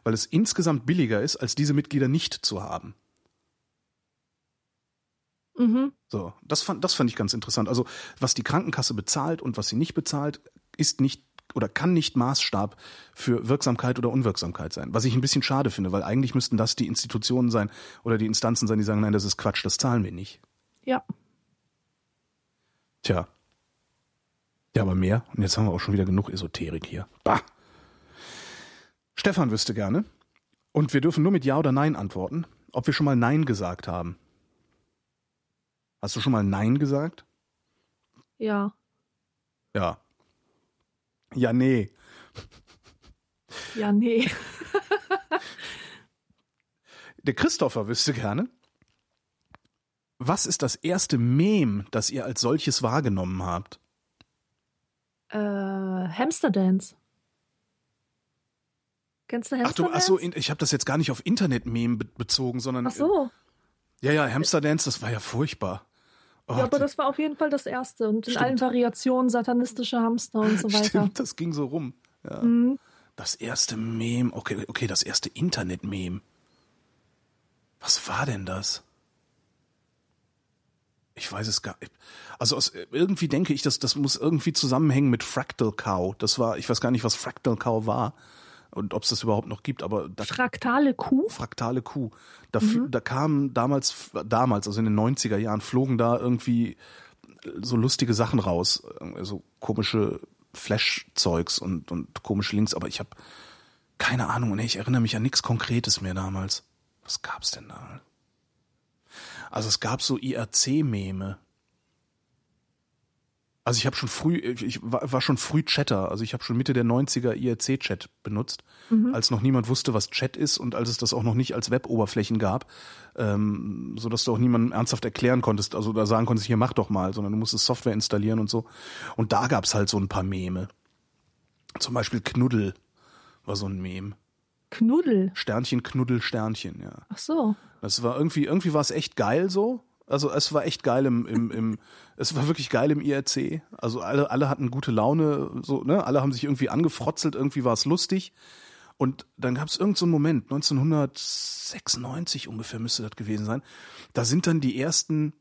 Weil es insgesamt billiger ist, als diese Mitglieder nicht zu haben. Mhm. So, das fand, das fand ich ganz interessant. Also, was die Krankenkasse bezahlt und was sie nicht bezahlt, ist nicht oder kann nicht Maßstab für Wirksamkeit oder Unwirksamkeit sein. Was ich ein bisschen schade finde, weil eigentlich müssten das die Institutionen sein oder die Instanzen sein, die sagen, nein, das ist Quatsch, das zahlen wir nicht. Ja. Tja. Ja, aber mehr. Und jetzt haben wir auch schon wieder genug Esoterik hier. Bah. Stefan wüsste gerne. Und wir dürfen nur mit Ja oder Nein antworten, ob wir schon mal Nein gesagt haben. Hast du schon mal Nein gesagt? Ja. Ja. Ja, nee. Ja, nee. Der Christopher wüsste gerne, was ist das erste Meme, das ihr als solches wahrgenommen habt? Äh, Hamsterdance. Kennst du Hamsterdance? Ach du, achso, ich habe das jetzt gar nicht auf Internet-Meme be- bezogen, sondern... Ach so. Ja, ja, Hamsterdance, das war ja furchtbar. Oh, ja, aber das war auf jeden Fall das Erste. Und in stimmt. allen Variationen satanistische Hamster und so weiter. Stimmt, das ging so rum. Ja. Mhm. Das erste Meme, okay, okay, das erste Internet-Meme. Was war denn das? Ich weiß es gar nicht. Also aus, irgendwie denke ich, das, das muss irgendwie zusammenhängen mit Fractal Cow. Das war, ich weiß gar nicht, was Fractal Cow war. und ob es das überhaupt noch gibt, aber da, Fraktale Kuh? Fraktale Kuh. Da, mhm. da kamen damals, damals, also in den neunziger Jahren, flogen da irgendwie so lustige Sachen raus. So komische Flash-Zeugs und, und komische Links, aber ich habe keine Ahnung, nee, ich erinnere mich an nichts Konkretes mehr damals. Was gab's denn da? Also es gab so I R C-Meme. Also ich habe schon früh, ich war schon früh Chatter, also ich habe schon Mitte der neunziger I R C-Chat benutzt, mhm. als noch niemand wusste, was Chat ist und als es das auch noch nicht als Web-Oberflächen gab, ähm, sodass du auch niemandem ernsthaft erklären konntest, also da sagen konntest, hier mach doch mal, sondern du musstest Software installieren und so. Und da gab es halt so ein paar Meme. Zum Beispiel Knuddel war so ein Meme. Knuddel? Sternchen, Knuddel, Sternchen, ja. Ach so. Das war irgendwie, irgendwie war es echt geil so. Also es war echt geil im, im, im es war wirklich geil im I R C. Also alle, alle hatten gute Laune, so, ne? Alle haben sich irgendwie angefrotzelt, irgendwie war es lustig. Und dann gab es irgend so einen Moment, neunzehnhundertsechsundneunzig ungefähr müsste das gewesen sein. Da sind dann die ersten,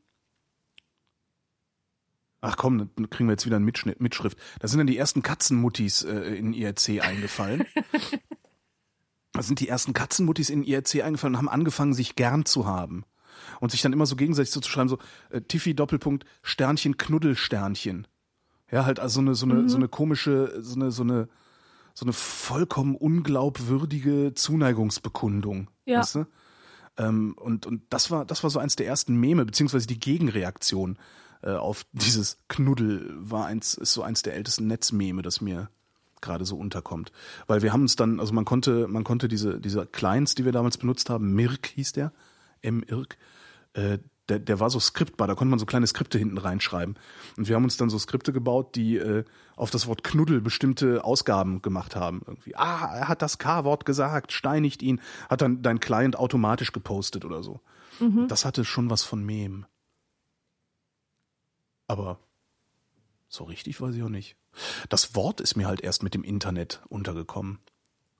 ach komm, dann kriegen wir jetzt wieder einen Mitschnitt, Mitschrift. Da sind dann die ersten Katzenmuttis äh, in I R C eingefallen. Da sind die ersten Katzenmuttis in I R C eingefallen und haben angefangen, sich gern zu haben. Und sich dann immer so gegenseitig so zu schreiben, so äh, Tiffy Doppelpunkt Sternchen Knuddel Sternchen. Ja, halt also so eine, so eine, mhm. so eine komische, so eine, so eine, so eine vollkommen unglaubwürdige Zuneigungsbekundung. Ja. Weißt du? ähm, und, und das war, das war so eins der ersten Meme, beziehungsweise die Gegenreaktion äh, auf dieses Knuddel war eins, ist so eins der ältesten Netzmeme, das mir gerade so unterkommt. Weil wir haben uns dann, also man konnte, man konnte diese, diese Clients, die wir damals benutzt haben, Mirk hieß der, M-Irk, äh, der, der war so skriptbar, da konnte man so kleine Skripte hinten reinschreiben. Und wir haben uns dann so Skripte gebaut, die äh, auf das Wort Knuddel bestimmte Ausgaben gemacht haben. Irgendwie, ah, er hat das K-Wort gesagt, steinigt ihn, hat dann dein Client automatisch gepostet oder so. Mhm. Das hatte schon was von Meme. Aber so richtig weiß ich auch nicht. Das Wort ist mir halt erst mit dem Internet untergekommen.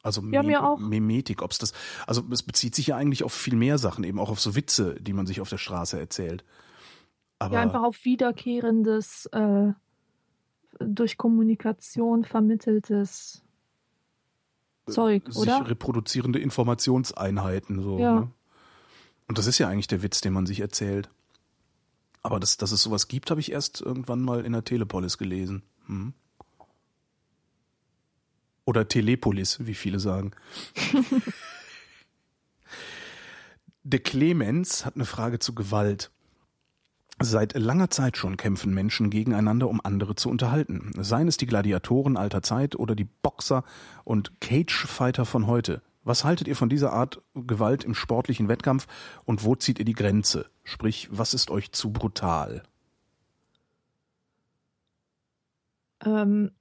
Also ja, Mem- mir auch. Memetik, ob's das, also es bezieht sich ja eigentlich auf viel mehr Sachen, eben auch auf so Witze, die man sich auf der Straße erzählt. Aber ja, einfach auf wiederkehrendes, äh, durch Kommunikation vermitteltes Zeug, sich oder? Sich reproduzierende Informationseinheiten. So, ja. Ne? Und das ist ja eigentlich der Witz, den man sich erzählt. Aber dass, dass es sowas gibt, habe ich erst irgendwann mal in der Telepolis gelesen. Hm? Oder Telepolis, wie viele sagen. De Clemens hat eine Frage zu Gewalt. Seit langer Zeit schon kämpfen Menschen gegeneinander, um andere zu unterhalten. Seien es die Gladiatoren alter Zeit oder die Boxer und Cagefighter von heute. Was haltet ihr von dieser Art Gewalt im sportlichen Wettkampf und wo zieht ihr die Grenze? Sprich, was ist euch zu brutal? Ähm.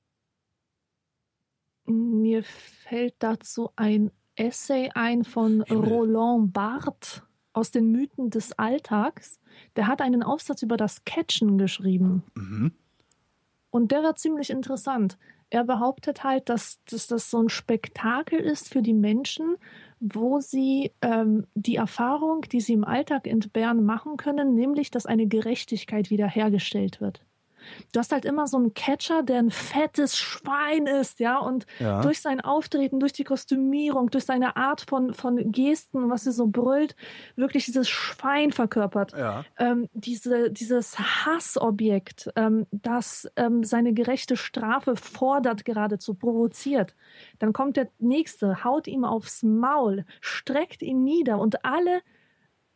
Mir fällt dazu ein Essay ein von Himmel. Roland Barthes aus den Mythen des Alltags. Der hat einen Aufsatz über das Catchen geschrieben. Mhm. Und der war ziemlich interessant. Er behauptet halt, dass, dass das so ein Spektakel ist für die Menschen, wo sie ähm, die Erfahrung, die sie im Alltag entbehren, machen können, nämlich, dass eine Gerechtigkeit wiederhergestellt wird. Du hast halt immer so einen Catcher, der ein fettes Schwein ist, ja, und ja. durch sein Auftreten, durch die Kostümierung, durch seine Art von, von Gesten, was sie so brüllt, wirklich dieses Schwein verkörpert. Ja. Ähm, diese, dieses Hassobjekt, ähm, das ähm, seine gerechte Strafe fordert geradezu, provoziert. Dann kommt der Nächste, haut ihm aufs Maul, streckt ihn nieder und alle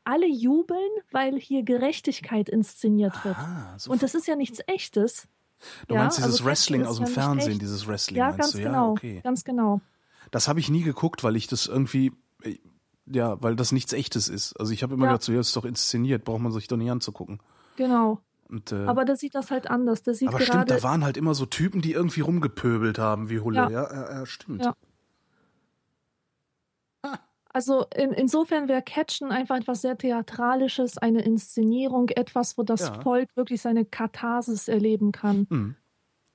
Alle jubeln, weil hier Gerechtigkeit inszeniert wird. Aha, so und das ist ja nichts Echtes. Du meinst ja, dieses also Wrestling aus dem ja Fernsehen, echt. dieses Wrestling? Ja, ganz du? genau. Ja, okay. Ganz genau. Das habe ich nie geguckt, weil ich das irgendwie, ja, weil das nichts Echtes ist. Also ich habe immer ja. gedacht, so, ja, das ist doch inszeniert, braucht man sich doch nicht anzugucken. Genau. Und, äh, aber da sieht das halt anders. Das sieht aber gerade stimmt, da waren halt immer so Typen, die irgendwie rumgepöbelt haben wie Hulle. Ja, ja, ja, ja stimmt. Ja. Also in, insofern wäre Catchen einfach etwas sehr Theatralisches, eine Inszenierung, etwas, wo das ja. Volk wirklich seine Katharsis erleben kann, mhm.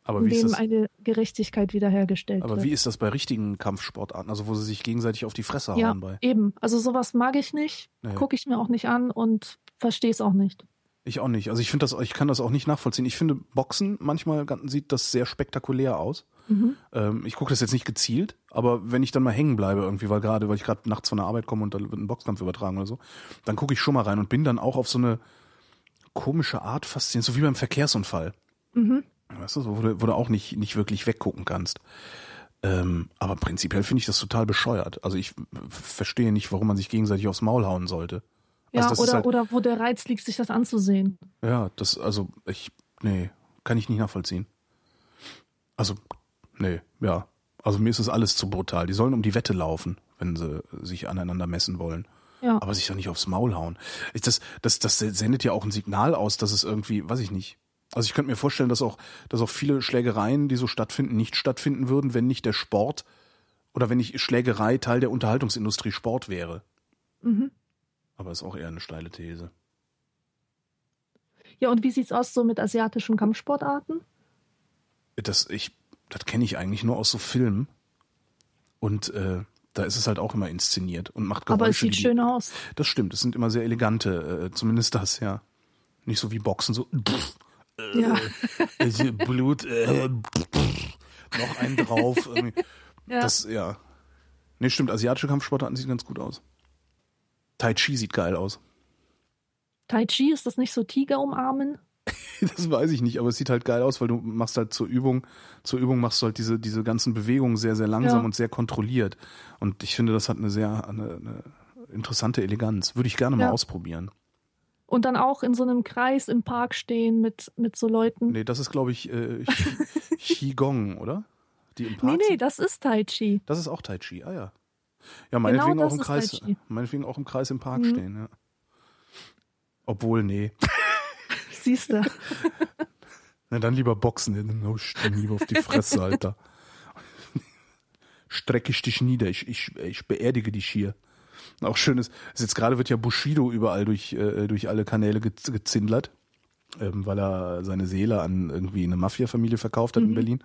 aber wie indem ist das? eine Gerechtigkeit wiederhergestellt aber wird. Aber wie ist das bei richtigen Kampfsportarten, also wo sie sich gegenseitig auf die Fresse ja, hauen? Ja, eben. Also sowas mag ich nicht, nee. gucke ich mir auch nicht an und verstehe es auch nicht. Ich auch nicht. Also ich finde das, ich kann das auch nicht nachvollziehen. Ich finde Boxen manchmal sieht das sehr spektakulär aus. Mhm. Ähm, ich gucke das jetzt nicht gezielt, aber wenn ich dann mal hängen bleibe irgendwie, weil gerade, weil ich gerade nachts von der Arbeit komme und da wird ein Boxkampf übertragen oder so, dann gucke ich schon mal rein und bin dann auch auf so eine komische Art fasziniert, so wie beim Verkehrsunfall. Mhm. Weißt du, wo du, wo du auch nicht, nicht wirklich weggucken kannst. Ähm, aber prinzipiell finde ich das total bescheuert. Also ich verstehe nicht, warum man sich gegenseitig aufs Maul hauen sollte. Ja, also oder, halt, oder wo der Reiz liegt, sich das anzusehen. Ja, das, also ich, nee, kann ich nicht nachvollziehen. Also, nee, ja. Also mir ist das alles zu brutal. Die sollen um die Wette laufen, wenn sie sich aneinander messen wollen. Ja. Aber sich doch nicht aufs Maul hauen. Das, das, das sendet ja auch ein Signal aus, dass es irgendwie, weiß ich nicht. Also ich könnte mir vorstellen, dass auch, dass auch viele Schlägereien, die so stattfinden, nicht stattfinden würden, wenn nicht der Sport oder wenn nicht Schlägerei Teil der Unterhaltungsindustrie Sport wäre. Mhm. Aber ist auch eher eine steile These. Ja, und wie sieht's aus so mit asiatischen Kampfsportarten? Das, ich, das kenne ich eigentlich nur aus so Filmen. Und äh, da ist es halt auch immer inszeniert und macht Geräusche. Aber es sieht die, schön aus. Das stimmt, es sind immer sehr elegante, äh, zumindest das, ja. Nicht so wie Boxen, so pff, äh, ja. äh, Blut, äh, pff, noch einen drauf. Ja. Das, ja. Nee, stimmt, asiatische Kampfsportarten sehen ganz gut aus. Tai Chi sieht geil aus. Tai Chi, ist das nicht so Tiger umarmen? Das weiß ich nicht, aber es sieht halt geil aus, weil du machst halt zur Übung, zur Übung machst du halt diese, diese ganzen Bewegungen sehr, sehr langsam ja. und sehr kontrolliert. Und ich finde, das hat eine sehr eine, eine interessante Eleganz. Würde ich gerne ja. mal ausprobieren. Und dann auch in so einem Kreis im Park stehen mit, mit so Leuten. Nee, das ist, glaube ich, äh, Qigong, oder? Die im Park nee, nee, sind? Das ist Tai Chi. Das ist auch Tai Chi, ah ja. Ja, meinetwegen, genau auch im Kreis, meinetwegen auch im Kreis im Park mhm. stehen. Ja. Obwohl, nee. Siehst du. Na dann lieber boxen. No, stehen lieber auf die Fresse, Alter. Strecke ich dich nieder. Ich, ich, ich beerdige dich hier. Auch schön ist, jetzt gerade wird ja Bushido überall durch, äh, durch alle Kanäle gezindlert, ähm, weil er seine Seele an irgendwie eine Mafia-Familie verkauft hat mhm. in Berlin.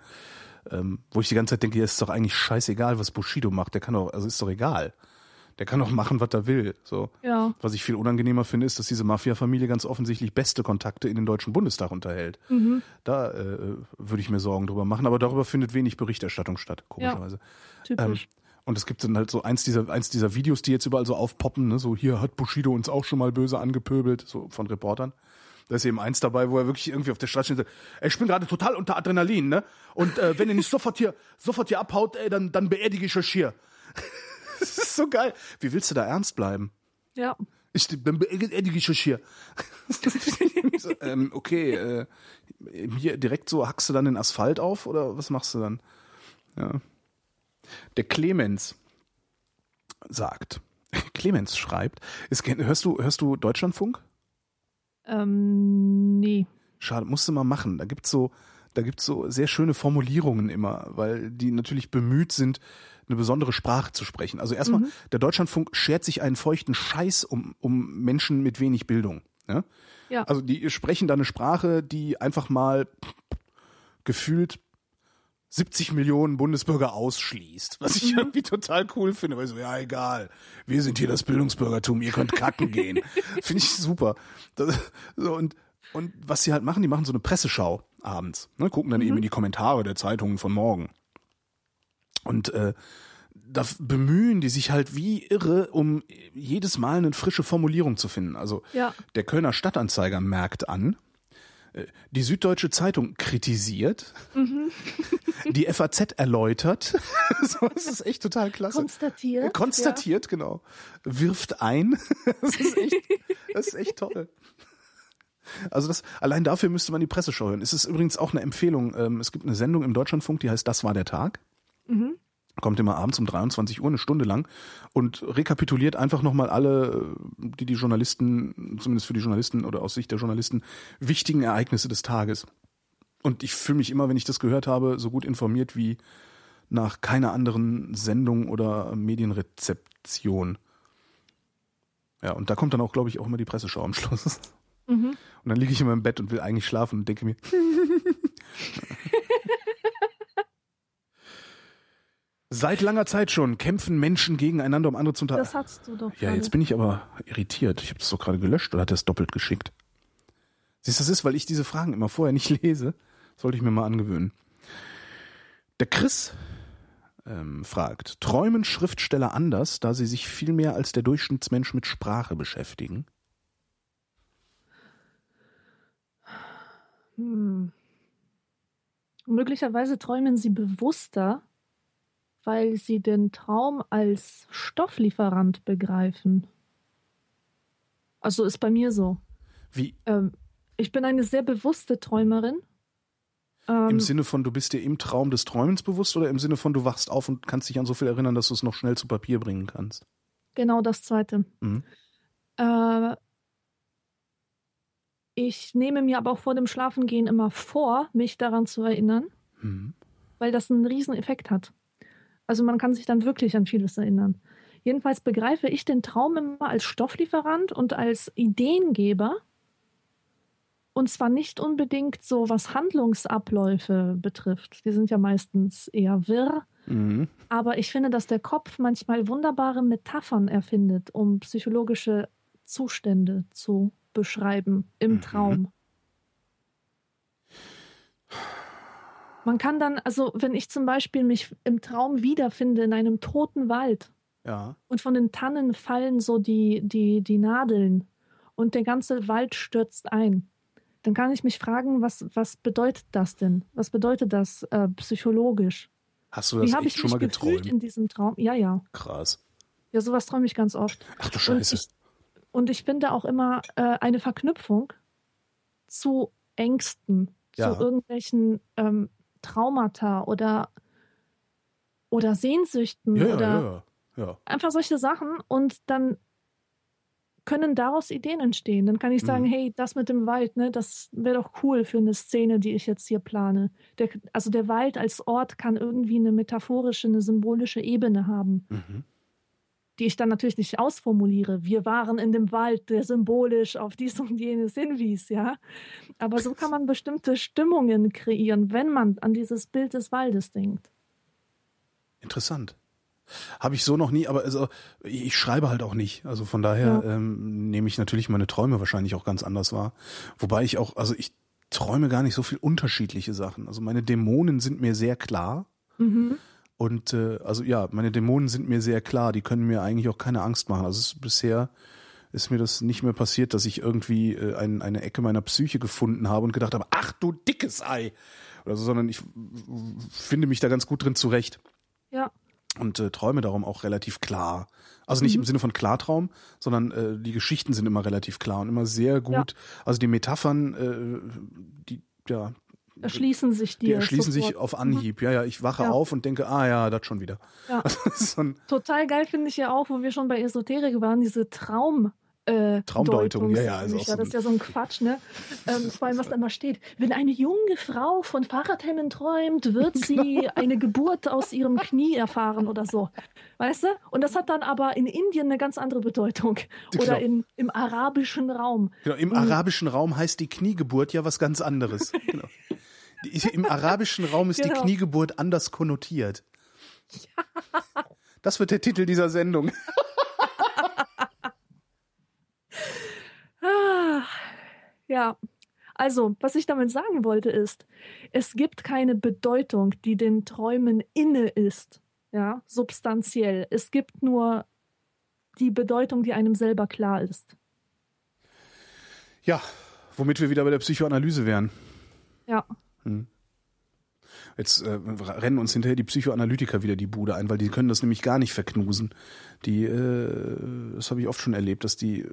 Ähm, wo ich die ganze Zeit denke, ja, ist doch eigentlich scheißegal, was Bushido macht. Der kann doch, also ist doch egal. Der kann doch machen, was er will. So. Ja. Was ich viel unangenehmer finde, ist, dass diese Mafia-Familie ganz offensichtlich beste Kontakte in den Deutschen Bundestag unterhält. Mhm. Da äh, würde ich mir Sorgen drüber machen, aber darüber findet wenig Berichterstattung statt, komischerweise. Ja, typisch. Ähm, und es gibt dann halt so eins dieser, eins dieser Videos, die jetzt überall so aufpoppen, ne? So, hier hat Bushido uns auch schon mal böse angepöbelt, so von Reportern. Da ist eben eins dabei, wo er wirklich irgendwie auf der Straße steht und sagt, ich bin gerade total unter Adrenalin, ne? Und äh, wenn ihr nicht sofort hier, sofort hier abhaut, ey, dann, dann beerdige ich euch hier. Das ist so geil. Wie willst du da ernst bleiben? Ja. Ich, dann beerdige ich euch hier. So, ähm, okay, äh, hier direkt so hackst du dann den Asphalt auf oder was machst du dann? Ja. Der Clemens sagt, Clemens schreibt, ist, hörst du, hörst du Deutschlandfunk? Ähm, nee. Schade, musst du mal machen. Da gibt's so, da gibt's so sehr schöne Formulierungen immer, weil die natürlich bemüht sind, eine besondere Sprache zu sprechen. Also erstmal, mhm. der Deutschlandfunk schert sich einen feuchten Scheiß um, um Menschen mit wenig Bildung. Ja? Ja. Also die sprechen da eine Sprache, die einfach mal gefühlt siebzig Millionen Bundesbürger ausschließt, was ich irgendwie total cool finde, weil so, ja egal, wir sind hier das Bildungsbürgertum, ihr könnt kacken gehen. Finde ich super. Das, so, und, und was sie halt machen, die machen so eine Presseschau abends, ne, gucken dann mhm. eben in die Kommentare der Zeitungen von morgen. Und äh, da bemühen die sich halt wie irre, um jedes Mal eine frische Formulierung zu finden. Also ja. der Kölner Stadtanzeiger merkt an, die Süddeutsche Zeitung kritisiert, mhm. die F A Z erläutert. So, das ist echt total klasse. Konstatiert. Konstatiert, ja. Genau. Wirft ein. Das ist echt, das ist echt toll. Also das, allein dafür müsste man die Presseschau hören. Es ist übrigens auch eine Empfehlung. Es gibt eine Sendung im Deutschlandfunk, die heißt Das war der Tag. Mhm. Kommt immer abends um dreiundzwanzig Uhr, eine Stunde lang, und rekapituliert einfach nochmal alle, die die Journalisten, zumindest für die Journalisten oder aus Sicht der Journalisten, wichtigen Ereignisse des Tages. Und ich fühle mich immer, wenn ich das gehört habe, so gut informiert wie nach keiner anderen Sendung oder Medienrezeption. Ja, und da kommt dann auch, glaube ich, auch immer die Presseschau am Schluss. Mhm. Und dann liege ich immer im Bett und will eigentlich schlafen und denke mir... Seit langer Zeit schon kämpfen Menschen gegeneinander, um andere zu unterhalten. Das hast du doch. Ja, jetzt bin ich aber irritiert. Ich habe das doch gerade gelöscht oder hat er es doppelt geschickt? Siehst du, das ist, weil ich diese Fragen immer vorher nicht lese. Das sollte ich mir mal angewöhnen. Der Chris ähm, fragt, träumen Schriftsteller anders, da sie sich viel mehr als der Durchschnittsmensch mit Sprache beschäftigen? Hm. Möglicherweise träumen sie bewusster, weil sie den Traum als Stofflieferant begreifen. Also ist bei mir so. Wie? Ähm, ich bin eine sehr bewusste Träumerin. Ähm, Im Sinne von, du bist dir im Traum des Träumens bewusst, oder im Sinne von, du wachst auf und kannst dich an so viel erinnern, dass du es noch schnell zu Papier bringen kannst? Genau das Zweite. Mhm. Äh, ich nehme mir aber auch vor dem Schlafengehen immer vor, mich daran zu erinnern, mhm. weil das einen riesen Effekt hat. Also man kann sich dann wirklich an vieles erinnern. Jedenfalls begreife ich den Traum immer als Stofflieferant und als Ideengeber. Und zwar nicht unbedingt so, was Handlungsabläufe betrifft. Die sind ja meistens eher wirr. Mhm. Aber ich finde, dass der Kopf manchmal wunderbare Metaphern erfindet, um psychologische Zustände zu beschreiben im mhm. Traum. Man kann dann, also wenn ich zum Beispiel mich im Traum wiederfinde in einem toten Wald ja. und von den Tannen fallen so die, die, die Nadeln und der ganze Wald stürzt ein, dann kann ich mich fragen, was, was bedeutet das denn? Was bedeutet das äh, psychologisch? Hast du das echt schon mal geträumt? Wie habe ich mich gefühlt in diesem Traum? Ja, ja. Krass. Ja, sowas träume ich ganz oft. Ach du Scheiße. Und ich, und ich finde auch immer äh, eine Verknüpfung zu Ängsten, ja. zu irgendwelchen ähm, Traumata oder, oder Sehnsüchten ja, oder ja, ja. einfach solche Sachen, und dann können daraus Ideen entstehen. Dann kann ich sagen, mhm. hey, das mit dem Wald, ne, das wäre doch cool für eine Szene, die ich jetzt hier plane. Der, also der Wald als Ort kann irgendwie eine metaphorische, eine symbolische Ebene haben, mhm. die ich dann natürlich nicht ausformuliere. Wir waren in dem Wald, der symbolisch auf dies und jenes hinwies, ja. Aber so kann man bestimmte Stimmungen kreieren, wenn man an dieses Bild des Waldes denkt. Interessant. Habe ich so noch nie, aber also ich schreibe halt auch nicht. Also von daher ja. ähm, nehme ich natürlich meine Träume wahrscheinlich auch ganz anders wahr. Wobei ich auch, also ich träume gar nicht so viel unterschiedliche Sachen. Also meine Dämonen sind mir sehr klar. Mhm. Und äh, also ja, meine Dämonen sind mir sehr klar. Die können mir eigentlich auch keine Angst machen. Also es ist, bisher ist mir das nicht mehr passiert, dass ich irgendwie äh, ein, eine Ecke meiner Psyche gefunden habe und gedacht habe, ach du dickes Ei. Oder so, sondern ich finde mich da ganz gut drin zurecht. Ja. Und äh, träume darum auch relativ klar. Also nicht mhm. im Sinne von Klartraum, sondern äh, die Geschichten sind immer relativ klar und immer sehr gut. Ja. Also die Metaphern, äh, die ja erschließen sich dir. Die erschließen sofort. Sich auf Anhieb. Mhm. Ja, ja, ich wache ja. auf und denke, ah ja, das schon wieder. Ja. so Total geil finde ich ja auch, wo wir schon bei Esoterik waren, diese Traum. Äh, Traumdeutung, Deutungs- ja, ja. Also so das ist ja so ein Quatsch, ne? Ähm, vor allem, was da immer steht. Wenn eine junge Frau von Fahrradhelmen träumt, wird sie genau. eine Geburt aus ihrem Knie erfahren oder so. Weißt du? Und das hat dann aber in Indien eine ganz andere Bedeutung. Oder genau. in, im arabischen Raum. Genau, im Und, arabischen Raum heißt die Kniegeburt ja was ganz anderes. Genau. Im arabischen Raum ist genau. die Kniegeburt anders konnotiert. Ja. Das wird der Titel dieser Sendung. Ja, also was ich damit sagen wollte ist, es gibt keine Bedeutung, die den Träumen inne ist, ja, substanziell. Es gibt nur die Bedeutung, die einem selber klar ist. Ja, womit wir wieder bei der Psychoanalyse wären. Ja. Hm. Jetzt äh, rennen uns hinterher die Psychoanalytiker wieder die Bude ein, weil die können das nämlich gar nicht verknusen. Die, äh, das habe ich oft schon erlebt, dass die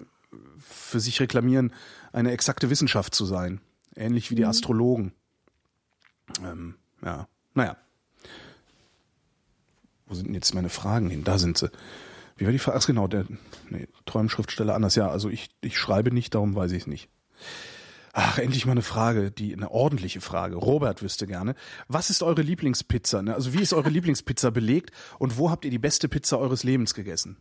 für sich reklamieren, eine exakte Wissenschaft zu sein. Ähnlich wie die Astrologen. Ähm, ja, naja. Wo sind denn jetzt meine Fragen hin? Da sind sie. Wie war die Frage? Ach genau, der nee, Träumschriftsteller anders. Ja, also ich, ich schreibe nicht, darum weiß ich es nicht. Ach, endlich mal eine Frage, die eine ordentliche Frage. Robert wüsste gerne, was ist eure Lieblingspizza? Ne? Also wie ist eure Lieblingspizza belegt und wo habt ihr die beste Pizza eures Lebens gegessen?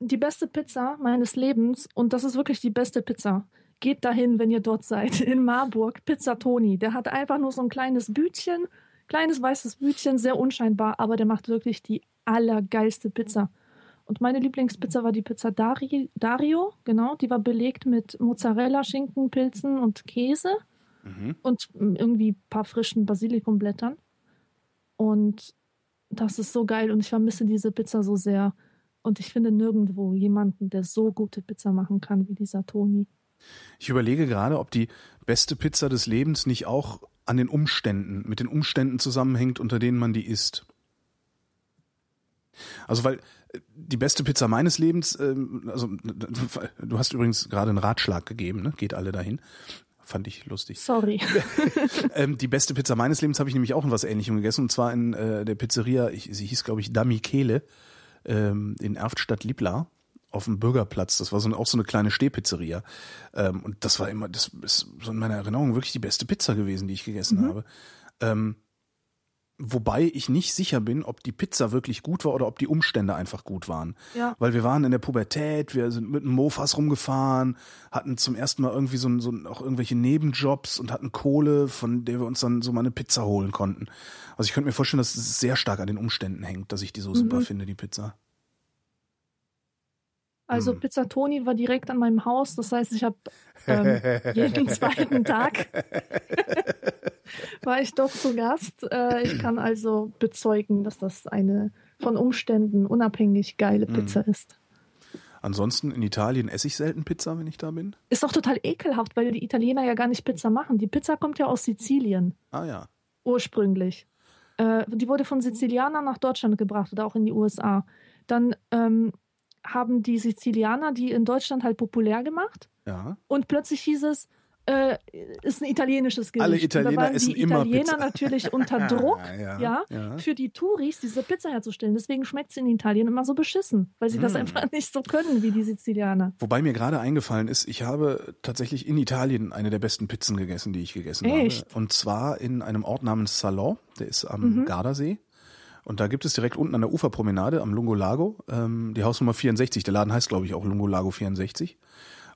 Die beste Pizza meines Lebens, und das ist wirklich die beste Pizza, geht dahin, wenn ihr dort seid, in Marburg, Pizza Toni. Der hat einfach nur so ein kleines Bütchen, kleines weißes Bütchen, sehr unscheinbar, aber der macht wirklich die allergeilste Pizza. Und meine Lieblingspizza war die Pizza Dari, Dario, genau. Die war belegt mit Mozzarella, Schinken, Pilzen und Käse mhm. und irgendwie ein paar frischen Basilikumblättern. Und das ist so geil und ich vermisse diese Pizza so sehr. Und ich finde nirgendwo jemanden, der so gute Pizza machen kann wie dieser Toni. Ich überlege gerade, ob die beste Pizza des Lebens nicht auch an den Umständen, mit den Umständen zusammenhängt, unter denen man die isst. Also weil die beste Pizza meines Lebens, also du hast übrigens gerade einen Ratschlag gegeben, ne? Geht alle dahin. Fand ich lustig. Sorry. Die beste Pizza meines Lebens habe ich nämlich auch in was Ähnlichem gegessen, und zwar in äh, der Pizzeria, ich, sie hieß glaube ich Da Michele, ähm, in Erftstadt-Liblar auf dem Bürgerplatz. Das war so eine, auch so eine kleine Stehpizzeria. Ähm, und das war immer, das ist so in meiner Erinnerung wirklich die beste Pizza gewesen, die ich gegessen mhm. habe. Ähm, Wobei ich nicht sicher bin, ob die Pizza wirklich gut war oder ob die Umstände einfach gut waren. Ja. Weil wir waren in der Pubertät, wir sind mit Mofas rumgefahren, hatten zum ersten Mal irgendwie so, so auch irgendwelche Nebenjobs und hatten Kohle, von der wir uns dann so mal eine Pizza holen konnten. Also ich könnte mir vorstellen, dass es sehr stark an den Umständen hängt, dass ich die so mhm. super finde, die Pizza. Also hm. Pizza Toni war direkt an meinem Haus, das heißt, ich habe ähm, jeden zweiten Tag war ich doch zu Gast. Äh, ich kann also bezeugen, dass das eine von Umständen unabhängig geile Pizza hm. ist. Ansonsten in Italien esse ich selten Pizza, wenn ich da bin. Ist doch total ekelhaft, weil die Italiener ja gar nicht Pizza machen. Die Pizza kommt ja aus Sizilien. Ah ja. Ursprünglich. Äh, die wurde von Sizilianern nach Deutschland gebracht oder auch in die U S A. Dann ähm, haben die Sizilianer die in Deutschland halt populär gemacht. Ja. Und plötzlich hieß es, äh, ist ein italienisches Gericht. Alle Italiener und da waren essen die Italiener immer Pizza. Natürlich unter Druck, ja, ja, ja, für die Touris diese Pizza herzustellen. Deswegen schmeckt sie in Italien immer so beschissen, weil sie mm. das einfach nicht so können wie die Sizilianer. Wobei mir gerade eingefallen ist, ich habe tatsächlich in Italien eine der besten Pizzen gegessen, die ich gegessen Echt? habe. Und zwar in einem Ort namens Salò, der ist am mhm. Gardasee. Und da gibt es direkt unten an der Uferpromenade am Lungo Lago, ähm, die Hausnummer vierundsechzig. Der Laden heißt, glaube ich, auch Lungo Lago vierundsechzig.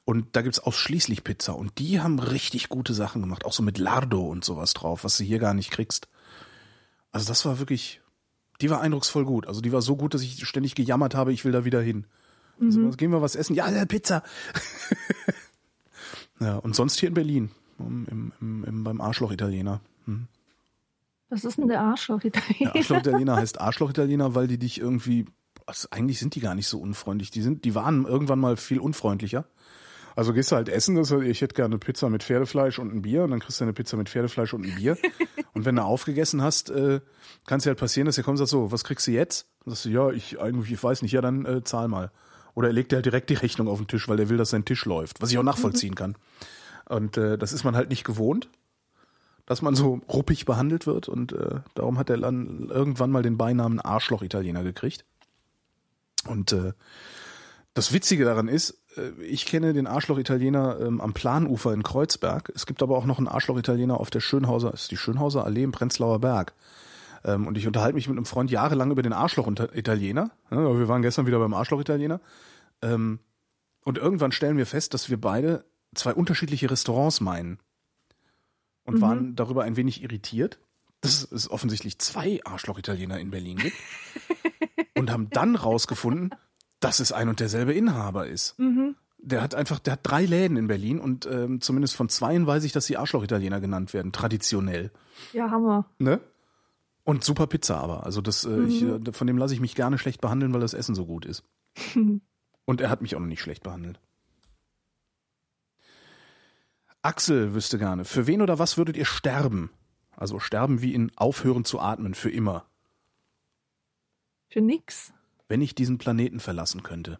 Und da gibt es ausschließlich Pizza. Und die haben richtig gute Sachen gemacht. Auch so mit Lardo und sowas drauf, was du hier gar nicht kriegst. Also das war wirklich, die war eindrucksvoll gut. Also die war so gut, dass ich ständig gejammert habe, ich will da wieder hin. Mhm. Also, gehen wir was essen? Ja, ja, Pizza. Ja, und sonst hier in Berlin, im, im, im, beim Arschloch-Italiener. Hm. Was ist denn der Arschloch-Italiener? Der Arschloch-Italiener heißt Arschloch-Italiener, weil die dich irgendwie, also eigentlich sind die gar nicht so unfreundlich. Die sind, die waren irgendwann mal viel unfreundlicher. Also gehst du halt essen, das heißt, ich hätte gerne eine Pizza mit Pferdefleisch und ein Bier, und dann kriegst du eine Pizza mit Pferdefleisch und ein Bier. Und wenn du aufgegessen hast, äh, kann es dir halt passieren, dass der kommt und sagt so, was kriegst du jetzt? Und sagst du, ja, ich eigentlich, ich weiß nicht, ja, dann äh, zahl mal. Oder er legt dir halt direkt die Rechnung auf den Tisch, weil der will, dass sein Tisch läuft, was ich auch nachvollziehen kann. Und äh, das ist man halt nicht gewohnt, dass man so ruppig behandelt wird, und äh, darum hat er dann irgendwann mal den Beinamen Arschloch-Italiener gekriegt. Und äh, das Witzige daran ist, äh, ich kenne den Arschloch-Italiener ähm, am Planufer in Kreuzberg. Es gibt aber auch noch einen Arschloch-Italiener auf der Schönhauser, ist die Schönhauser Allee im Prenzlauer Berg. Ähm, und ich unterhalte mich mit einem Freund jahrelang über den Arschloch-Italiener. Ja, wir waren gestern wieder beim Arschloch-Italiener. Ähm, und irgendwann stellen wir fest, dass wir beide zwei unterschiedliche Restaurants meinen. Und mhm. waren darüber ein wenig irritiert, dass es offensichtlich zwei Arschloch-Italiener in Berlin gibt. Und haben dann rausgefunden, dass es ein und derselbe Inhaber ist. Mhm. Der hat einfach, der hat drei Läden in Berlin, und ähm, zumindest von zweien weiß ich, dass die Arschloch-Italiener genannt werden, traditionell. Ja, Hammer. Ne? Und super Pizza aber. Also das, äh, mhm. ich, von dem lasse ich mich gerne schlecht behandeln, weil das Essen so gut ist. Und er hat mich auch noch nicht schlecht behandelt. Axel wüsste gerne, für wen oder was würdet ihr sterben? Also sterben wie in aufhören zu atmen, für immer. Für nix. Wenn ich diesen Planeten verlassen könnte.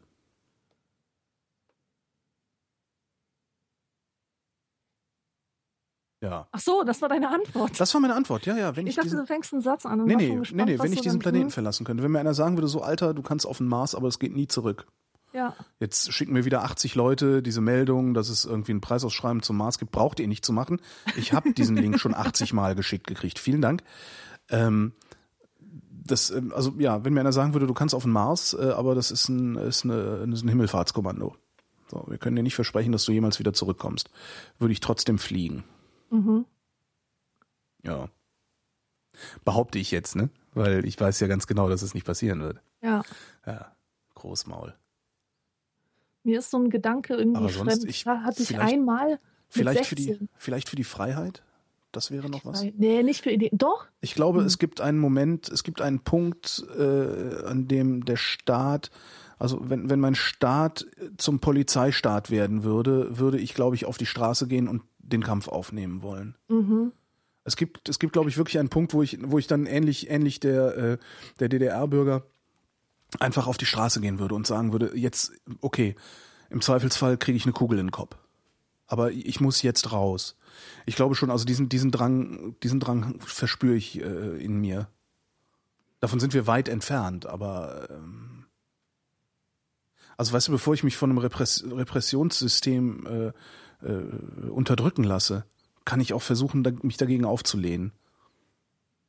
Ja. Ach so, das war deine Antwort. Das war meine Antwort, ja, ja. Wenn ich ich dachte, diesen... du fängst einen Satz an. Und nee, nee, gespannt, nee, nee, wenn ich diesen Planeten tun? verlassen könnte. Wenn mir einer sagen würde, so Alter, du kannst auf den Mars, aber es geht nie zurück. Ja. Jetzt schicken mir wieder achtzig Leute diese Meldung, dass es irgendwie ein Preisausschreiben zum Mars gibt. Braucht ihr nicht zu machen. Ich habe diesen Link schon achtzig Mal geschickt gekriegt. Vielen Dank. Ähm, das, also ja, wenn mir einer sagen würde, du kannst auf den Mars, äh, aber das ist ein, ist eine, ist ein Himmelfahrtskommando. So, wir können dir nicht versprechen, dass du jemals wieder zurückkommst. Würde ich trotzdem fliegen. Mhm. Ja. Behaupte ich jetzt, ne? Weil ich weiß ja ganz genau, dass es nicht passieren wird. Ja. Ja. Großmaul. Mir ist so ein Gedanke irgendwie aber sonst fremd. Ich, hatte ich einmal vielleicht für, die, vielleicht für die Freiheit? Das wäre noch was? Nee, nicht für Ideen. Doch. Ich glaube, mhm. es gibt einen Moment, es gibt einen Punkt, äh, an dem der Staat, also wenn, wenn mein Staat zum Polizeistaat werden würde, würde ich, glaube ich, auf die Straße gehen und den Kampf aufnehmen wollen. Mhm. Es gibt, es gibt, glaube ich, wirklich einen Punkt, wo ich, wo ich dann ähnlich, ähnlich der, äh, der D D R-Bürger einfach auf die Straße gehen würde und sagen würde, jetzt, okay, im Zweifelsfall kriege ich eine Kugel in den Kopf. Aber ich muss jetzt raus. Ich glaube schon, also diesen, diesen Drang, diesen Drang verspüre ich äh, in mir. Davon sind wir weit entfernt, aber ähm, also weißt du, bevor ich mich von einem Repress- Repressionssystem äh, äh, unterdrücken lasse, kann ich auch versuchen, da, mich dagegen aufzulehnen.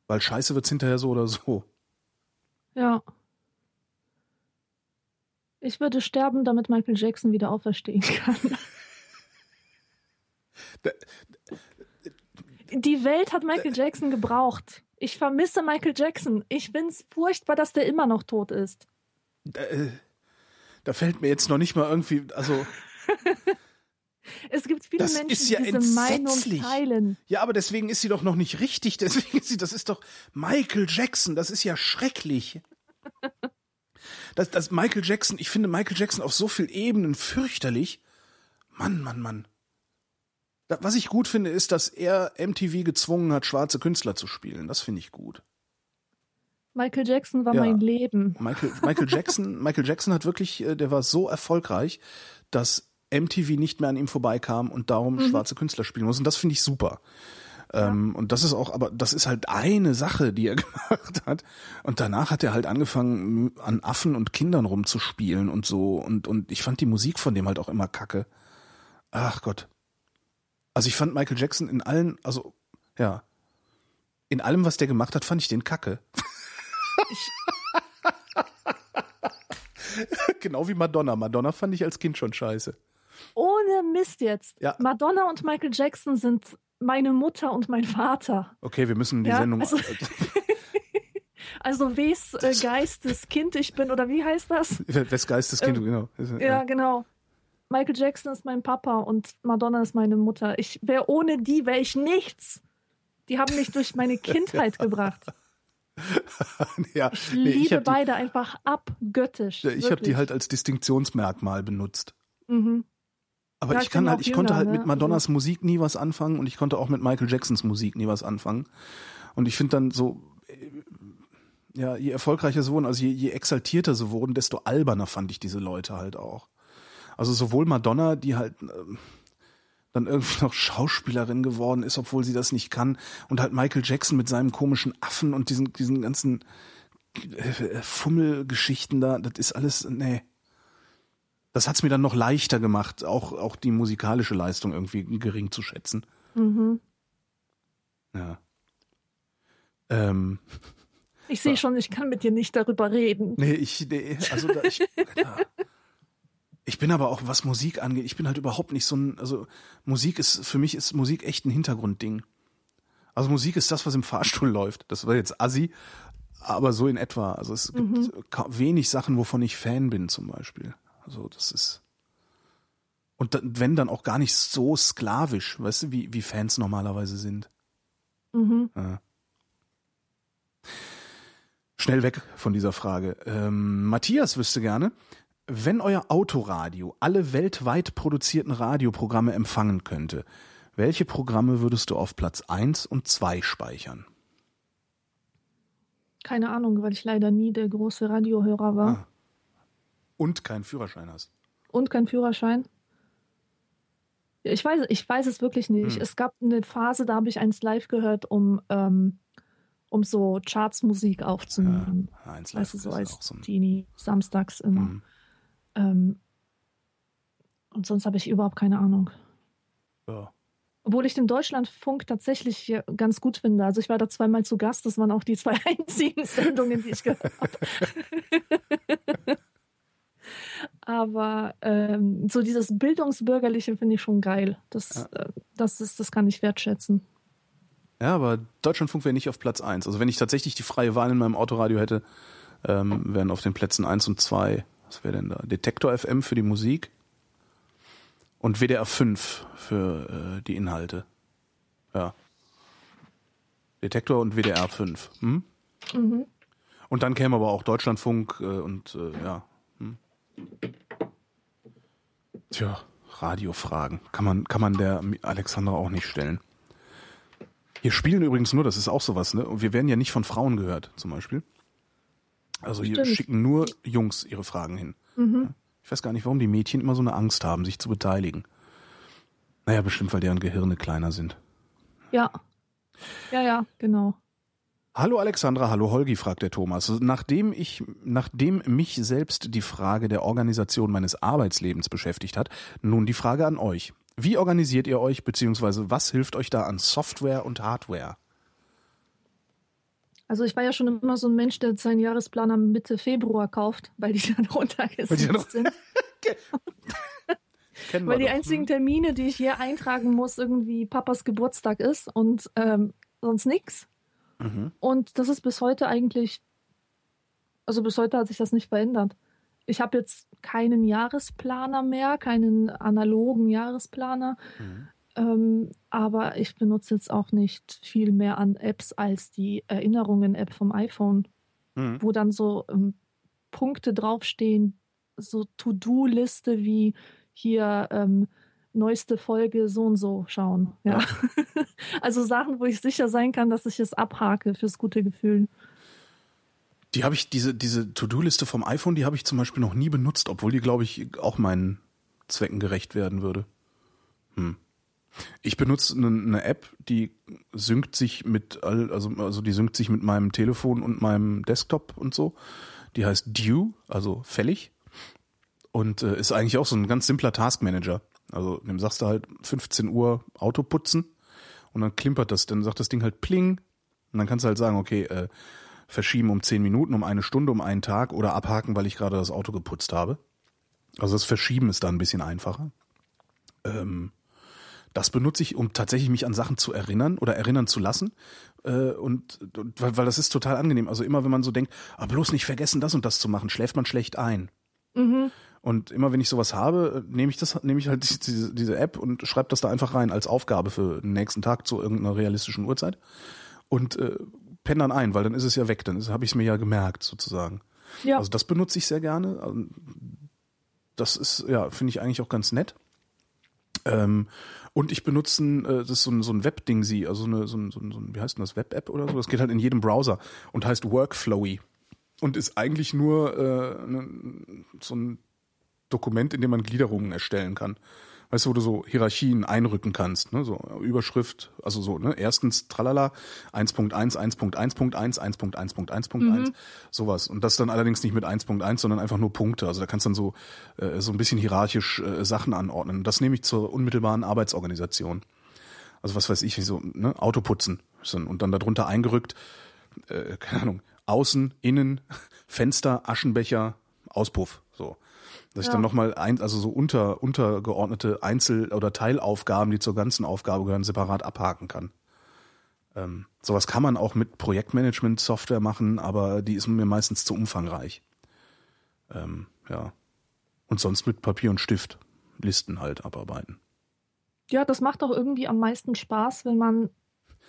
Weil scheiße wird's hinterher so oder so. Ja. Ich würde sterben, damit Michael Jackson wieder auferstehen kann. Die Welt hat Michael Jackson gebraucht. Ich vermisse Michael Jackson. Ich find's furchtbar, dass der immer noch tot ist. Da, da fällt mir jetzt noch nicht mal irgendwie, also es gibt viele das Menschen, ist ja die diese entsetzlich. Meinung teilen. Ja, aber deswegen ist sie doch noch nicht richtig. Deswegen ist sie, das ist doch Michael Jackson. Das ist ja schrecklich. Das, das Michael Jackson, ich finde Michael Jackson auf so vielen Ebenen fürchterlich. Mann, Mann, Mann. Was ich gut finde, ist, dass er M T V gezwungen hat, schwarze Künstler zu spielen. Das finde ich gut. Michael Jackson war ja. mein Leben. Michael, Michael Jackson, Michael Jackson hat wirklich, der war so erfolgreich, dass M T V nicht mehr an ihm vorbeikam und darum mhm. schwarze Künstler spielen mussten. Das finde ich super. Ja. Ähm, und das ist auch, aber das ist halt eine Sache, die er gemacht hat. Und danach hat er halt angefangen, an Affen und Kindern rumzuspielen und so. Und, und ich fand die Musik von dem halt auch immer kacke. Ach Gott. Also ich fand Michael Jackson in allen, also ja, in allem, was der gemacht hat, fand ich den kacke. Genau wie Madonna. Madonna fand ich als Kind schon scheiße. Ohne Mist jetzt. Ja. Madonna und Michael Jackson sind meine Mutter und mein Vater. Okay, wir müssen die ja, Sendung... Also, also wes äh, Geistes Kind ich bin, oder wie heißt das? Wes Geistes Kind, ähm, genau. Ja, ja, genau. Michael Jackson ist mein Papa und Madonna ist meine Mutter. Ich wäre ohne die, wäre ich nichts. Die haben mich durch meine Kindheit ja. gebracht. Ja, ich nee, liebe ich beide die, einfach abgöttisch. Ich habe die halt als Distinktionsmerkmal benutzt. Mhm. Aber ja, ich, kann halt, ich jünger, konnte halt ne? mit Madonnas Musik nie was anfangen und ich konnte auch mit Michael Jacksons Musik nie was anfangen. Und ich finde dann so, ja, je erfolgreicher sie wurden, also je, je exaltierter sie wurden, desto alberner fand ich diese Leute halt auch. Also sowohl Madonna, die halt ähm, dann irgendwie noch Schauspielerin geworden ist, obwohl sie das nicht kann, und halt Michael Jackson mit seinem komischen Affen und diesen, diesen ganzen äh, Fummelgeschichten da, das ist alles, nee. Das hat's mir dann noch leichter gemacht, auch, auch die musikalische Leistung irgendwie gering zu schätzen. Mhm. Ja. Ähm. Ich sehe schon, ich kann mit dir nicht darüber reden. Nee, ich, nee, also da, ich, ja. Ich bin aber auch, was Musik angeht, ich bin halt überhaupt nicht so ein, also Musik ist, für mich ist Musik echt ein Hintergrundding. Also Musik ist das, was im Fahrstuhl läuft. Das war jetzt assi, aber so in etwa. Also es mhm. gibt wenig Sachen, wovon ich Fan bin zum Beispiel. Also das ist, und dann, wenn dann auch gar nicht so sklavisch, weißt du, wie, wie Fans normalerweise sind. Mhm. Ja. Schnell weg von dieser Frage. Ähm, Matthias wüsste gerne, wenn euer Autoradio alle weltweit produzierten Radioprogramme empfangen könnte, welche Programme würdest du auf Platz eins und zwei speichern? Keine Ahnung, weil ich leider nie der große Radiohörer war. Ah. Und keinen Führerschein hast. Und keinen Führerschein. Ich weiß, ich weiß es wirklich nicht. Hm. Es gab eine Phase, da habe ich eins live gehört, um, ähm, um so Chartsmusik aufzunehmen. Ja, eins live weißt du, so als so ein... Teenie, samstags immer. Hm. Ähm, und sonst habe ich überhaupt keine Ahnung. Ja. Obwohl ich den Deutschlandfunk tatsächlich ganz gut finde. Also ich war da zweimal zu Gast. Das waren auch die zwei einzigen Sendungen, die ich gehört habe. Aber ähm, so dieses Bildungsbürgerliche finde ich schon geil. Das, ja. äh, das, ist, das kann ich wertschätzen. Ja, aber Deutschlandfunk wäre nicht auf Platz eins. Also wenn ich tatsächlich die freie Wahl in meinem Autoradio hätte, ähm, wären auf den Plätzen eins und zwei Was wäre denn da? Detektor F M für die Musik und W D R fünf für äh, die Inhalte. Ja. Detektor und W D R fünf. Hm? Mhm. Und dann käme aber auch Deutschlandfunk äh, und äh, ja. Hm. Tja, Radiofragen. Kann man, kann man der Alexandra auch nicht stellen. Hier spielen übrigens nur, das ist auch sowas, ne? Und wir werden ja nicht von Frauen gehört, zum Beispiel. Also hier Stimmt. schicken nur Jungs ihre Fragen hin. Mhm. Ich weiß gar nicht, warum die Mädchen immer so eine Angst haben, sich zu beteiligen. Naja, bestimmt, weil deren Gehirne kleiner sind. Ja. Ja, ja, genau. Hallo Alexandra, hallo Holgi, fragt der Thomas. Nachdem ich, nachdem mich selbst die Frage der Organisation meines Arbeitslebens beschäftigt hat, nun die Frage an euch. Wie organisiert ihr euch, beziehungsweise was hilft euch da an Software und Hardware? Also ich war ja schon immer so ein Mensch, der seinen Jahresplan am Mitte Februar kauft, weil die dann runtergesetzt sind. Weil die einzigen Termine, die ich hier eintragen muss, irgendwie Papas Geburtstag ist und ähm, sonst nichts. Mhm. Und das ist bis heute eigentlich, also bis heute hat sich das nicht verändert. Ich habe jetzt keinen Jahresplaner mehr, keinen analogen Jahresplaner, mhm. ähm, aber ich benutze jetzt auch nicht viel mehr an Apps als die Erinnerungen-App vom iPhone, mhm. wo dann so ähm, Punkte draufstehen, so To-Do-Liste wie hier ähm, neueste Folge so und so schauen. Ja. Ja. Also Sachen, wo ich sicher sein kann, dass ich es abhake fürs gute Gefühl. Die habe ich, diese, diese To-Do-Liste vom iPhone, die habe ich zum Beispiel noch nie benutzt, obwohl die, glaube ich, auch meinen Zwecken gerecht werden würde. Hm. Ich benutze eine, eine App, die synkt sich mit, also, also die synkt sich mit meinem Telefon und meinem Desktop und so. Die heißt Due, also fällig. Und äh, ist eigentlich auch so ein ganz simpler Taskmanager. Also dem sagst du halt fünfzehn Uhr Auto putzen und dann klimpert das, dann sagt das Ding halt Pling und dann kannst du halt sagen, okay, äh, verschieben um zehn Minuten, um eine Stunde, um einen Tag oder abhaken, weil ich gerade das Auto geputzt habe. Also das Verschieben ist da ein bisschen einfacher. Ähm, das benutze ich, um tatsächlich mich an Sachen zu erinnern oder erinnern zu lassen. Äh, und, und weil, weil das ist total angenehm. Also immer, wenn man so denkt, ah, bloß nicht vergessen, das und das zu machen, schläft man schlecht ein. Mhm. Und immer, wenn ich sowas habe, nehme ich das, nehme ich halt diese, diese App und schreibe das da einfach rein als Aufgabe für den nächsten Tag zu irgendeiner realistischen Uhrzeit. Und äh, penne dann ein, weil dann ist es ja weg, dann habe ich es mir ja gemerkt sozusagen. Ja. Also das benutze ich sehr gerne. Das ist, ja, finde ich eigentlich auch ganz nett. Ähm, und ich benutze ein, das ist so ein, so ein Web-Ding, sie, also eine, so ein, so ein, wie heißt denn das, Web-App oder so? Das geht halt in jedem Browser und heißt Workflowy und ist eigentlich nur äh, ne, so ein Dokument, in dem man Gliederungen erstellen kann. Weißt du, wo du so Hierarchien einrücken kannst, ne? So Überschrift, also so, ne? Erstens tralala, eins Punkt eins, eins Punkt eins, eins Punkt eins, eins Punkt eins, eins Punkt eins, mhm. sowas. Und das dann allerdings nicht mit eins Punkt eins, sondern einfach nur Punkte. Also da kannst du dann so, äh, so ein bisschen hierarchisch äh, Sachen anordnen. Das nehme ich zur unmittelbaren Arbeitsorganisation. Also was weiß ich, wie so, ne? Autoputzen. Und dann darunter eingerückt, äh, keine Ahnung, außen, innen, Fenster, Aschenbecher, Auspuff, so. Dass ja. ich dann nochmal, ein, also so unter, untergeordnete Einzel- oder Teilaufgaben, die zur ganzen Aufgabe gehören, separat abhaken kann. Ähm, sowas kann man auch mit Projektmanagement-Software machen, aber die ist mir meistens zu umfangreich. Ähm, ja. Und sonst mit Papier und Stift Listen halt abarbeiten. Ja, das macht doch irgendwie am meisten Spaß, wenn man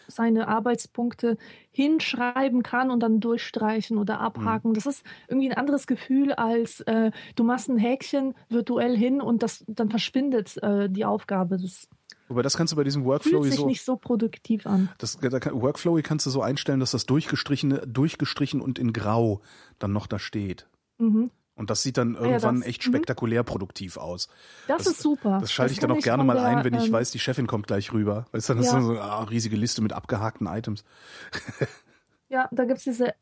seine Arbeitspunkte hinschreiben kann und dann durchstreichen oder abhaken. Mhm. Das ist irgendwie ein anderes Gefühl als äh, du machst ein Häkchen virtuell hin und das dann verschwindet äh, die Aufgabe. Das Wobei das kannst du bei diesem Workflow fühlt sich so, nicht so produktiv an. Das da kann, Workflow kannst du so einstellen, dass das durchgestrichene durchgestrichen und in Grau dann noch da steht. Mhm. Und das sieht dann irgendwann ja, das, echt spektakulär m-hmm. produktiv aus. Das, das ist super. Das schalte das ich dann auch gerne mal der, ein, wenn ähm, ich weiß, die Chefin kommt gleich rüber. Weißt du, dann ja. ist so eine ah, riesige Liste mit abgehakten Items. Ja, da gibt es diese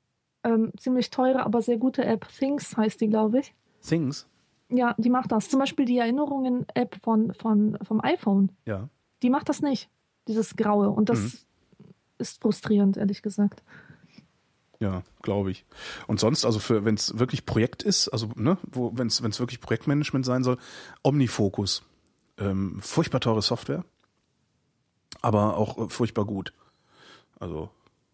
ähm, ziemlich teure, aber sehr gute App. Things heißt die, glaube ich. Things? Ja, die macht das. Zum Beispiel die Erinnerungen-App von, von, vom iPhone. Ja. Die macht das nicht, dieses Graue. Und das mhm. ist frustrierend, ehrlich gesagt. Ja, glaube ich. Und sonst, also für wenn es wirklich Projekt ist, also ne, wo wenn es wenn es wirklich Projektmanagement sein soll, Omnifocus. Ähm, furchtbar teure Software, aber auch äh, furchtbar gut. Also,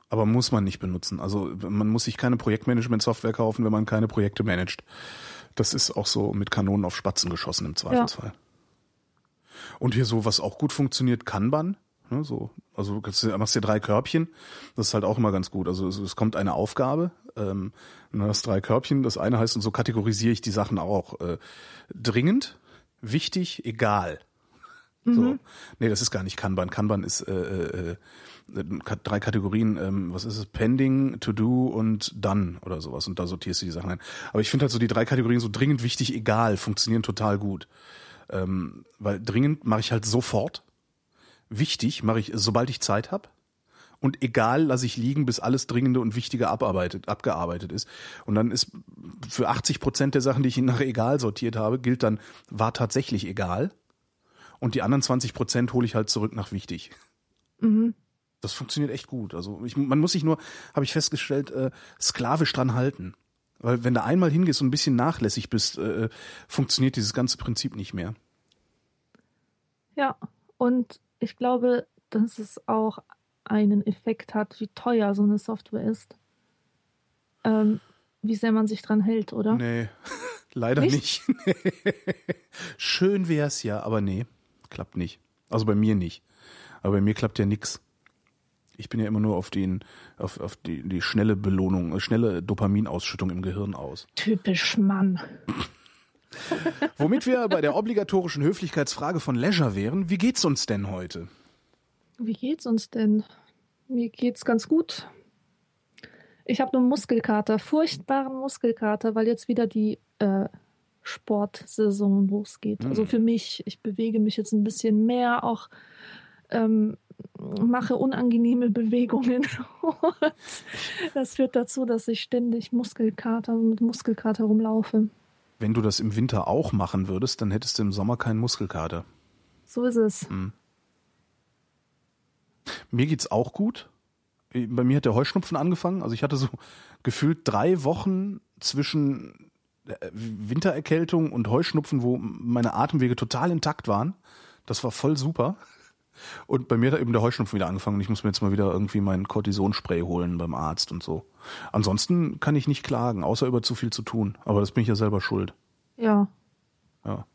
aber muss man nicht benutzen. Also man muss sich keine Projektmanagement-Software kaufen, wenn man keine Projekte managt. Das ist auch so mit Kanonen auf Spatzen geschossen im Zweifelsfall. Ja. Und hier so, was auch gut funktioniert, Kanban. Ne, so. Also du machst dir drei Körbchen, das ist halt auch immer ganz gut. Also es, es kommt eine Aufgabe, ähm, du hast drei Körbchen, das eine heißt, und so kategorisiere ich die Sachen auch, äh, dringend, wichtig, egal. Mhm. So. Nee, das ist gar nicht Kanban. Kanban ist äh, äh, drei Kategorien, ähm, was ist es? Pending, To Do und Done oder sowas. Und da sortierst du die Sachen ein. Aber ich finde halt so die drei Kategorien, so dringend, wichtig, egal, funktionieren total gut. Ähm, weil dringend mache ich halt sofort. Wichtig mache ich, sobald ich Zeit habe. Und egal lasse ich liegen, bis alles Dringende und Wichtige abarbeitet, abgearbeitet ist. Und dann ist für achtzig Prozent der Sachen, die ich nach egal sortiert habe, gilt dann, war tatsächlich egal. Und die anderen zwanzig Prozent hole ich halt zurück nach wichtig. Mhm. Das funktioniert echt gut. Also ich, man muss sich nur, habe ich festgestellt, äh, sklavisch dran halten. Weil wenn du einmal hingehst und ein bisschen nachlässig bist, äh, funktioniert dieses ganze Prinzip nicht mehr. Ja, und ich glaube, dass es auch einen Effekt hat, wie teuer so eine Software ist. Ähm, wie sehr man sich dran hält, oder? Nee, leider nicht. nicht. Schön wär's ja, aber nee, klappt nicht. Also bei mir nicht. Aber bei mir klappt ja nix. Ich bin ja immer nur auf, den, auf, auf die, die schnelle Belohnung, schnelle Dopaminausschüttung im Gehirn aus. Typisch Mann. Womit wir bei der obligatorischen Höflichkeitsfrage von Leisure wären, wie geht's uns denn heute? Wie geht's uns denn? Mir geht's ganz gut. Ich habe einen Muskelkater, furchtbaren Muskelkater, weil jetzt wieder die äh, Sportsaison losgeht. Mhm. Also für mich, ich bewege mich jetzt ein bisschen mehr, auch ähm, mache unangenehme Bewegungen. Das führt dazu, dass ich ständig Muskelkater mit Muskelkater rumlaufe. Wenn du das im Winter auch machen würdest, dann hättest du im Sommer keinen Muskelkater. So ist es. Mhm. Mir geht's auch gut. Bei mir hat der Heuschnupfen angefangen. Also ich hatte so gefühlt drei Wochen zwischen Wintererkältung und Heuschnupfen, wo meine Atemwege total intakt waren. Das war voll super. Und bei mir hat eben der Heuschnupfen wieder angefangen und ich muss mir jetzt mal wieder irgendwie mein Cortisonspray holen beim Arzt und so. Ansonsten kann ich nicht klagen, außer über zu viel zu tun. Aber das bin ich ja selber schuld. Ja. Ja.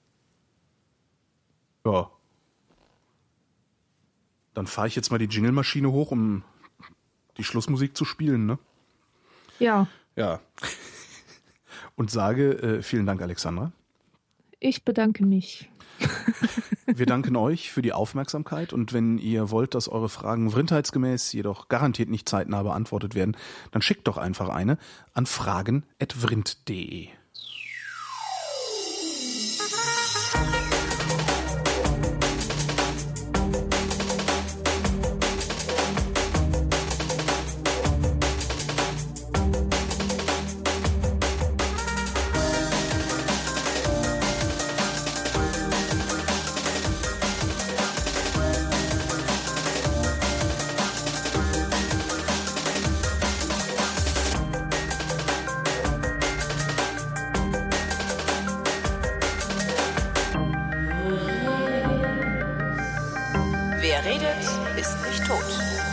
Ja. Dann fahre ich jetzt mal die Jingle-Maschine hoch, um die Schlussmusik zu spielen, ne? Ja. Ja. Und sage äh, vielen Dank, Alexandra. Ich bedanke mich. Wir danken euch für die Aufmerksamkeit und wenn ihr wollt, dass eure Fragen vrindheitsgemäß, jedoch garantiert nicht zeitnah beantwortet werden, dann schickt doch einfach eine an fragen at vrind punkt de. Wer redet, ist nicht tot.